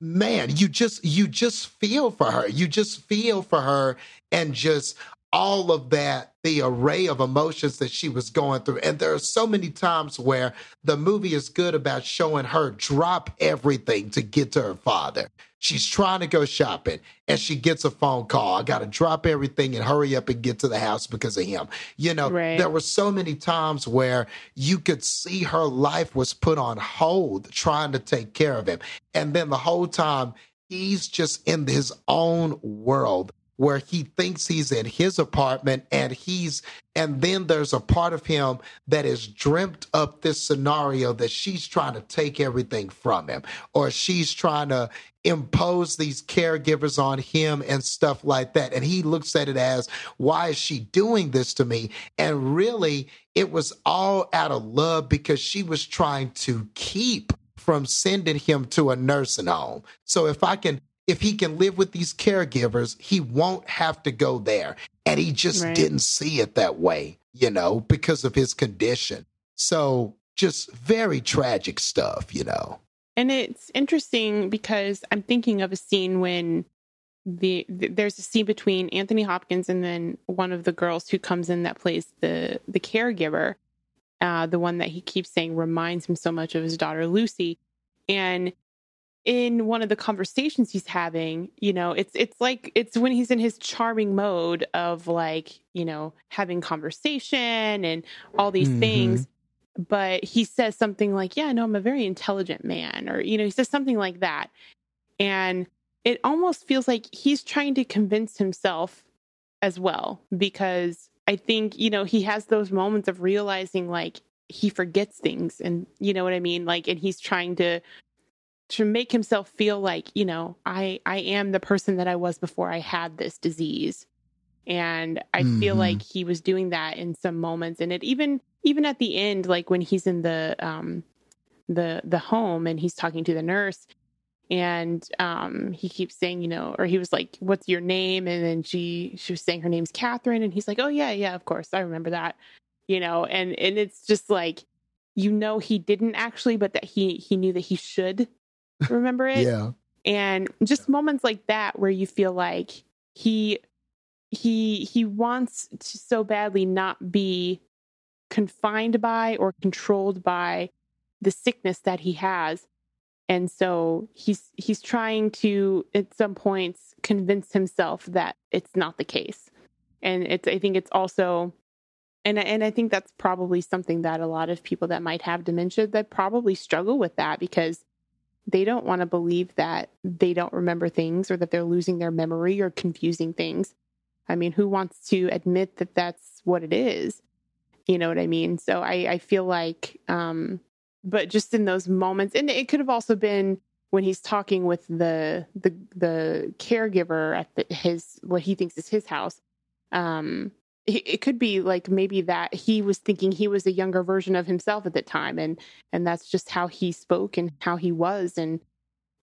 man, you just, you just feel for her. You just feel for her and just all of that the array of emotions that she was going through. And there are so many times where the movie is good about showing her drop everything to get to her father. She's trying to go shopping and she gets a phone call. I got to drop everything and hurry up and get to the house because of him. You know, right. There were so many times where you could see her life was put on hold trying to take care of him. And then the whole time he's just in his own world where he thinks he's in his apartment and he's, and then there's a part of him that has dreamt up this scenario that she's trying to take everything from him, or she's trying to impose these caregivers on him and stuff like that. And he looks at it as, why is she doing this to me? And really, it was all out of love because she was trying to keep from sending him to a nursing home. So if I can, if he can live with these caregivers, he won't have to go there. And he just right. didn't see it that way, you know, because of his condition. So just very tragic stuff, you know. And it's interesting because I'm thinking of a scene when the, the there's a scene between Anthony Hopkins and then one of the girls who comes in that plays the, the caregiver, uh, the one that he keeps saying reminds him so much of his daughter, Lucy. And in one of the conversations he's having, you know, it's it's like it's when he's in his charming mode of like, you know, having conversation and all these mm-hmm. things. But he says something like, yeah, no, I'm a very intelligent man, or, you know, he says something like that. And it almost feels like he's trying to convince himself as well, because I think, you know, he has those moments of realizing like he forgets things and, you know what I mean? Like, and he's trying to to make himself feel like, you know, I, I am the person that I was before I had this disease. And I mm-hmm. feel like he was doing that in some moments. And it even, even at the end, like when he's in the, um, the, the home and he's talking to the nurse and, um, he keeps saying, you know, or he was like, what's your name? And then she, she was saying her name's Catherine. And he's like, oh yeah, yeah, of course. I remember that, you know? And, and it's just like, you know, he didn't actually, but that he, he knew that he should remember it. Yeah. And just moments like that where you feel like he he he wants to so badly not be confined by or controlled by the sickness that he has. And so he's he's trying to at some points convince himself that it's not the case. And it's I think it's also and and I think that's probably something that a lot of people that might have dementia that probably struggle with that, because they don't want to believe that they don't remember things or that they're losing their memory or confusing things. I mean, who wants to admit that that's what it is? You know what I mean? So I, I feel like, um, but just in those moments, and it could have also been when he's talking with the, the, the caregiver at the, his, what he thinks is his house. Um, it, it could be like maybe that he was thinking he was a younger version of himself at the time. And, and that's just how he spoke and how he was and,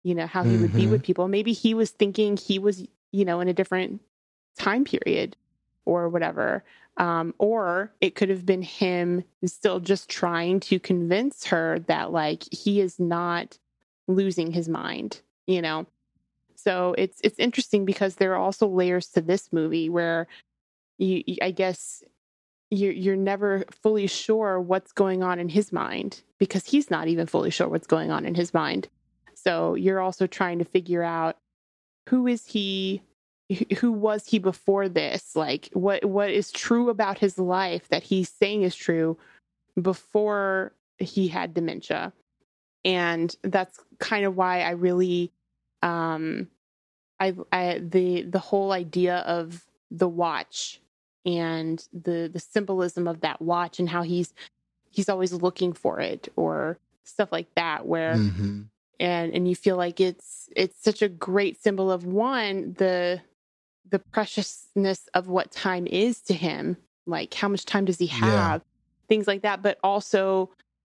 you know, how he mm-hmm. would be with people. Maybe he was thinking he was, you know, in a different time period or whatever. Um, or it could have been him still just trying to convince her that like he is not losing his mind, you know? So it's, it's interesting because there are also layers to this movie where you, you I guess you, you're never fully sure what's going on in his mind because he's not even fully sure what's going on in his mind. So you're also trying to figure out who is he, who was he before this? Like what, what is true about his life that he's saying is true before he had dementia. And that's kind of why I really, um, I, I, the, the whole idea of the watch and the, the symbolism of that watch and how he's, he's always looking for it or stuff like that, where, mm-hmm. and, and you feel like it's, it's such a great symbol of one, the, the preciousness of what time is to him, like how much time does he have, yeah. things like that. But also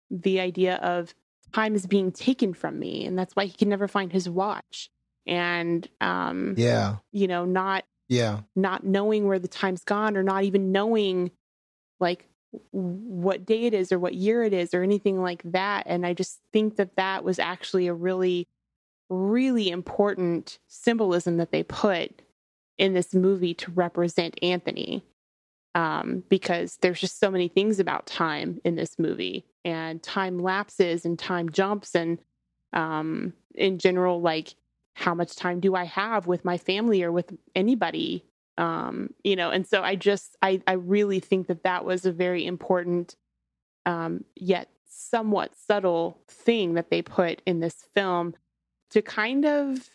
the idea of time is being taken from me. And that's why he can never find his watch. And, um, yeah, you know, not, yeah, not knowing where the time's gone or not even knowing like what day it is or what year it is or anything like that. And I just think that that was actually a really, really important symbolism that they put in this movie to represent Anthony, um, because there's just so many things about time in this movie, and time lapses and time jumps, and um, in general, like, how much time do I have with my family or with anybody? Um, you know, and so I just, I, I really think that that was a very important, um, yet somewhat subtle thing that they put in this film to kind of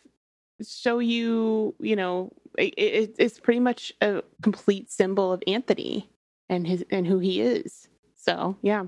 show you, you know, it, it, it's pretty much a complete symbol of Anthony and his, and who he is. So, yeah.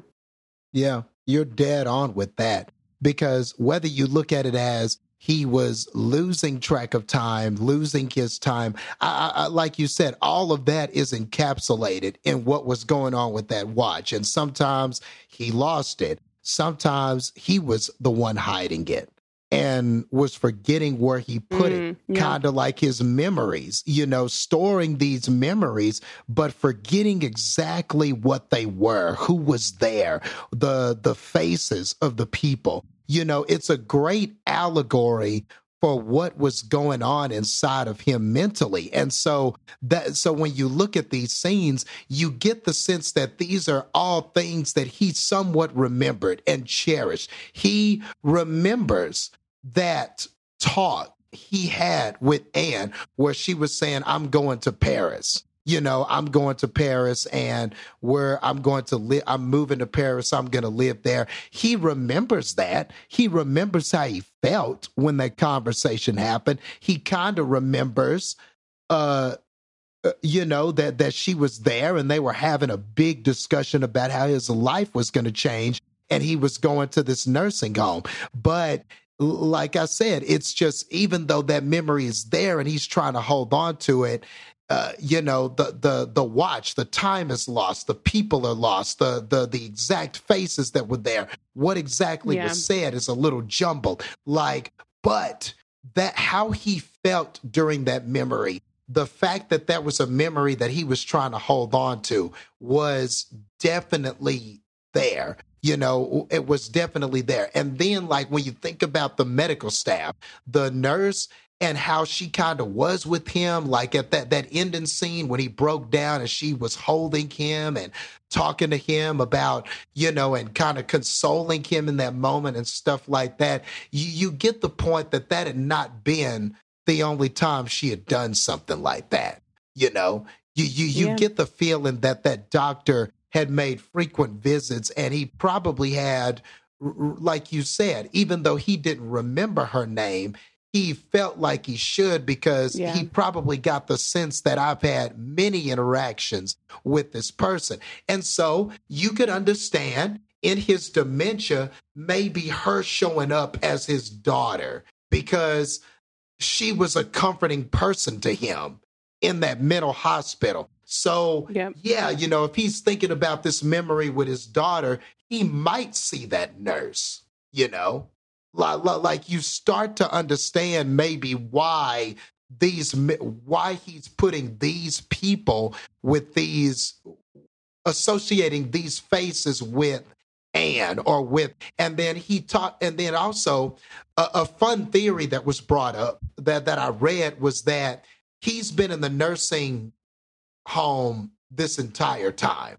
Yeah. You're dead on with that, because whether you look at it as he was losing track of time, losing his time. I, I, like you said, all of that is encapsulated in what was going on with that watch. And sometimes he lost it. Sometimes he was the one hiding it and was forgetting where he put mm, it, yeah. kind of like his memories, you know, storing these memories, but forgetting exactly what they were, who was there, the the faces of the people. You know, it's a great allegory for what was going on inside of him mentally. And so that so when you look at these scenes, you get the sense that these are all things that he somewhat remembered and cherished. He remembers that talk he had with Anne where she was saying, I'm going to Paris. You know, I'm going to Paris and where I'm going to live, I'm moving to Paris, I'm going to live there. He remembers that. He remembers how he felt when that conversation happened. He kind of remembers, uh, you know, that, that she was there and they were having a big discussion about how his life was going to change and he was going to this nursing home. But like I said, it's just, even though that memory is there and he's trying to hold on to it, Uh, you know, the, the the watch, the time is lost, the people are lost, the the the exact faces that were there. What exactly yeah. was said is a little jumbled. Like, but that how he felt during that memory, the fact that that was a memory that he was trying to hold on to was definitely there. You know, it was definitely there. And then, like, when you think about the medical staff, the nurse, and how she kind of was with him, like at that, that ending scene when he broke down and she was holding him and talking to him about, you know, and kind of consoling him in that moment and stuff like that. You, you get the point that that had not been the only time she had done something like that. You know, you you, you yeah. get the feeling that that doctor had made frequent visits and he probably had, like you said, even though he didn't remember her name, he felt like he should, because yeah. he probably got the sense that I've had many interactions with this person. And so you could understand in his dementia, maybe her showing up as his daughter, because she was a comforting person to him in that mental hospital. So, yep. yeah, you know, if he's thinking about this memory with his daughter, he might see that nurse, you know. Like, you start to understand maybe why these, why he's putting these people with these, associating these faces with Anne or with, and then he talked, and then also a, a fun theory that was brought up that, that I read was that he's been in the nursing home this entire time.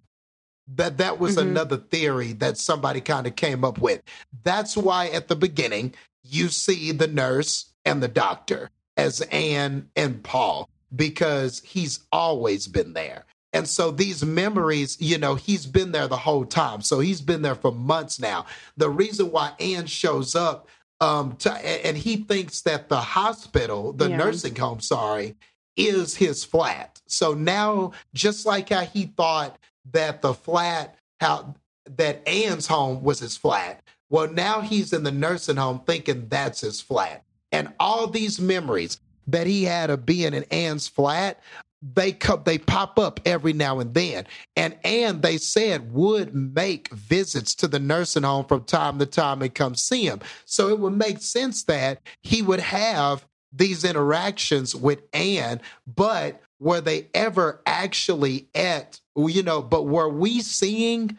That that was mm-hmm. another theory that somebody kind of came up with. That's why at the beginning, you see the nurse and the doctor as Anne and Paul, because he's always been there. And so these memories, you know, he's been there the whole time. So he's been there for months now. The reason why Anne shows up, um, to, and he thinks that the hospital, the yeah. nursing home, sorry, is his flat. So now, just like how he thought that the flat, how that Anne's home was his flat. Well, now he's in the nursing home thinking that's his flat. And all these memories that he had of being in Anne's flat, they co- they pop up every now and then. And Anne, they said, would make visits to the nursing home from time to time and come see him. So it would make sense that he would have these interactions with Anne, but were they ever actually at, you know, but were we seeing,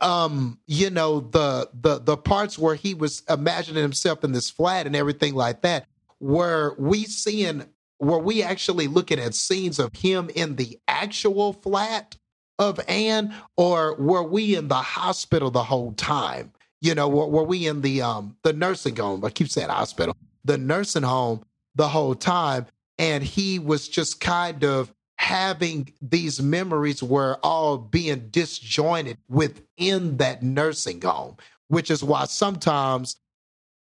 um, you know, the, the, the parts where he was imagining himself in this flat and everything like that? Were we seeing where we actually looking at scenes of him in the actual flat of Anne, or were we in the hospital the whole time? You know, were, were we in the um the nursing home? I keep saying hospital, the nursing home the whole time. And he was just kind of having these memories were all being disjointed within that nursing home, which is why sometimes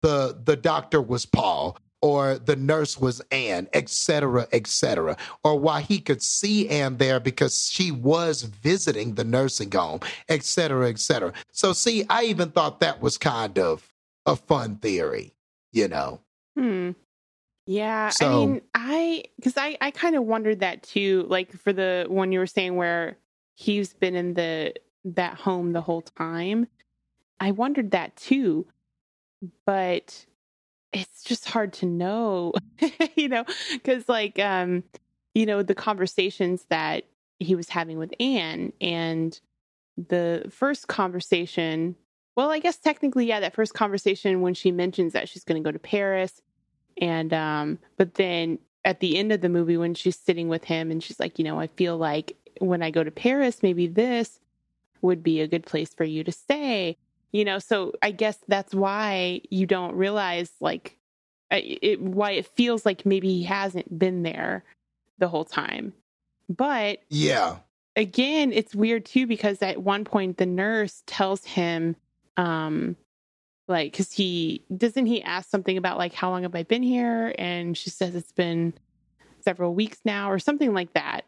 the the doctor was Paul or the nurse was Anne, et cetera, et cetera. Or why he could see Anne there because she was visiting the nursing home, et cetera, et cetera. So see, I even thought that was kind of a fun theory, you know? Hmm. Yeah, so, I mean, I, because I, I kind of wondered that too, like for the one you were saying where he's been in the that home the whole time. I wondered that too, but it's just hard to know, you know, because like, um, you know, the conversations that he was having with Anne and the first conversation, well, I guess technically, yeah, that first conversation when she mentions that she's going to go to Paris. And, um, but then at the end of the movie, when she's sitting with him and she's like, you know, I feel like when I go to Paris, maybe this would be a good place for you to stay, you know? So I guess that's why you don't realize like it, why it feels like maybe he hasn't been there the whole time. But yeah, again, it's weird too, because at one point the nurse tells him, um, Like, because he, doesn't he ask something about, like, how long have I been here? And she says it's been several weeks now or something like that.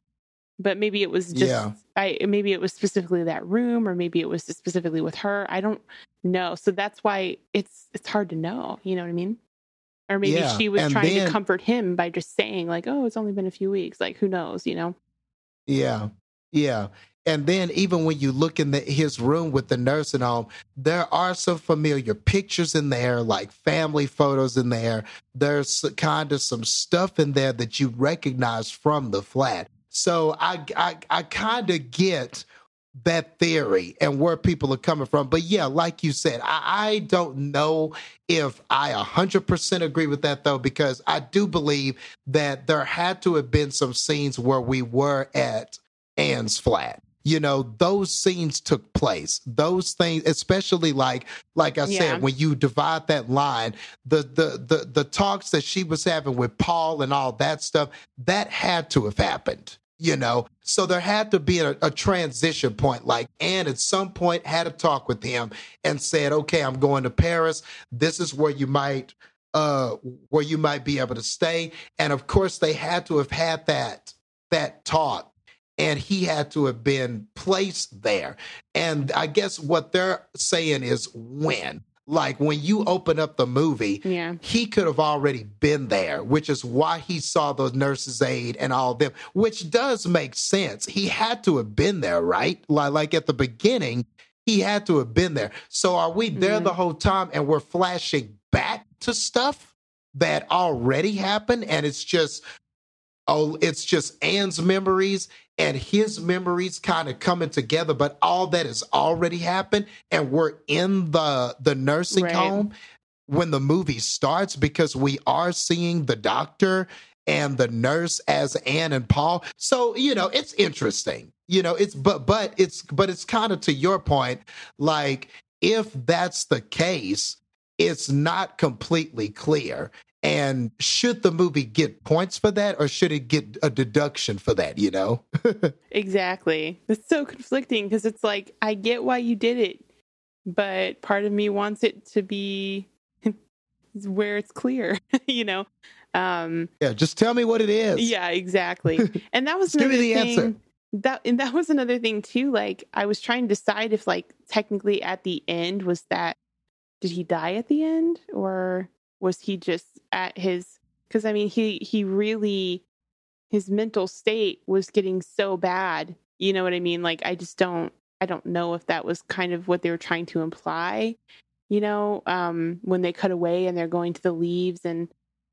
But maybe it was just, yeah. I maybe it was specifically that room or maybe it was just specifically with her. I don't know. So that's why it's it's hard to know. You know what I mean? Or maybe yeah. she was and trying then, to comfort him by just saying, like, oh, it's only been a few weeks. Like, who knows, you know? Yeah, yeah. And then even when you look in the, his room with the nursing home, there are some familiar pictures in there, like family photos in there. There's kind of some stuff in there that you recognize from the flat. So I, I, I kind of get that theory and where people are coming from. But yeah, like you said, I, I don't know if I one hundred percent agree with that, though, because I do believe that there had to have been some scenes where we were at Anne's flat. You know, those scenes took place. Those things, especially like, like I yeah. said, when you divide that line, the, the the the talks that she was having with Paul and all that stuff, that had to have happened, you know? So there had to be a, a transition point. Like Anne at some point had a talk with him and said, okay, I'm going to Paris. This is where you might, uh, where you might be able to stay. And of course they had to have had that, that talk. And he had to have been placed there. And I guess what they're saying is when. Like, when you open up the movie, yeah. he could have already been there, which is why he saw the nurse's aide and all of them, which does make sense. He had to have been there, right? Like, like at the beginning, he had to have been there. So are we there mm-hmm. the whole time and we're flashing back to stuff that already happened? And it's just... Oh, it's just Anne's memories and his memories kind of coming together, but all that has already happened, and we're in the the nursing right. home when the movie starts because we are seeing the doctor and the nurse as Anne and Paul. So, you know, it's interesting. You know, it's but but it's but it's kind of to your point, like if that's the case, it's not completely clear. And should the movie get points for that or should it get a deduction for that, you know? Exactly. It's so conflicting because it's like, I get why you did it, but part of me wants it to be where it's clear, you know? Um, yeah, just tell me what it is. Yeah, exactly. And that was another give me the thing, answer. That, and that was another thing too. Like I was trying to decide if like technically at the end was that, did he die at the end or... Was he just at his, because I mean, he, he really, his mental state was getting so bad. You know what I mean? Like, I just don't, I don't know if that was kind of what they were trying to imply, you know, um, when they cut away and they're going to the leaves and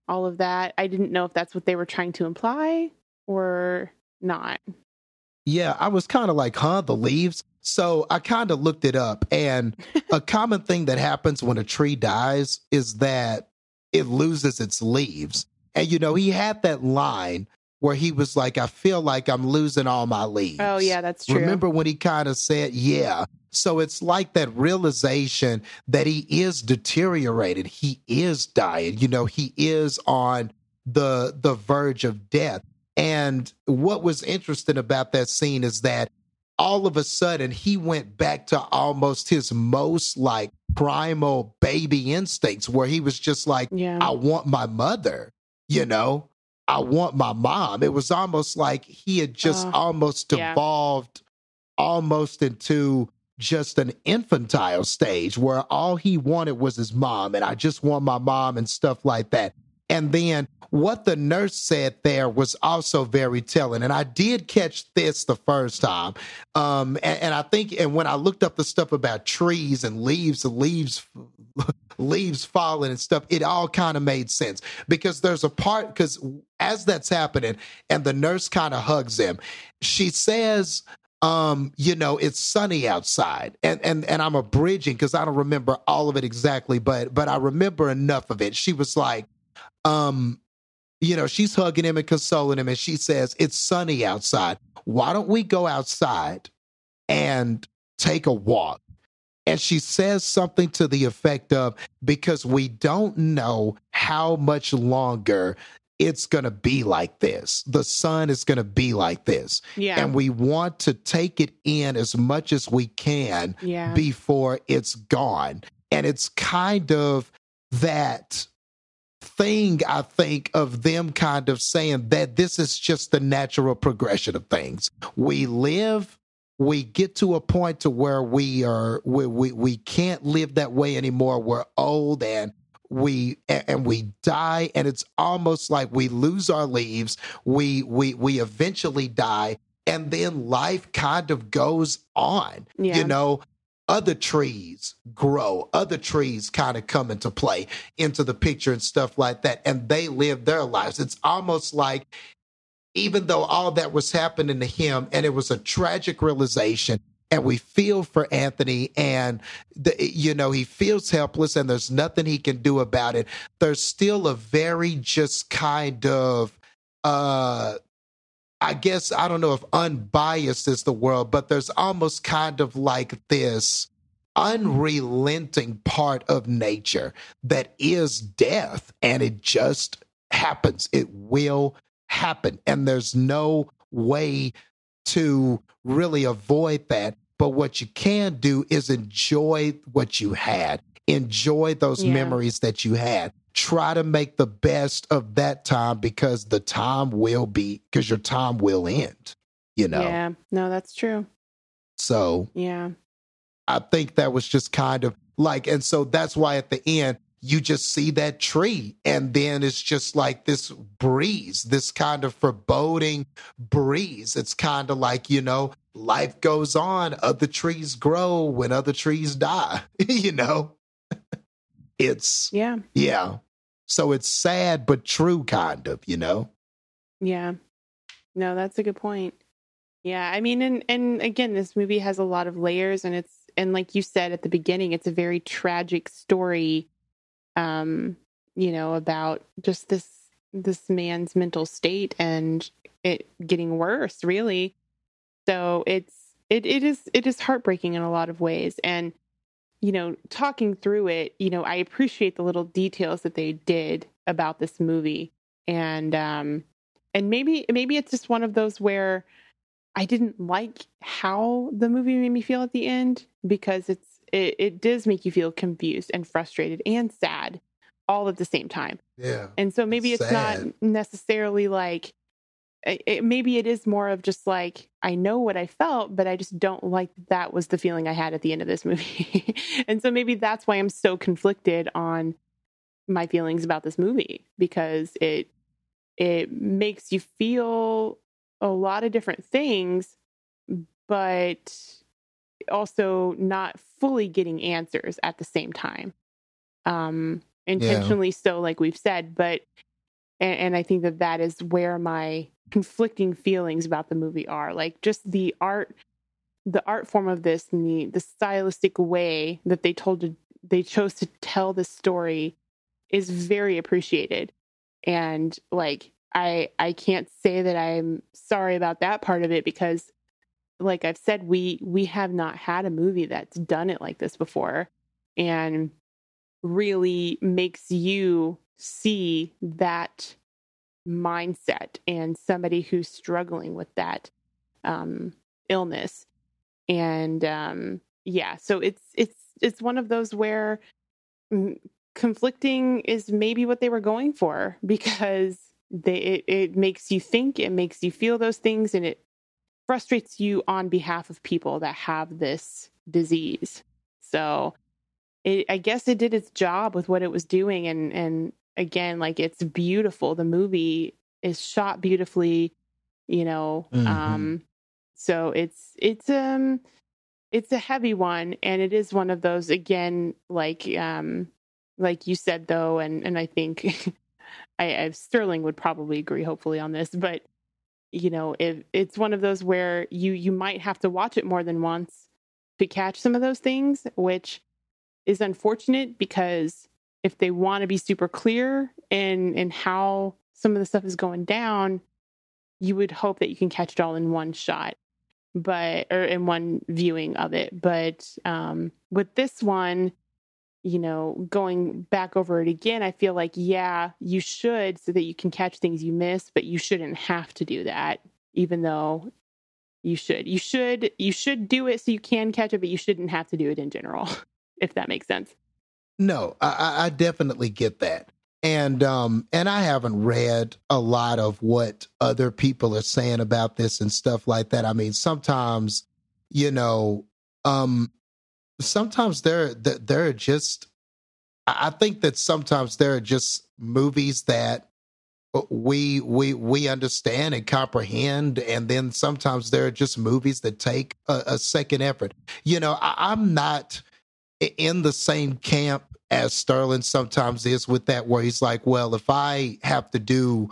all of that. I didn't know if that's what they were trying to imply or not. Yeah, I was kind of like, huh, the leaves? So I kind of looked it up, and a common thing that happens when a tree dies is that it loses its leaves. And, you know, he had that line where he was like, I feel like I'm losing all my leads. Oh, yeah, that's true. Remember when he kind of said, yeah. So it's like that realization that he is deteriorated. He is dying. You know, he is on the the verge of death. And what was interesting about that scene is that all of a sudden he went back to almost his most like primal baby instincts where he was just like, yeah. I want my mother, you know, I want my mom. It was almost like he had just uh, almost evolved yeah. almost into just an infantile stage where all he wanted was his mom and I just want my mom and stuff like that. And then what the nurse said there was also very telling. And I did catch this the first time. Um, and, and I think, and when I looked up the stuff about trees and leaves and leaves, leaves falling and stuff, it all kind of made sense because there's a part, because as that's happening and the nurse kind of hugs him, she says, Um, you know, it's sunny outside, and and and I'm abridging because I don't remember all of it exactly, but but I remember enough of it. She was like, um, you know, she's hugging him and consoling him, and she says, "It's sunny outside. Why don't we go outside and take a walk?" And she says something to the effect of, "Because we don't know how much longer it's going to be like this. The sun is going to be like this. Yeah. And we want to take it in as much as we can yeah. before it's gone." And it's kind of that thing, I think, of them kind of saying that this is just the natural progression of things. We live, we get to a point to where we are, we, we, we can't live that way anymore. We're old and We and we die, and it's almost like we lose our leaves. We we we eventually die, and then life kind of goes on. Yeah. You know, other trees grow, other trees kind of come into play, into the picture and stuff like that, and they live their lives. It's almost like even though all that was happening to him, and it was a tragic realization. And we feel for Anthony and, the, you know, he feels helpless and there's nothing he can do about it. There's still a very just kind of, uh, I guess, I don't know if unbiased is the word, but there's almost kind of like this unrelenting part of nature that is death. And it just happens. It will happen. And there's no way to really avoid that. But what you can do is enjoy what you had. Enjoy those yeah. memories that you had. Try to make the best of that time because the time will be, because your time will end, you know? Yeah, no, that's true. So yeah, I think that was just kind of like, and so that's why at the end, you just see that tree, and then it's just like this breeze, this kind of foreboding breeze. It's kind of like, you know, life goes on, other trees grow when other trees die, you know? It's, yeah. Yeah. So it's sad, but true, kind of, you know? Yeah. No, that's a good point. Yeah. I mean, and, and again, this movie has a lot of layers, and it's, and like you said at the beginning, it's a very tragic story. Um, you know, about just this, this man's mental state and it getting worse, really. So it's, it, it is, it is heartbreaking in a lot of ways. And, you know, talking through it, you know, I appreciate the little details that they did about this movie. And, um, and maybe, maybe it's just one of those where I didn't like how the movie made me feel at the end, because it's, It, it does make you feel confused and frustrated and sad all at the same time. Yeah. And so maybe it's sad. Not necessarily like, it, it, maybe it is more of just like, I know what I felt, but I just don't like that was the feeling I had at the end of this movie. And so maybe that's why I'm so conflicted on my feelings about this movie, because it, it makes you feel a lot of different things, but also not fully getting answers at the same time, um, intentionally. Yeah. So like we've said, but, and, and I think that that is where my conflicting feelings about the movie are, like just the art, the art form of this and the, the stylistic way that they told, they chose to tell this story is very appreciated. And like, I, I can't say that I'm sorry about that part of it, because like I've said, we, we have not had a movie that's done it like this before and really makes you see that mindset and somebody who's struggling with that um, illness. And um, yeah, so it's, it's, it's one of those where m- conflicting is maybe what they were going for, because they, it, it makes you think, it makes you feel those things, and it frustrates you on behalf of people that have this disease. So it, I guess it did its job with what it was doing. And, and again, like, it's beautiful. The movie is shot beautifully, you know? Mm-hmm. Um, so it's, it's, um, it's a heavy one. And it is one of those, again, like, um, like you said, though, and, and I think I, I Sterling would probably agree, hopefully, on this, but you know, it, it's one of those where you, you might have to watch it more than once to catch some of those things, which is unfortunate, because if they want to be super clear in, in how some of the stuff is going down, you would hope that you can catch it all in one shot, but, or in one viewing of it. But um, with this one, you know, going back over it again, I feel like, yeah, you should, so that you can catch things you miss, but you shouldn't have to do that, even though you should. You should, you should do it so you can catch it, but you shouldn't have to do it in general, if that makes sense. No, I, I definitely get that. And, um, and I haven't read a lot of what other people are saying about this and stuff like that. I mean, sometimes, you know, um, Sometimes there, there are just, I think that sometimes there are just movies that we, we, we understand and comprehend. And then sometimes there are just movies that take a, a second effort. You know, I, I'm not in the same camp as Sterling sometimes is with that, where he's like, well, if I have to do,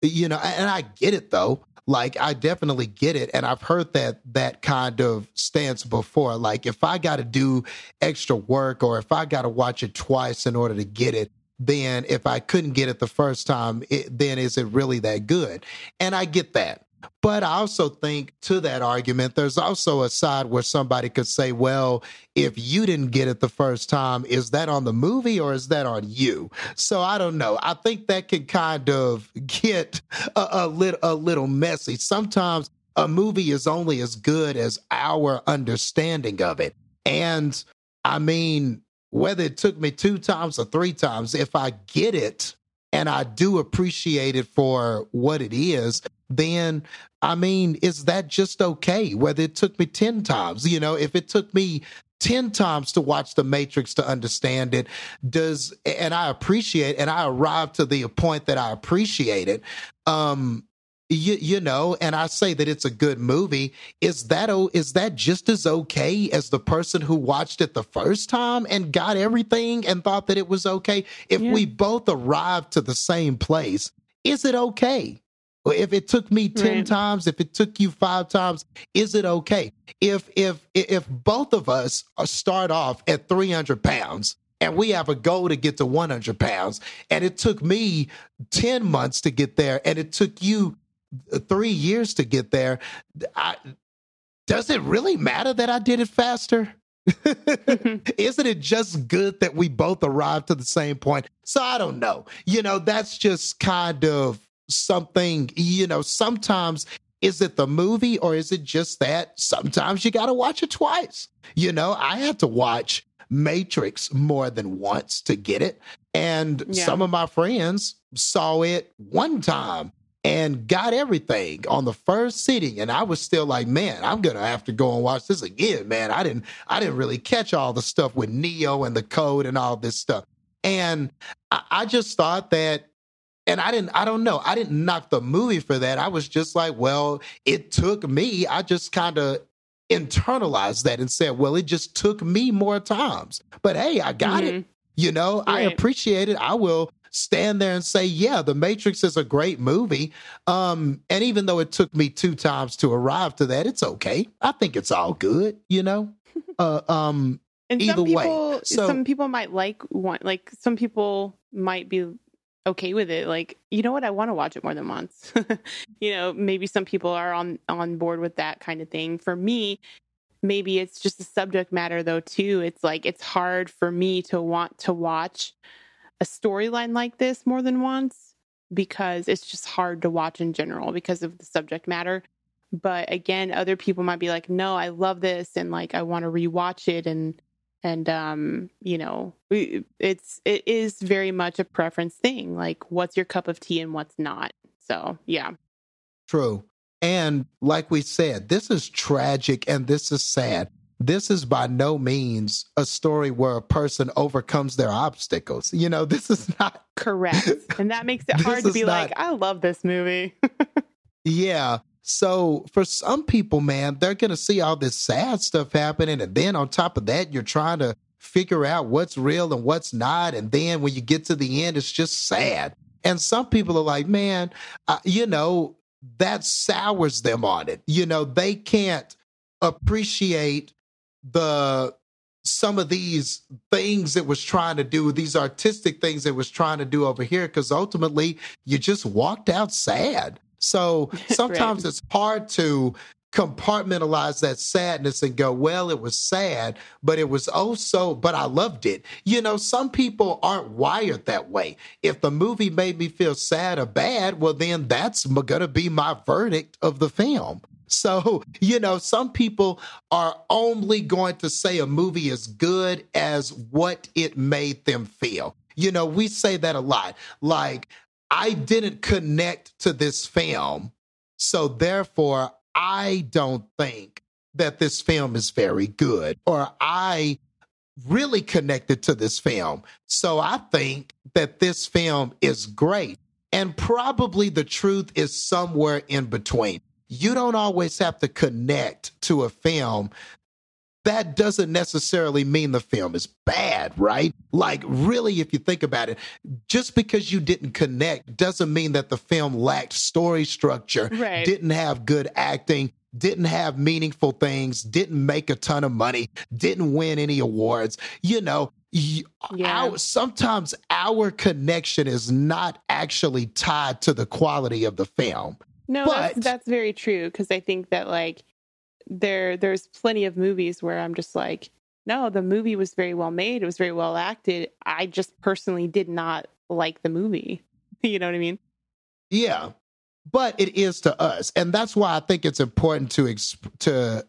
you know, and I get it though. Like, I definitely get it. And I've heard that that kind of stance before. Like, if I got to do extra work, or if I got to watch it twice in order to get it, then if I couldn't get it the first time, it, then is it really that good? And I get that. But I also think, to that argument, there's also a side where somebody could say, well, if you didn't get it the first time, is that on the movie or is that on you? So I don't know. I think that can kind of get a, a, lit, a little messy. Sometimes a movie is only as good as our understanding of it. And I mean, whether it took me two times or three times, if I get it and I do appreciate it for what it is, then, I mean, is that just okay? Whether it took me ten times, you know, if it took me ten times to watch The Matrix to understand it, does, and I appreciate, and I arrived to the point that I appreciate it, um, you, you know, and I say that it's a good movie, is that, is that just as okay as the person who watched it the first time and got everything and thought that it was okay? If yeah. we both arrived to the same place, is it okay? If it took me ten right. times, if it took you five times, is it okay? If if if both of us start off at three hundred pounds and we have a goal to get to one hundred pounds, and it took me ten months to get there and it took you three years to get there, I, does it really matter that I did it faster? Isn't it just good that we both arrived to the same point? So I don't know. You know, that's just kind of something, you know, sometimes is it the movie or is it just that sometimes you got to watch it twice? You know, I had to watch Matrix more than once to get it. And yeah. some of my friends saw it one time and got everything on the first sitting. And I was still like, man, I'm going to have to go and watch this again, man. I didn't, I didn't really catch all the stuff with Neo and the code and all this stuff. And I, I just thought that, and I didn't, I don't know. I didn't knock the movie for that. I was just like, well, it took me. I just kind of internalized that and said, well, it just took me more times. But hey, I got mm-hmm. it. You know, right. I appreciate it. I will stand there and say, yeah, The Matrix is a great movie. Um, and even though it took me two times to arrive to that, it's okay. I think it's all good, you know? Uh, um, and either some people, way. So, some people might like, want, like some people might be okay with it. Like, you know what? I want to watch it more than once. You know, maybe some people are on, on board with that kind of thing. For me, maybe it's just the subject matter though, too. It's like, it's hard for me to want to watch a storyline like this more than once because it's just hard to watch in general because of the subject matter. But again, other people might be like, no, I love this. And like, I want to rewatch it. And, and, um, you know, it's, it is very much a preference thing. Like what's your cup of tea and what's not. So, yeah. True. And like we said, this is tragic and this is sad. This is by no means a story where a person overcomes their obstacles. You know, this is not correct. And that makes it hard to be not... like, I love this movie. Yeah. So for some people, man, they're going to see all this sad stuff happening. And then on top of that, you're trying to figure out what's real and what's not. And then when you get to the end, it's just sad. And some people are like, man, uh, you know, that sours them on it. You know, they can't appreciate the some of these things it was trying to do, these artistic things it was trying to do over here, because ultimately you just walked out sad. So sometimes right. It's hard to compartmentalize that sadness and go, well, it was sad, but it was also, but I loved it. You know, some people aren't wired that way. If the movie made me feel sad or bad, well, then that's going to be my verdict of the film. So, you know, some people are only going to say a movie is good as what it made them feel. You know, we say that a lot, like, I didn't connect to this film, so therefore I don't think that this film is very good, or I really connected to this film, so I think that this film is great. And probably the truth is somewhere in between. You don't always have to connect to a film. That doesn't necessarily mean the film is bad, right? Like, really, if you think about it, just because you didn't connect doesn't mean that the film lacked story structure, right. Didn't have good acting, didn't have meaningful things, didn't make a ton of money, didn't win any awards. You know, you, yeah. our, sometimes our connection is not actually tied to the quality of the film. No, but, that's, that's very true, because I think that, like, There, there's plenty of movies where I'm just like, no, the movie was very well made. It was very well acted. I just personally did not like the movie. You know what I mean? Yeah, but it is to us. And that's why I think it's important to exp- to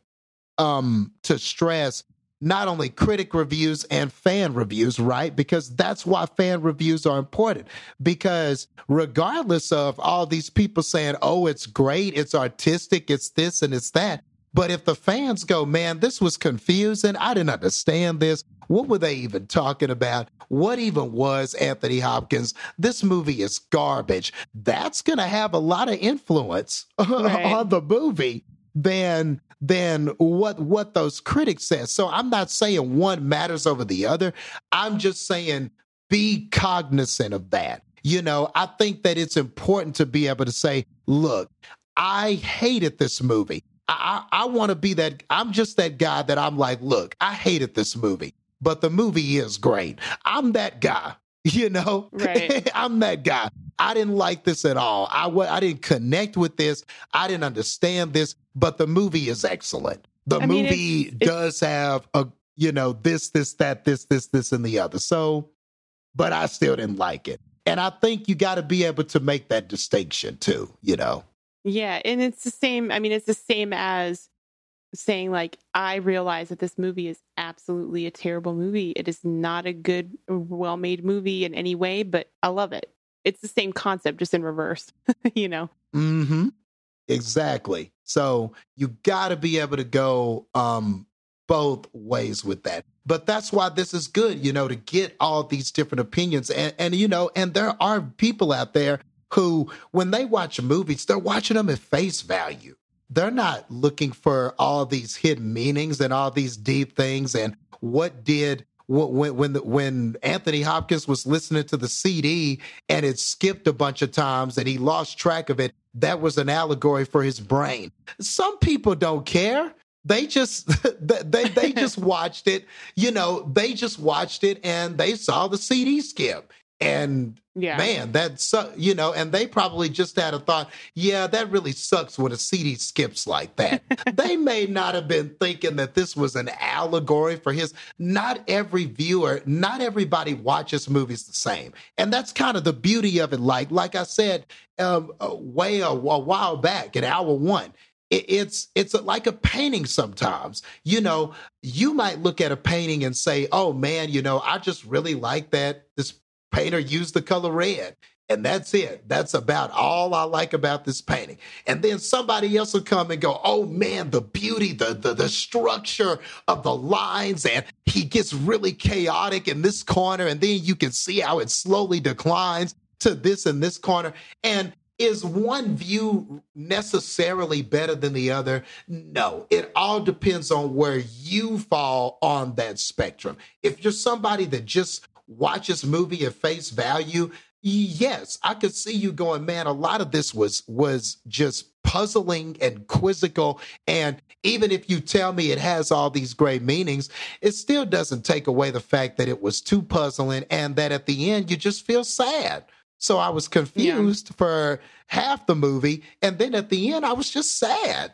um, to stress not only critic reviews and fan reviews, right? Because that's why fan reviews are important. Because regardless of all these people saying, oh, it's great, it's artistic, it's this and it's that. But if the fans go, man, this was confusing. I didn't understand this. What were they even talking about? What even was Anthony Hopkins? This movie is garbage. That's going to have a lot of influence right. on the movie than, than what, what those critics said. So I'm not saying one matters over the other. I'm just saying be cognizant of that. You know, I think that it's important to be able to say, look, I hated this movie. I, I want to be that. I'm just that guy that I'm like, look, I hated this movie, but the movie is great. I'm that guy, you know, right. I'm that guy. I didn't like this at all. I, I didn't connect with this. I didn't understand this, but the movie is excellent. The I movie mean, it's, does it's, have a, you know, this, this, that, this, this, this, and the other. So, but I still didn't like it. And I think you got to be able to make that distinction too, you know. Yeah. And it's the same. I mean, it's the same as saying, like, I realize that this movie is absolutely a terrible movie. It is not a good, well-made movie in any way, but I love it. It's the same concept, just in reverse, you know? Mm-hmm. Exactly. So you got to be able to go um, both ways with that. But that's why this is good, you know, to get all these different opinions. And, and you know, and there are people out there who, when they watch movies, they're watching them at face value. They're not looking for all these hidden meanings and all these deep things. And what did, when when, the, when Anthony Hopkins was listening to the C D and it skipped a bunch of times and he lost track of it, that was an allegory for his brain. Some people don't care. They just, they, they just watched it, you know, they just watched it and they saw the C D skip. And yeah. man, that sucks, you know, and they probably just had a thought, yeah, that really sucks when a C D skips like that. They may not have been thinking that this was an allegory for his. Not every viewer, not everybody watches movies the same. And that's kind of the beauty of it. Like, like I said, um, way a, a while back in hour one, it, it's, it's like a painting sometimes. You know, you might look at a painting and say, oh man, you know, I just really like that. This painter used the color red, and that's it. That's about all I like about this painting. And then somebody else will come and go, oh man, the beauty, the, the, the structure of the lines, and he gets really chaotic in this corner, and then you can see how it slowly declines to this and this corner. And is one view necessarily better than the other? No. It all depends on where you fall on that spectrum. If you're somebody that just watch this movie at face value, yes, I could see you going, man, a lot of this was was just puzzling and quizzical. And even if you tell me it has all these great meanings, it still doesn't take away the fact that it was too puzzling and that at the end you just feel sad. So I was confused yeah. for half the movie. And then at the end, I was just sad.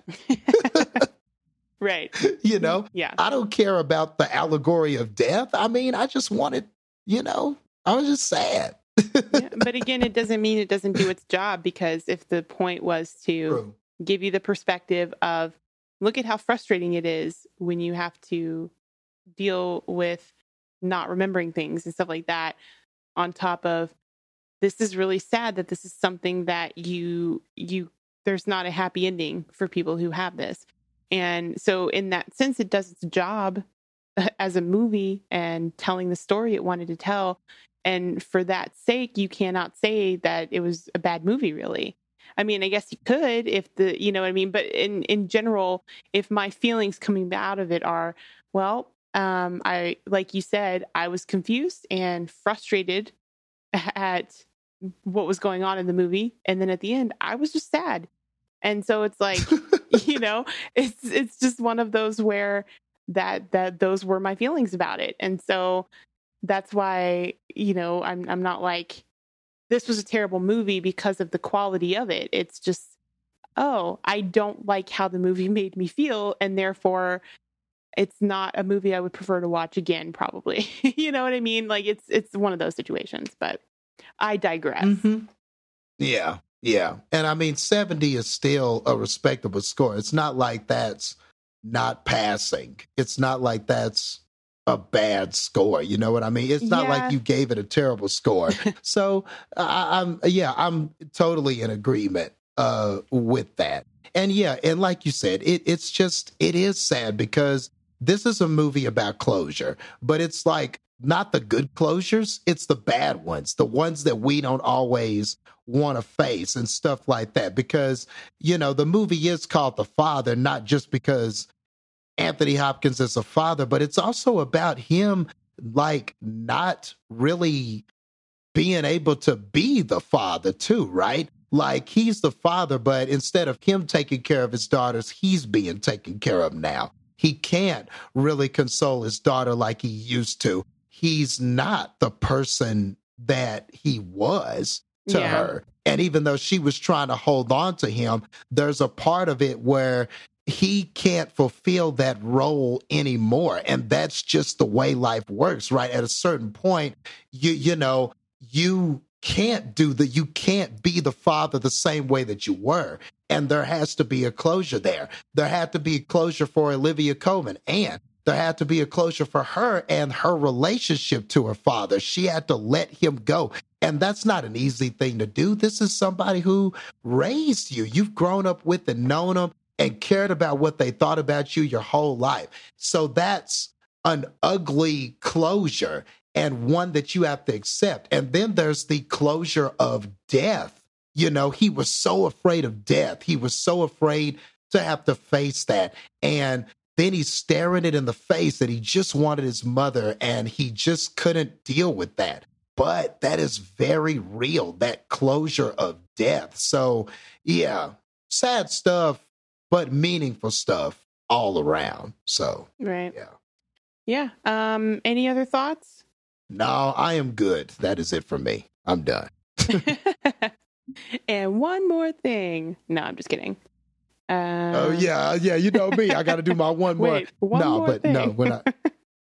Right. You know, yeah. I don't care about the allegory of death. I mean, I just wanted You know, I was just sad. Yeah, but again, it doesn't mean it doesn't do its job, because if the point was to True. give you the perspective of, look at how frustrating it is when you have to deal with not remembering things and stuff like that, on top of, this is really sad that this is something that you, you, there's not a happy ending for people who have this. And so in that sense, it does its job as a movie and telling the story it wanted to tell. And for that sake, you cannot say that it was a bad movie, really. I mean, I guess you could if the, you know what I mean? But in, in general, if my feelings coming out of it are, well, um, I, like you said, I was confused and frustrated at what was going on in the movie. And then at the end, I was just sad. And so it's like, you know, it's, it's just one of those where, that that those were my feelings about it. And so that's why, you know, I'm I'm not like, this was a terrible movie because of the quality of it. It's just, oh, I don't like how the movie made me feel, and therefore it's not a movie I would prefer to watch again, probably. You know what I mean? Like, it's it's one of those situations, but I digress. Mm-hmm. Yeah, yeah. And I mean, seventy is still a respectable score. It's not like that's not passing. It's not like that's a bad score. You know what I mean? It's not yeah. like you gave it a terrible score. So I, I'm, yeah, I'm totally in agreement uh, with that. And yeah, and like you said, it it's just, it is sad because this is a movie about closure, but it's like not the good closures. It's the bad ones, the ones that we don't always want to face and stuff like that, because, you know, the movie is called The Father, not just because Anthony Hopkins is a father, but it's also about him, like, not really being able to be the father too, right? Like, he's the father, but instead of him taking care of his daughters, he's being taken care of now. He can't really console his daughter like he used to. He's not the person that he was to yeah. her. And even though she was trying to hold on to him, there's a part of it where he can't fulfill that role anymore. And that's just the way life works, right? At a certain point, you you know, you can't do that. You can't be the father the same way that you were. And there has to be a closure there. There had to be a closure for Olivia Colman, and there had to be a closure for her and her relationship to her father. She had to let him go. And that's not an easy thing to do. This is somebody who raised you. You've grown up with and known them and cared about what they thought about you your whole life. So that's an ugly closure and one that you have to accept. And then there's the closure of death. You know, he was so afraid of death. He was so afraid to have to face that. And then he's staring it in the face that he just wanted his mother, and he just couldn't deal with that. But that is very real, that closure of death. So, yeah, sad stuff, but meaningful stuff all around. So, right. Yeah. Yeah. Um, any other thoughts? No, I am good. That is it for me. I'm done. And one more thing. No, I'm just kidding. Oh, um... uh, yeah. Yeah, you know me. I got to do my one more. Wait, one no, more but thing. No, we're not.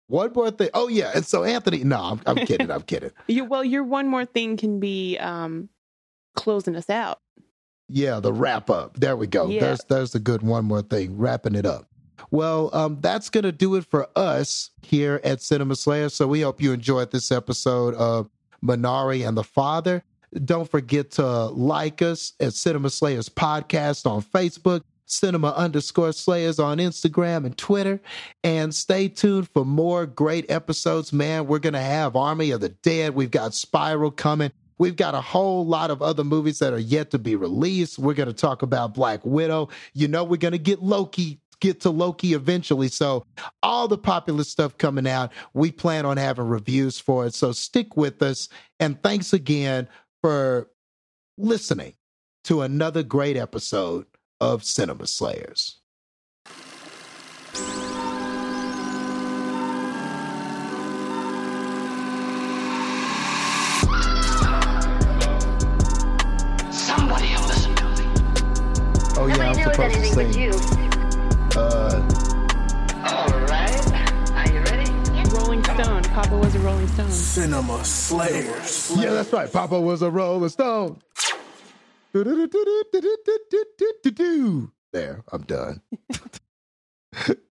One more thing. Oh, yeah. And so, Anthony, no, I'm, I'm kidding. I'm kidding. You, well, your one more thing can be um, closing us out. Yeah, the wrap up. There we go. Yeah. There's there's the good one more thing, wrapping it up. Well, um, that's going to do it for us here at Cinema Slayer. So we hope you enjoyed this episode of Minari and the Father. Don't forget to like us at Cinema Slayers Podcast on Facebook, Cinema underscore Slayers on Instagram and Twitter. And stay tuned for more great episodes, man. We're going to have Army of the Dead. We've got Spiral coming. We've got a whole lot of other movies that are yet to be released. We're going to talk about Black Widow. You know, we're going to get Loki, get to Loki eventually. So all the popular stuff coming out, we plan on having reviews for it. So stick with us. And thanks again for listening to another great episode of Cinema Slayers. Oh, yeah, I'm supposed to sing. You. Uh, All right. Are you ready? Yes. Rolling Stone. Papa was a Rolling Stone. Cinema Slayers. Yeah, that's right. Papa was a Rolling Stone. There, I'm done.